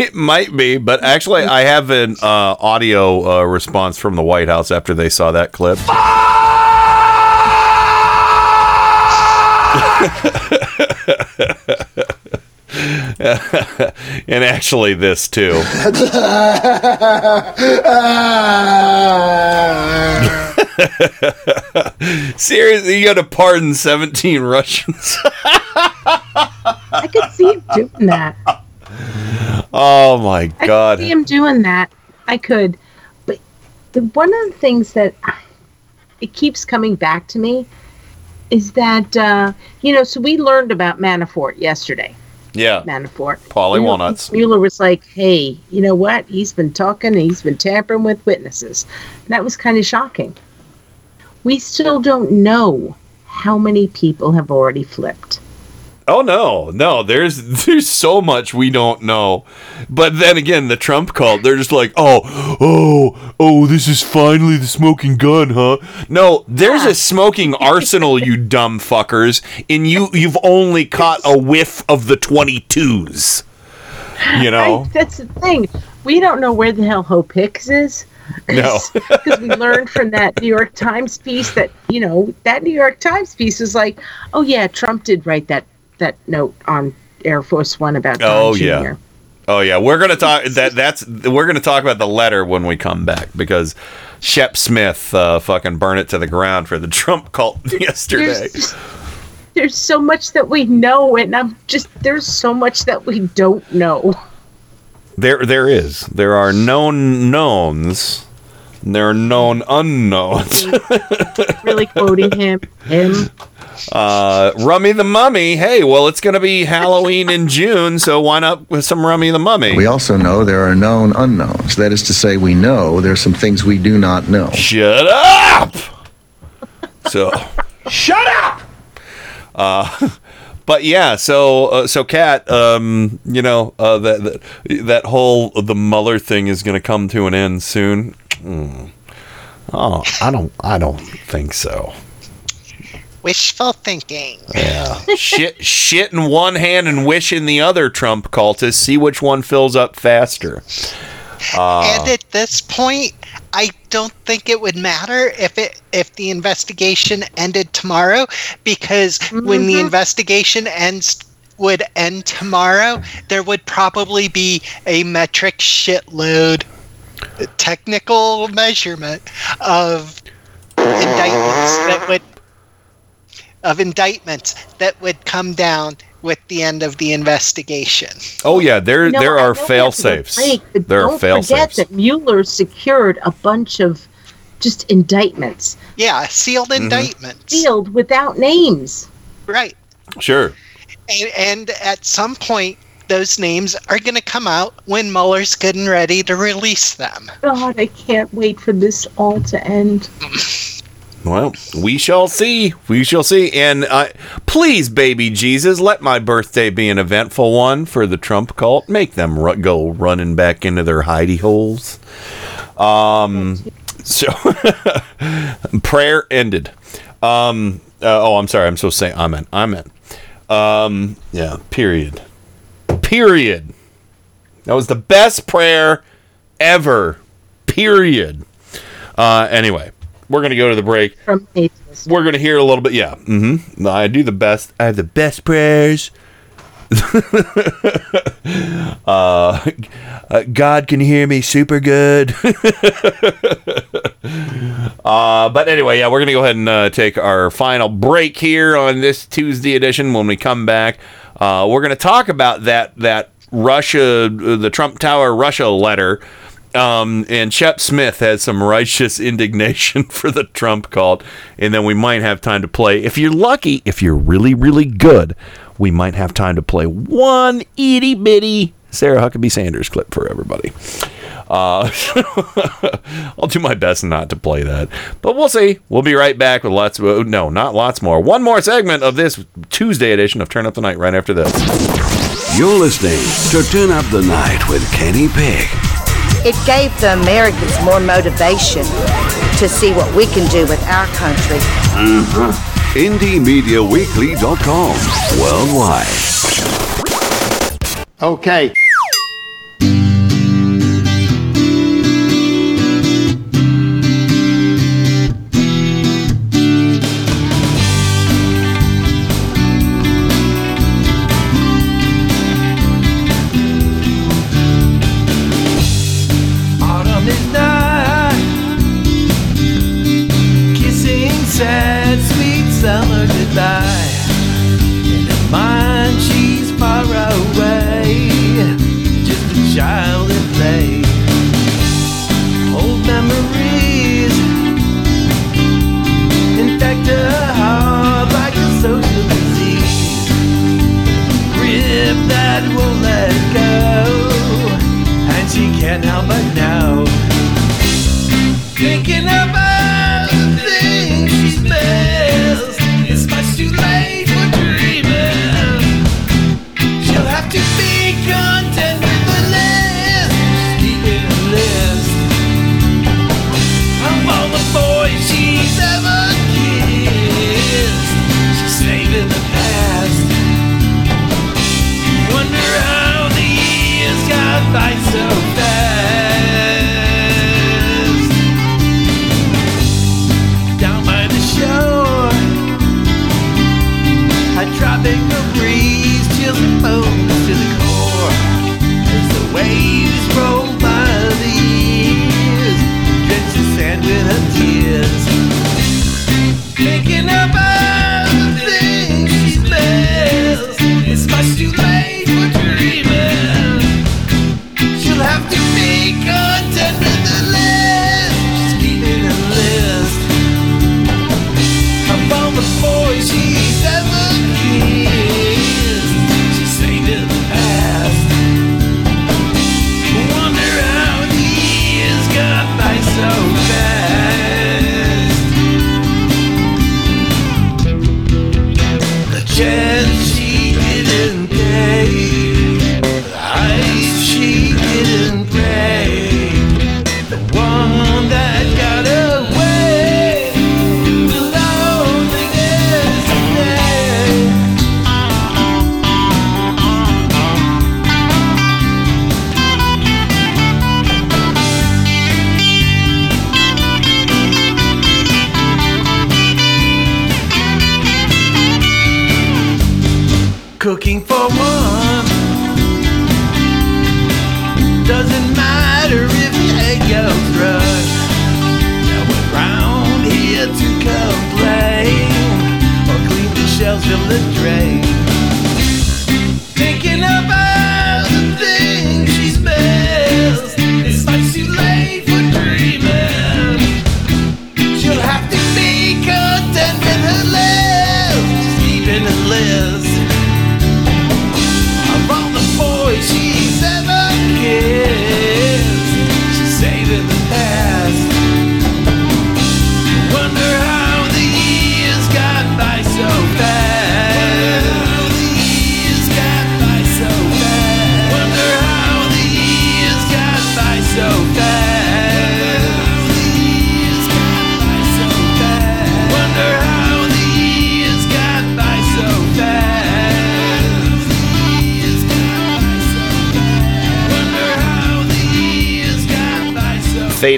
It might be, but actually I have an audio response from the White House after they saw that clip. And actually this too. Seriously, you got to pardon 17 Russians. I could see him doing that. Oh my God. I could see him doing that. I could. But one of the things that it keeps coming back to me is that, so we learned about Manafort yesterday. Yeah. Manafort. Paulie Walnuts. Mueller was like, hey, you know what? He's been talking and he's been tampering with witnesses. And that was kind of shocking. We still don't know how many people have already flipped. Oh, no, there's so much we don't know. But then again, the Trump cult, they're just like, oh, this is finally the smoking gun, huh? No, there's a smoking arsenal, you dumb fuckers, and you've only caught a whiff of the 22s, you know? That's the thing. We don't know where the hell Hope Hicks is. Because we learned from that New York Times piece that New York Times piece was like, oh, yeah, Trump did write that note on Air Force One about Don Jr. Oh yeah, we're gonna talk we're gonna talk about the letter when we come back, because Shep Smith fucking burned it to the ground for the Trump cult yesterday. There's so much that we know, and there's so much that we don't know. There are known knowns. There are known unknowns. Really quoting him. Rummy the Mummy. Hey, well, it's going to be Halloween in June, so why not with some Rummy the Mummy? We also know there are known unknowns. That is to say, we know there are some things we do not know. Shut up! Shut up! But yeah, so Kat, that whole the Mueller thing is going to come to an end soon. Oh, I don't think so. Wishful thinking. Yeah. shit in one hand and wish in the other, Trump cultists. See which one fills up faster. And at this point, I don't think it would matter if the investigation ended tomorrow, because when the investigation would end tomorrow, there would probably be a metric shitload technical measurement of indictments that would come down with the end of the investigation. Oh yeah, there are fail safes. There are fail safes. Don't forget that Mueller secured a bunch of just indictments. Yeah, sealed indictments. Sealed without names. Right. Sure. And at some point, those names are going to come out when Mueller's good and ready to release them. God, I can't wait for this all to end. Well, we shall see. We shall see. And please, baby Jesus, let my birthday be an eventful one for the Trump cult. Make them go running back into their hidey holes. So prayer ended. I'm sorry. I'm supposed to say amen. Amen. Yeah, period. Period. That was the best prayer ever. Period. Anyway. We're going to go to the break. We're going to hear a little bit. Yeah. I have the best prayers God can hear me super good. But anyway, yeah, we're going to go ahead and take our final break here on this Tuesday edition. When we come back, we're going to talk about that Russia, the Trump Tower Russia letter. And Shep Smith has some righteous indignation for the Trump cult. And then we might have time to play, if you're lucky, if you're really, really good, we might have time to play one itty bitty Sarah Huckabee Sanders clip for everybody. I'll do my best not to play that, but we'll see. We'll be right back with lots of, no, not lots more. One more segment of this Tuesday edition of Turn Up the Night right after this. You're listening to Turn Up the Night with Kenny Pick. It gave the Americans more motivation to see what we can do with our country. Mm-hmm. IndieMediaWeekly.com. Worldwide. Okay.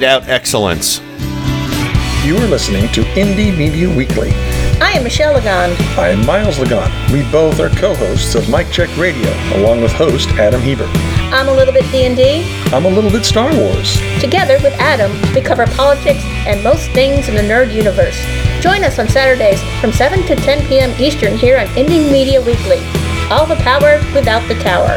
Out excellence. You are listening to Indie Media Weekly, I am Michelle Ligon. I am Miles Ligon. We both are co-hosts of Mike Check Radio, along with host Adam Hebert. I'm a little bit D&D. I'm a little bit Star Wars. Together with Adam, we cover politics and most things in the nerd universe. Join us on Saturdays from 7 to 10 p.m. Eastern here on Indie Media Weekly. All the power without the tower.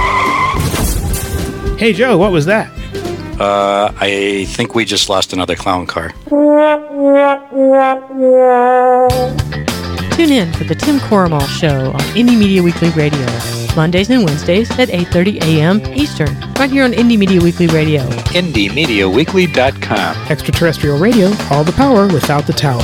Hey, Joe, what was that? I think we just lost another clown car. Tune in for the Tim Corrimal Show on Indie Media Weekly Radio, Mondays and Wednesdays at 8:30 a.m. Eastern, right here on Indie Media Weekly Radio. IndieMediaWeekly.com. Extraterrestrial Radio, all the power without the tower.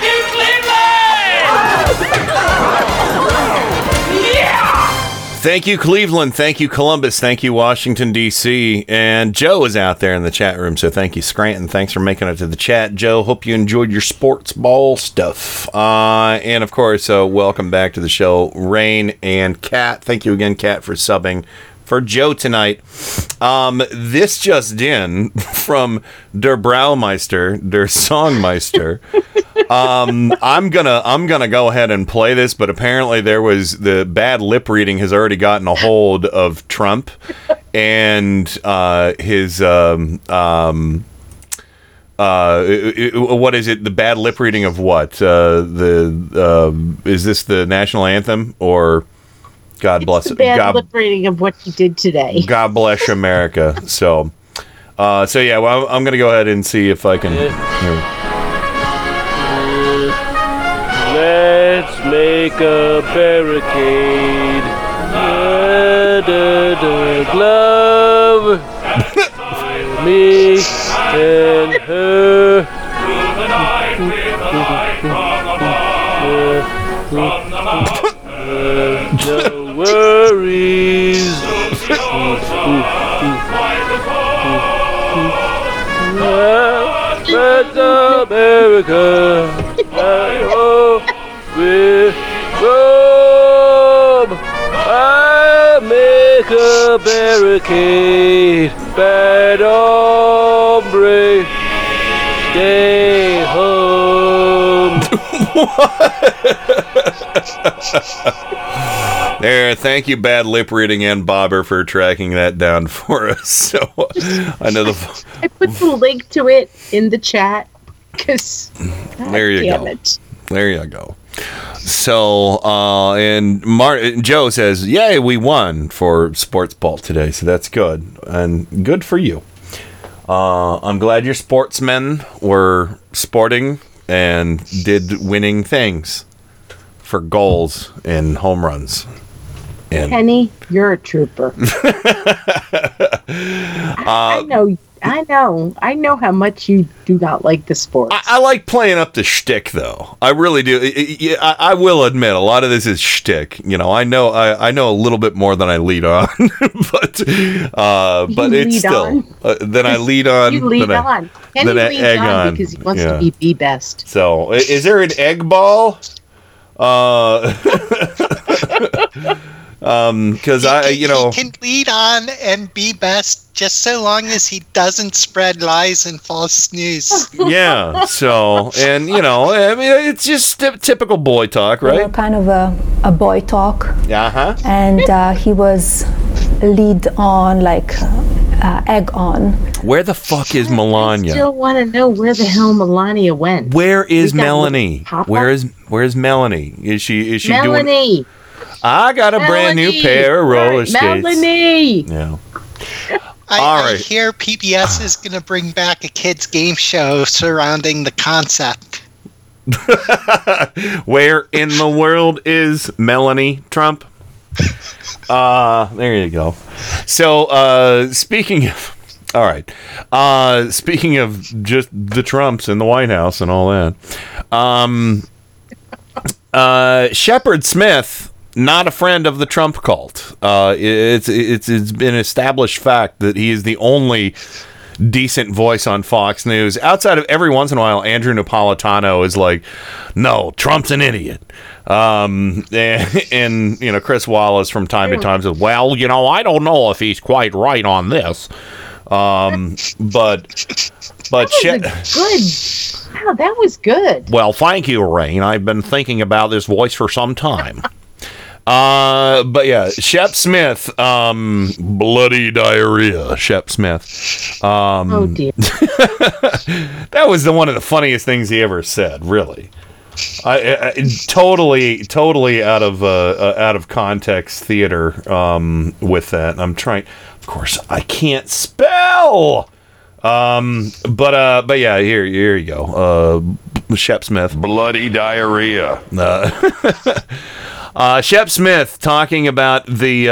you, Cleveland! Yeah! Thank you, Cleveland. Thank you, Columbus. Thank you, Washington, D.C. And Joe is out there in the chat room, so thank you, Scranton. Thanks for making it to the chat, Joe. Hope you enjoyed your sports ball stuff. And, of course, welcome back to the show, Rain and Kat. Thank you again, Kat, for subbing for Joe tonight. This just in from Der Braumeister, Der Songmeister. I'm gonna go ahead and play this, but apparently there was the bad lip reading has already gotten a hold of Trump and his what is it? The bad lip reading of what? Is this the National Anthem or? God bless. It's the bad lip reading of what you did today. God bless America. So yeah. Well, I'm going to go ahead and see if I can. Let's make a barricade. Glove me and her. No worries. That's America. I hope we come. I make a barricade. Bad hombre, stay home. There, thank you, Bad Lip Reading and Bobber, for tracking that down for us. So I know I put the link to it in the chat because there you go. There you go. So and Joe says, "Yay, we won for sports ball today." So that's good and good for you. I'm glad your sportsmen were sporting and did winning things for goals and home runs. And Kenny, you're a trooper. I know. I know how much you do not like the sport. I like playing up the shtick, though. I really do. I will admit, a lot of this is shtick. You know, I know a little bit more than I lead on, but it's still then I lead on. You lead on. Kenny leads on because he wants to be the best. So, is there an egg ball? Because he can lead on and be best just so long as he doesn't spread lies and false news. Yeah. So, and I mean, it's just typical boy talk, right? We were kind of a boy talk. Uh-huh. And he was lead on, like egg on. Where the fuck is Melania? I still want to know where the hell Melania went. Where is Melanie? Where is Melanie? Is she Melanie doing? I got a brand new pair of roller skates. Melanie. Yeah. I hear PBS is going to bring back a kids' game show surrounding the concept. Where in the world is Melanie Trump? There you go. So, speaking of just the Trumps in the White House and all that, Shepard Smith. Not a friend of the Trump cult. It's been established fact that he is the only decent voice on Fox News. Outside of every once in a while, Andrew Napolitano is like, "No, Trump's an idiot." And you know, Chris Wallace from time to time says, "Well, you know, I don't know if he's quite right on this." But shit. Good. Wow, that was good. Well, thank you, Rain. I've been thinking about this voice for some time. But yeah, Shep Smith, bloody diarrhea, Shep Smith. Oh dear. That was one of the funniest things he ever said, really. Totally out of context theater, with that. I'm trying, of course I can't spell. But yeah, here you go. Shep Smith, bloody diarrhea. Shep Smith talking about the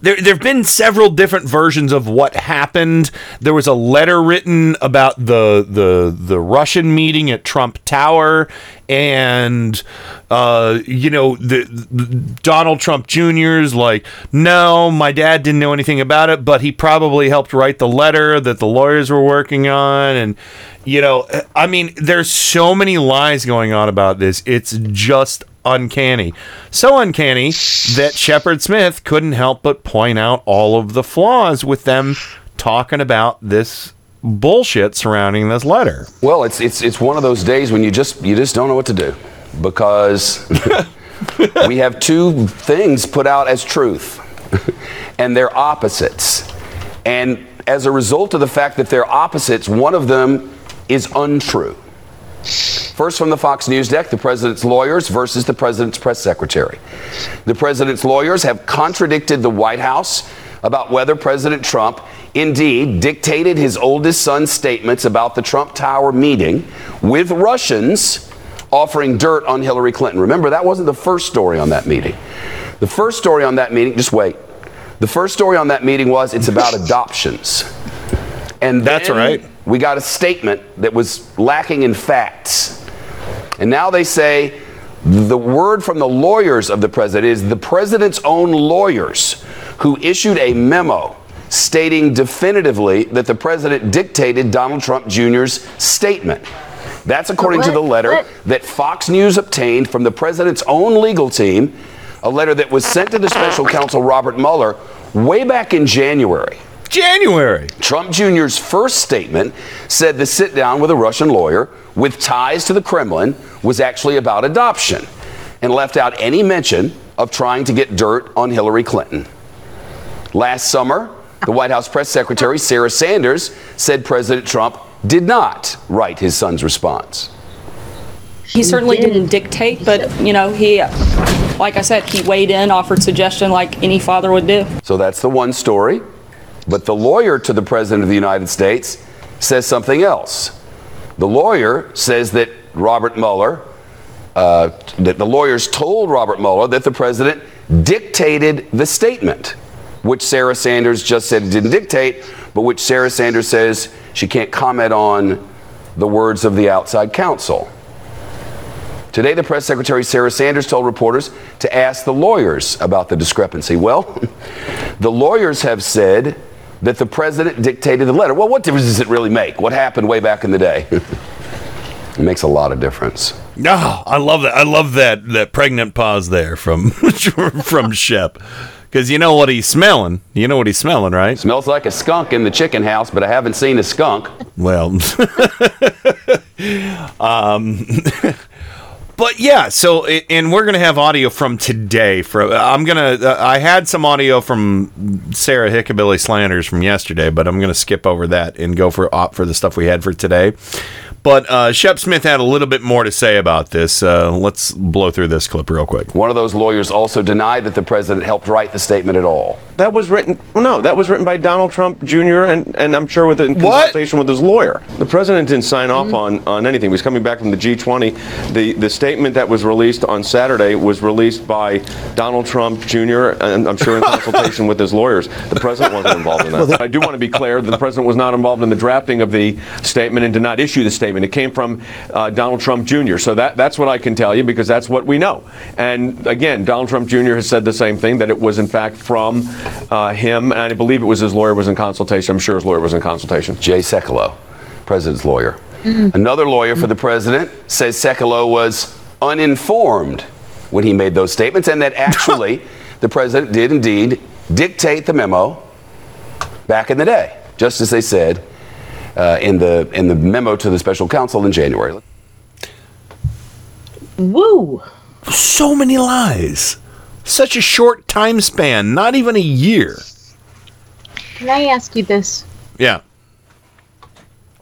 there've been several different versions of what happened. There was a letter written about the Russian meeting at Trump Tower, and the Donald Trump Jr.'s like, no, my dad didn't know anything about it, but he probably helped write the letter that the lawyers were working on, and you know, I mean, there's so many lies going on about this. It's just uncanny. So uncanny that Shepard Smith couldn't help but point out all of the flaws with them talking about this bullshit surrounding this letter. Well, it's one of those days when you just don't know what to do, because we have two things put out as truth and they're opposites. And as a result of the fact that they're opposites, one of them is untrue. First, from the Fox News deck, the president's lawyers versus the president's press secretary. The president's lawyers have contradicted the White House about whether President Trump indeed dictated his oldest son's statements about the Trump Tower meeting with Russians offering dirt on Hillary Clinton. Remember, that wasn't the first story on that meeting. The first story on that meeting, just wait. The first story on that meeting was it's about adoptions. And that's right. We got a statement that was lacking in facts. And now they say the word from the lawyers of the president is the president's own lawyers who issued a memo stating definitively that the president dictated Donald Trump Jr.'s statement. That's according to the letter that Fox News obtained from the president's own legal team, a letter that was sent to the special counsel Robert Mueller way back in January. Trump Jr.'s first statement said the sit-down with a Russian lawyer with ties to the Kremlin was actually about adoption, and left out any mention of trying to get dirt on Hillary Clinton. Last summer, the White House press secretary, Sarah Sanders, said President Trump did not write his son's response. He certainly didn't dictate, but, you know, he... Like I said, he weighed in, offered suggestion like any father would do. So that's the one story. But the lawyer to the President of the United States says something else. The lawyer says that Robert Mueller, that the lawyers told Robert Mueller that the President dictated the statement, which Sarah Sanders just said it didn't dictate, but which Sarah Sanders says she can't comment on the words of the outside counsel. Today, the press secretary, Sarah Sanders, told reporters to ask the lawyers about the discrepancy. Well, the lawyers have said that the president dictated the letter. Well, what difference does it really make? What happened way back in the day? It makes a lot of difference. Oh, I love that. I love that pregnant pause there from Shep. Because you know what he's smelling. You know what he's smelling, right? Smells like a skunk in the chicken house, but I haven't seen a skunk. Well... But yeah, so and we're gonna have audio from today. I had some audio from Sarah Huckabee Sanders from yesterday, but I'm gonna skip over that and go for the stuff we had for today. But Shep Smith had a little bit more to say about this. Let's blow through this clip real quick. One of those lawyers also denied that the president helped write the statement at all. That was written by Donald Trump Jr. and I'm sure with in consultation with his lawyer. The president didn't sign off on anything. He was coming back from the G20. The statement that was released on Saturday was released by Donald Trump Jr. and I'm sure in consultation with his lawyers. The president wasn't involved in that. I do want to be clear that the president was not involved in the drafting of the statement and did not issue the statement. It came from Donald Trump Jr. So that's what I can tell you because that's what we know. And again, Donald Trump Jr. has said the same thing, that it was in fact from him. And I believe it was his lawyer was in consultation. I'm sure his lawyer was in consultation. Jay Sekulow, president's lawyer. Mm-hmm. Another lawyer for the president says Sekulow was uninformed when he made those statements and that actually the president did indeed dictate the memo back in the day, just as they said. In the memo to the special counsel in January. Woo! So many lies. Such a short time span. Not even a year. Can I ask you this? Yeah.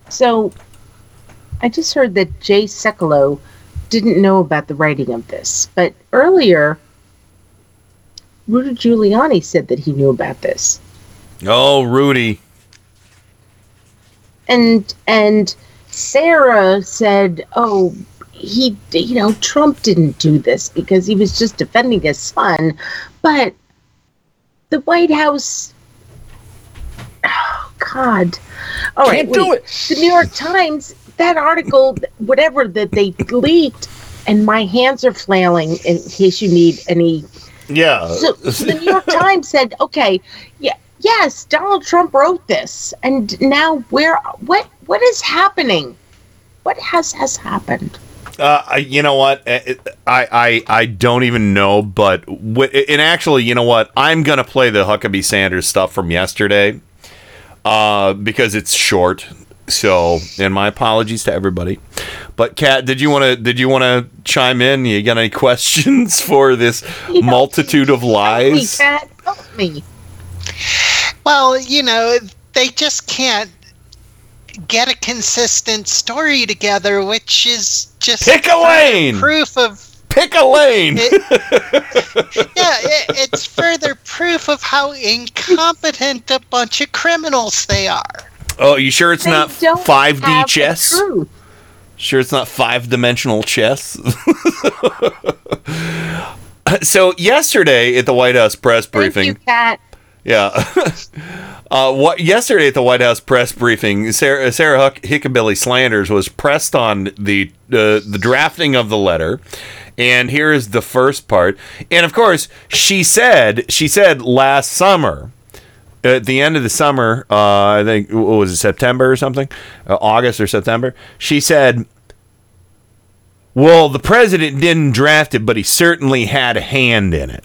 So, I just heard that Jay Sekulow didn't know about the writing of this. But earlier, Rudy Giuliani said that he knew about this. Oh, Rudy. And Sarah said, "Oh, Trump didn't do this because he was just defending his son." But the White House, oh God, all right, do it. The New York Times, that article, whatever that they leaked, and my hands are flailing in case you need any. Yeah. So the New York Times said, "Okay, yeah." Yes, Donald Trump wrote this, and now what is happening? What has happened? You know what? I don't even know, but and actually, you know what? I'm gonna play the Huckabee Sanders stuff from yesterday because it's short. So, and my apologies to everybody. But Kat, did you want to chime in? You got any questions for this multitude of lies? Help me, Kat, help me. Well, they just can't get a consistent story together, which is just proof of... Pick a lane! It's further proof of how incompetent a bunch of criminals they are. Oh, you sure it's not 5D chess? Sure it's not five-dimensional chess? So, yesterday at the White House press briefing... Thank you, Kat. Yeah. Yesterday at the White House press briefing, Sarah Huckabee Sanders was pressed on the drafting of the letter, and here is the first part. And of course, she said last summer, at the end of the summer, I think what was it, September or something, August or September, she said, "Well, the president didn't draft it, but he certainly had a hand in it."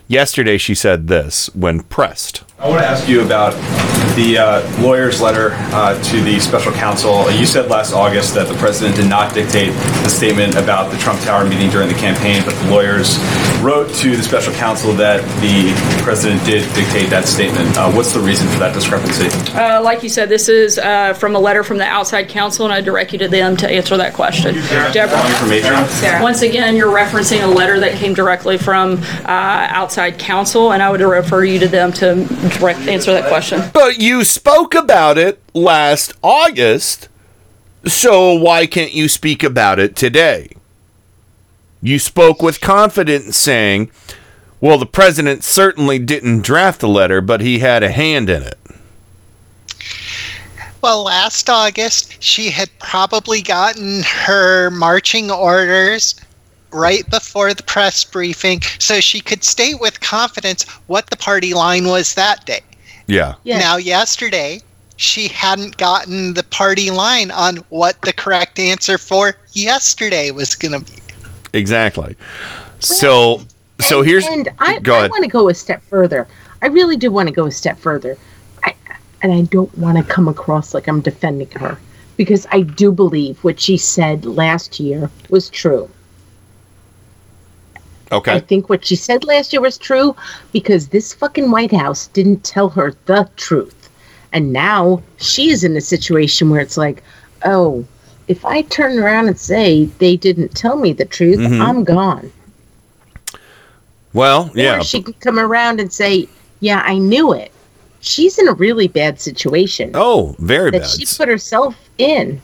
Yesterday, she said this when pressed. I want to ask you about the lawyer's letter to the special counsel. You said last August that the president did not dictate the statement about the Trump Tower meeting during the campaign, but the lawyers wrote to the special counsel that the president did dictate that statement. What's the reason for that discrepancy? Like you said, this is from a letter from the outside counsel, and I direct you to them to answer that question. Deborah, once again, you're referencing a letter that came directly from outside counsel, and I would refer you to them to answer that question. But you spoke about it last August, so why can't you speak about it today? You spoke with confidence saying, well, the president certainly didn't draft the letter, but he had a hand in it. Well, last August, she had probably gotten her marching orders right before the press briefing, so she could state with confidence what the party line was that day. Yeah. Yes. Now, yesterday, she hadn't gotten the party line on what the correct answer for yesterday was going to be. Exactly. I want to go a step further. I really do want to go a step further. I don't want to come across like I'm defending her. because I do believe what she said last year was true. Okay. I think what she said last year was true because this fucking White House didn't tell her the truth. And now she is in a situation where it's like, oh, if I turn around and say they didn't tell me the truth, mm-hmm. I'm gone. Well, yeah. Or she could come around and say, yeah, I knew it. She's in a really bad situation. Oh, very bad. She put herself in.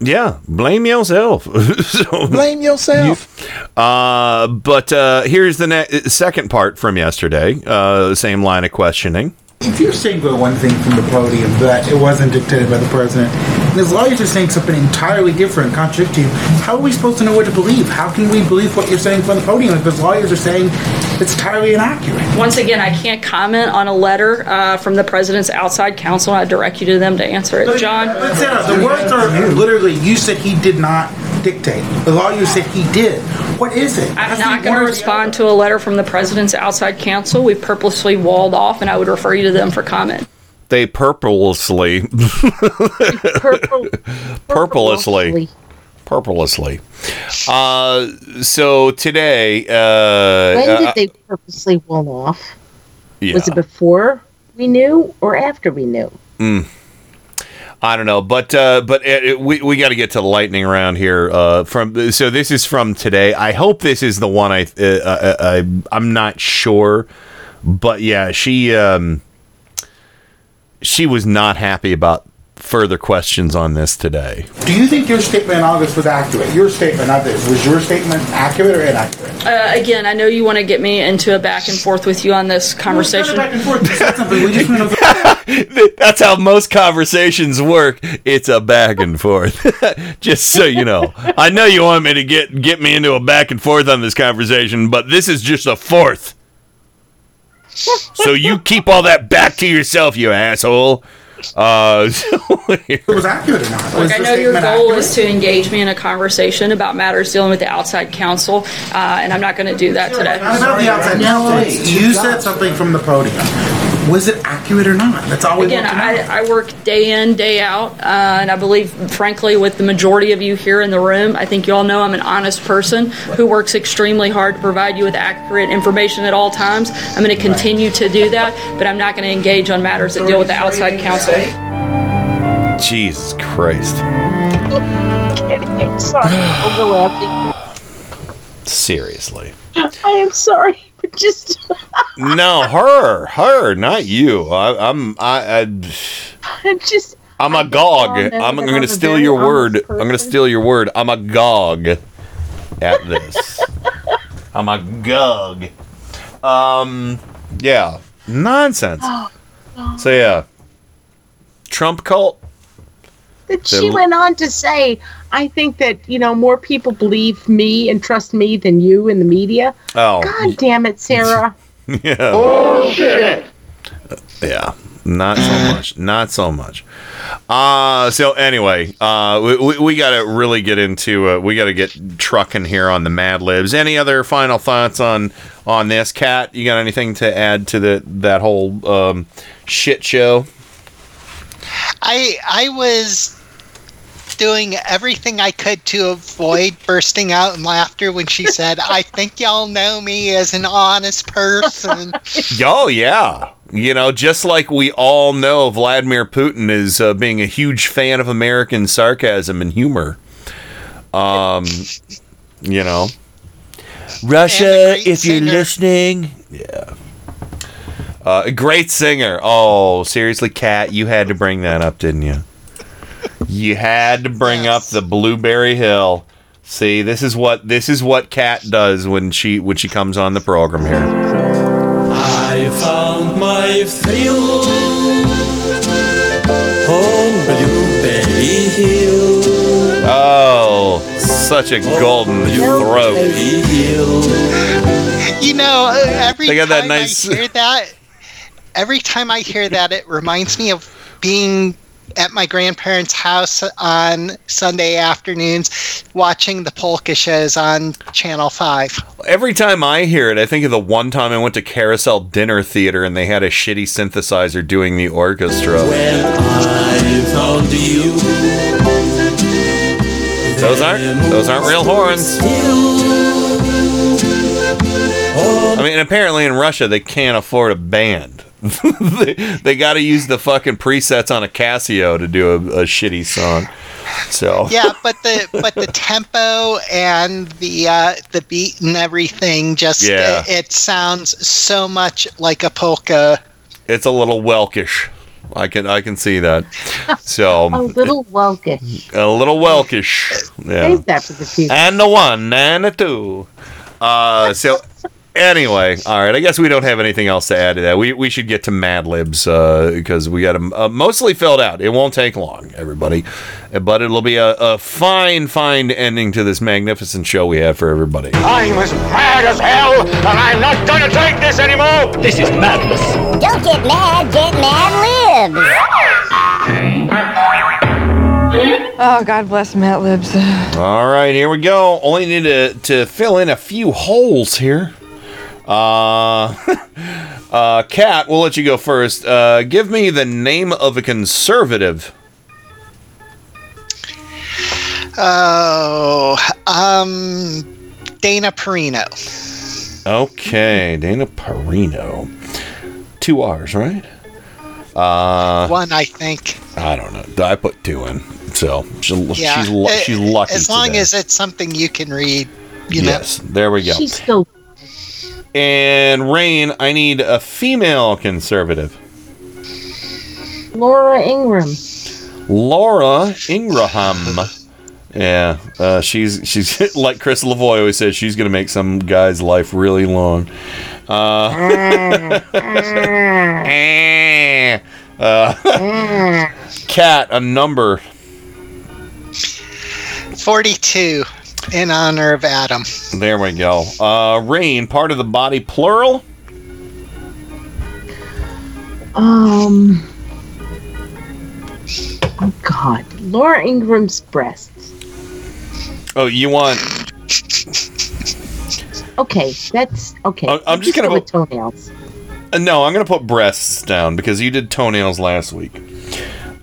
Yeah, blame yourself. So, blame yourself. But here's the second part from yesterday, same line of questioning. If you're saying one thing from the podium that it wasn't dictated by the president, and his lawyers are saying something entirely different, contradicting, how are we supposed to know what to believe? How can we believe what you're saying from the podium if his lawyers are saying it's entirely inaccurate? Once again, I can't comment on a letter from the president's outside counsel. I direct you to them to answer it. John? Sarah, the words are literally, you said he did not dictate. The lawyer said he did. What is it? I'm not going to respond to a letter from the president's outside counsel. We purposely walled off, and I would refer you to them for comment. They purposely. So today, when did they purposely wall off? Yeah. Was it before we knew or after we knew? I don't know, but we got to get to the lightning round here. So this is from today. I hope this is the one. I'm not sure, but yeah, she was not happy about further questions on this today. Do you think your statement in August was accurate? Your statement, not this. Was your statement accurate or inaccurate? Again, I know you want to get me into a back and forth with you on this conversation. Well, it's not a back and forth. We just want to... That's how most conversations work. It's a back and forth. Just so you know. I know you want me to get me into a back and forth on this conversation, but this is just a fourth. So you keep all that back to yourself, you asshole. It was accurate or not? Like, I know your goal is to engage me in a conversation about matters dealing with the outside counsel, and I'm not going to do that today. Not about the outside counsel. You said something from the podium. Was it accurate or not? That's all we want to know. Again, I work day in, day out, and I believe, frankly, with the majority of you here in the room, I think you all know I'm an honest person who works extremely hard to provide you with accurate information at all times. I'm going to continue to do that, but I'm not going to engage on matters that deal with the outside counsel. Jesus Christ. I'm sorry. Overlapping. Seriously. I am sorry. Just no, her, not you. I'm agog. I'm gonna steal your word. I'm agog at this. I'm agog. Yeah, nonsense. So yeah, Trump cult. That she went on to say, I think that, more people believe me and trust me than you in the media. Oh. God damn it, Sarah. Yeah. Oh, shit. Yeah. Not so much. So anyway, we got to really get into, we got to get trucking here on the Mad Libs. Any other final thoughts on this? Kat, you got anything to add to that whole shit show? I was doing everything I could to avoid bursting out in laughter when she said, I think y'all know me as an honest person. Oh, yeah. Just like we all know Vladimir Putin is being a huge fan of American sarcasm and humor. Russia, if you're listening. Yeah. A great singer. Oh, seriously, Kat, you had to bring that up, didn't you? You had to bring up the Blueberry Hill. See, this is what Kat does when she comes on the program here. I found my thrill on Blueberry Hill. Oh, such a golden throat. Every time I hear that, it reminds me of being at my grandparents' house on Sunday afternoons watching the polka shows on Channel 5. Every time I hear it, I think of the one time I went to Carousel Dinner Theater and they had a shitty synthesizer doing the orchestra. When I found you, Those aren't real horns. I mean, apparently in Russia they can't afford a band. They got to use the fucking presets on a Casio to do a shitty song. So yeah, but the tempo and the beat and everything just it sounds so much like a polka. It's a little Welkish. I can see that. So a little Welkish. Yeah. Save that for the future. And the one and the two. Anyway, all right. I guess we don't have anything else to add to that. We should get to Mad Libs because we got them mostly filled out. It won't take long, everybody, but it'll be a fine ending to this magnificent show we have for everybody. I'm as mad as hell, and I'm not gonna take this anymore. This is madness. Don't get mad. Get Mad Libs. Oh, God bless Mad Libs. All right, here we go. Only need to fill in a few holes here. Kat, we'll let you go first. Give me the name of a conservative. Oh, Dana Perino. Okay, Dana Perino. 2 R's, right? One, I think. I don't know. I put 2 in, so she's lucky. As long as it's something you can read, you know. Yes, there we go. She's so. And Rain, I need a female conservative. Laura Ingraham. Yeah, she's like Chris Lavoie always says, she's gonna make some guy's life really long. Cat, a number. 42. In honor of Adam. There we go. Rain, part of the body, plural? Oh, God. Laura Ingram's breasts. Oh, you want... Okay, that's... Okay. I'm just going to put toenails. No, I'm going to put breasts down, because you did toenails last week.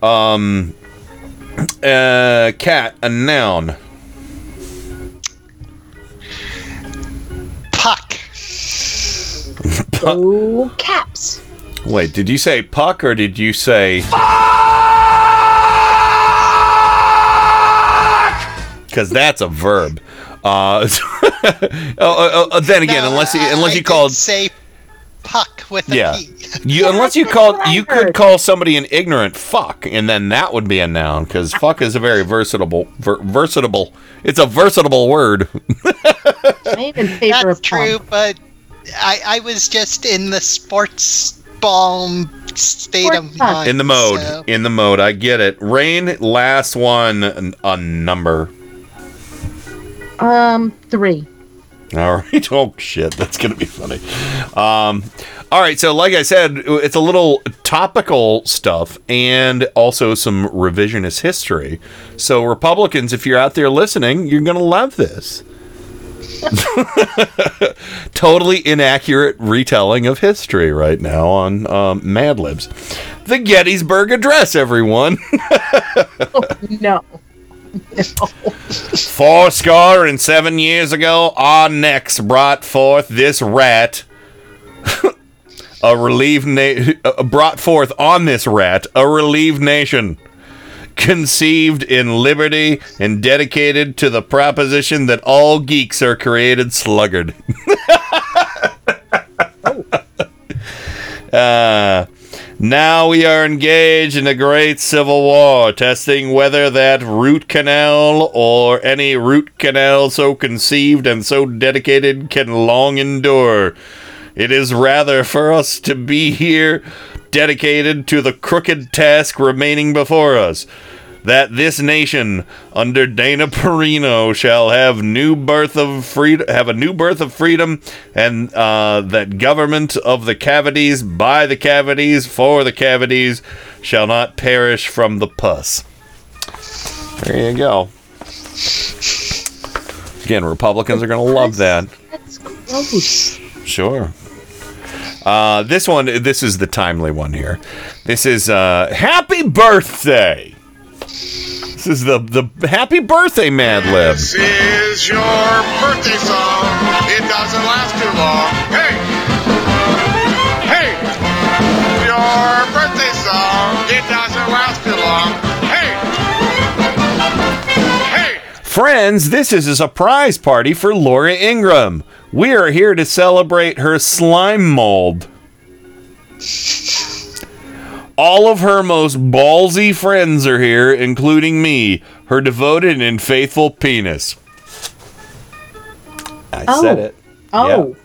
Cat, a noun. Puck. Oh, caps. Wait, did you say puck or did you say fuck? Because that's a verb. Then again, no, unless you called say puck with a p. Unless you called, you could call somebody an ignorant fuck, and then that would be a noun. Because fuck is a very versatile. It's a versatile word. That's true, but I was just in the sports balm state of mind. In the mode. So. In the mode. I get it. Rain, last one, a number. 3. All right. Oh, shit. That's going to be funny. All right. So, like I said, it's a little topical stuff and also some revisionist history. So, Republicans, if you're out there listening, you're going to love this. Totally inaccurate retelling of history right now on Mad Libs. The Gettysburg Address, everyone. Oh, no. 47 years ago, our necks brought forth this rat. A relieved nation. Conceived in liberty and dedicated to the proposition that all geeks are created sluggard. Now we are engaged in a great civil war, testing whether that root canal or any root canal so conceived and so dedicated can long endure. It is rather for us to be here dedicated to the crooked task remaining before us, that this nation under Dana Perino shall have a new birth of freedom, and that government of the cavities, by the cavities, for the cavities, shall not perish from the pus. There you go. Again, Republicans are going to love that. That's gross. Sure. This is the timely one here. This is, happy birthday! This is the happy birthday Mad Lib. This is your birthday song. It doesn't last too long. Hey! Hey! Your birthday song. It doesn't last too long. Hey! Hey! Friends, this is a surprise party for Laura Ingraham. We are here to celebrate her slime mold. All of her most ballsy friends are here, including me, her devoted and faithful penis. I said it. Oh. Yeah,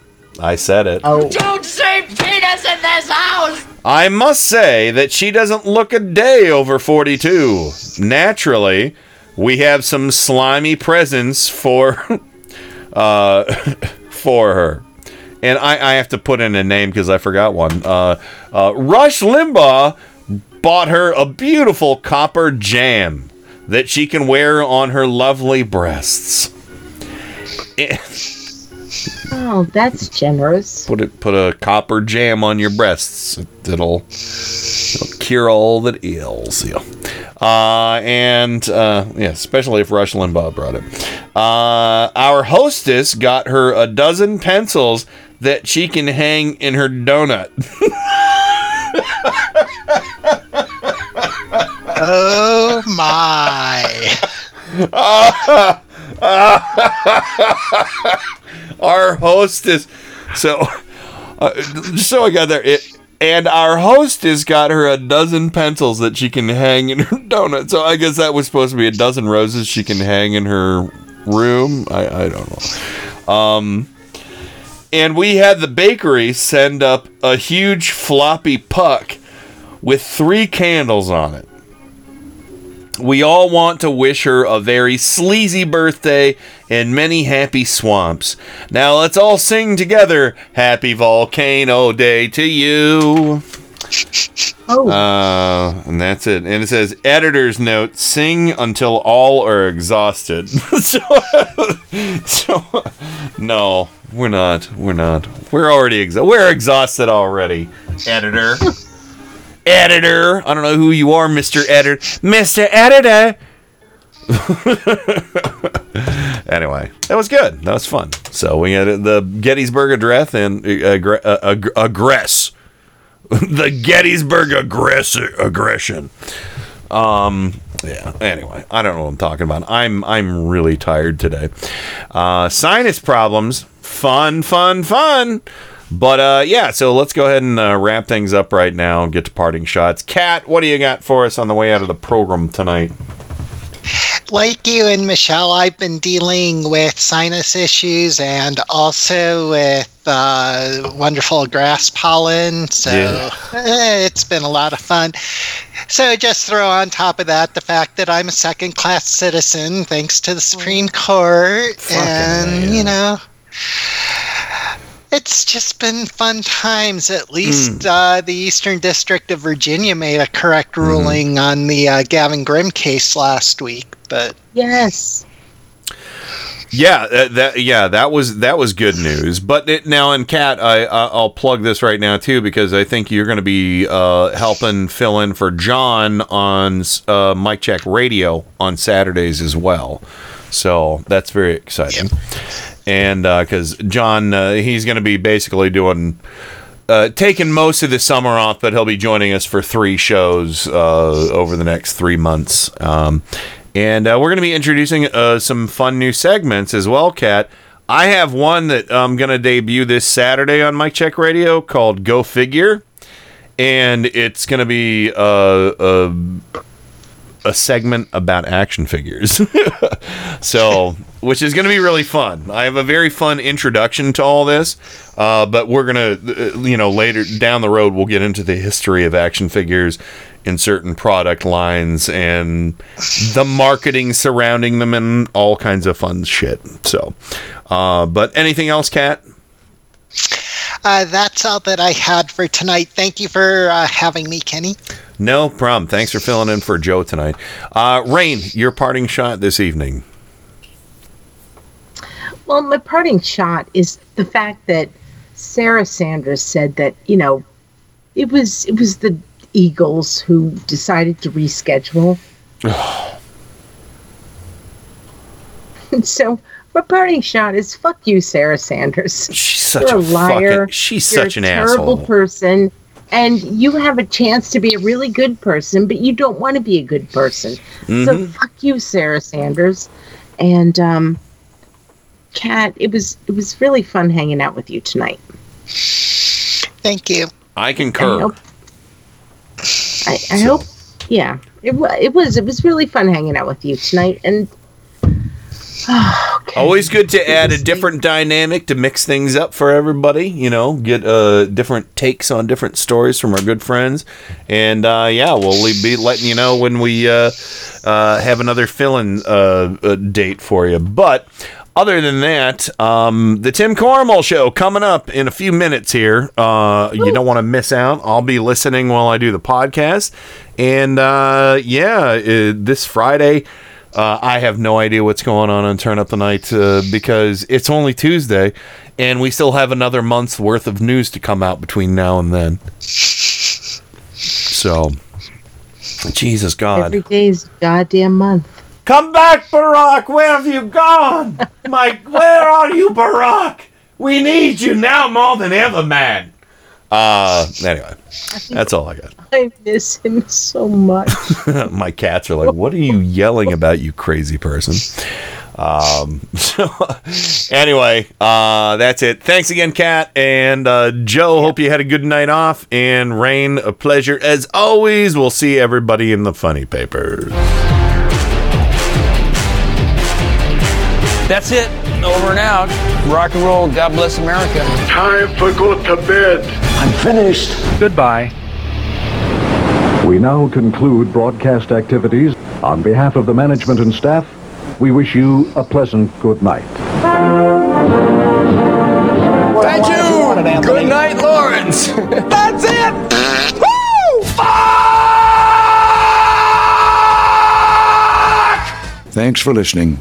I said it. Oh. Don't say penis in this house! I must say that she doesn't look a day over 42. Naturally, we have some slimy presents for her. And I have to put in a name because I forgot one. Rush Limbaugh bought her a beautiful copper jam that she can wear on her lovely breasts. Oh, that's generous. Put a copper jam on your breasts. It'll cure all that ails you. Yeah, especially if Rush Limbaugh brought it. Our hostess got her a dozen pencils that she can hang in her donut. Oh my. Our hostess. So I got there. And our hostess got her a dozen pencils that she can hang in her donut. So I guess that was supposed to be a dozen roses she can hang in her room. I don't know. And we had the bakery send up a huge floppy puck with 3 candles on it. We all want to wish her a very sleazy birthday and many happy swamps. Now let's all sing together, Happy Volcano Day to you. Oh. And that's it. And it says, editor's note, sing until all are exhausted. So, no, we're not. We're not. We're already exhausted. We're exhausted already, editor. Editor, I don't know who you are, Mr. Editor. Mr. Editor. Anyway, that was good. That was fun. So we had the Gettysburg Address and the Gettysburg aggression. Yeah. Anyway, I don't know what I'm talking about. I'm really tired today. Sinus problems. Fun. But, yeah, so let's go ahead and wrap things up right now and get to parting shots. Kat, what do you got for us on the way out of the program tonight? Like you and Michelle, I've been dealing with sinus issues and also with wonderful grass pollen. So It's been a lot of fun. So just throw on top of that the fact that I'm a second-class citizen thanks to the Supreme Court. Fucking and, man. You know... It's just been fun times. At least the Eastern District of Virginia made a correct ruling on the Gavin Grimm case last week. But yes, yeah, that was good news. But now, and Kat, I'll plug this right now too because I think you're going to be helping fill in for John on Mike Check Radio on Saturdays as well. So that's very exciting. Yep. And because John, he's going to be basically doing taking most of the summer off, but he'll be joining us for 3 shows over the next 3 months. And we're going to be introducing some fun new segments as well, Kat. I have one that I'm going to debut this Saturday on Mike Check Radio called Go Figure. And it's going to be a segment about action figures. So, which is going to be really fun. I have a very fun introduction to all this, but we're going to, later down the road, we'll get into the history of action figures in certain product lines and the marketing surrounding them and all kinds of fun shit. So, but anything else, Kat? That's all that I had for tonight. Thank you for having me, Kenny. No problem. Thanks for filling in for Joe tonight. Rain, your parting shot this evening. Well, my parting shot is the fact that Sarah Sanders said that, it was the Eagles who decided to reschedule. So my parting shot is fuck you, Sarah Sanders. She's such a liar. You're such an asshole. Terrible person. And you have a chance to be a really good person, but you don't want to be a good person. Mm-hmm. So fuck you, Sarah Sanders. And Kat, it was really fun hanging out with you tonight. Thank you. I concur. I hope. Yeah, it was really fun hanging out with you tonight, and always good to add a different dynamic to mix things up for everybody. You know, get different takes on different stories from our good friends, and we'll be letting you know when we have another fill-in date for you, but. Other than that, the Tim Corrimal Show coming up in a few minutes here. You don't want to miss out. I'll be listening while I do the podcast. And, this Friday, I have no idea what's going on Turn Up the Night because it's only Tuesday, and we still have another month's worth of news to come out between now and then. So, Jesus God. Every day's goddamn month. Come back, Barack! Where have you gone? Where are you, Barack? We need you now more than ever, man. Anyway, that's all I got. I miss him so much. My cats are like, what are you yelling about, you crazy person? Anyway, that's it. Thanks again, Kat and Joe. Hope you had a good night off. And Rain, a pleasure as always. We'll see everybody in the funny papers. That's it. Over and out. Rock and roll. God bless America. Time for go to bed. I'm finished. Goodbye. We now conclude broadcast activities. On behalf of the management and staff, we wish you a pleasant good night. Thank you. Good night, Lawrence. That's it. Woo! Fuck! Thanks for listening.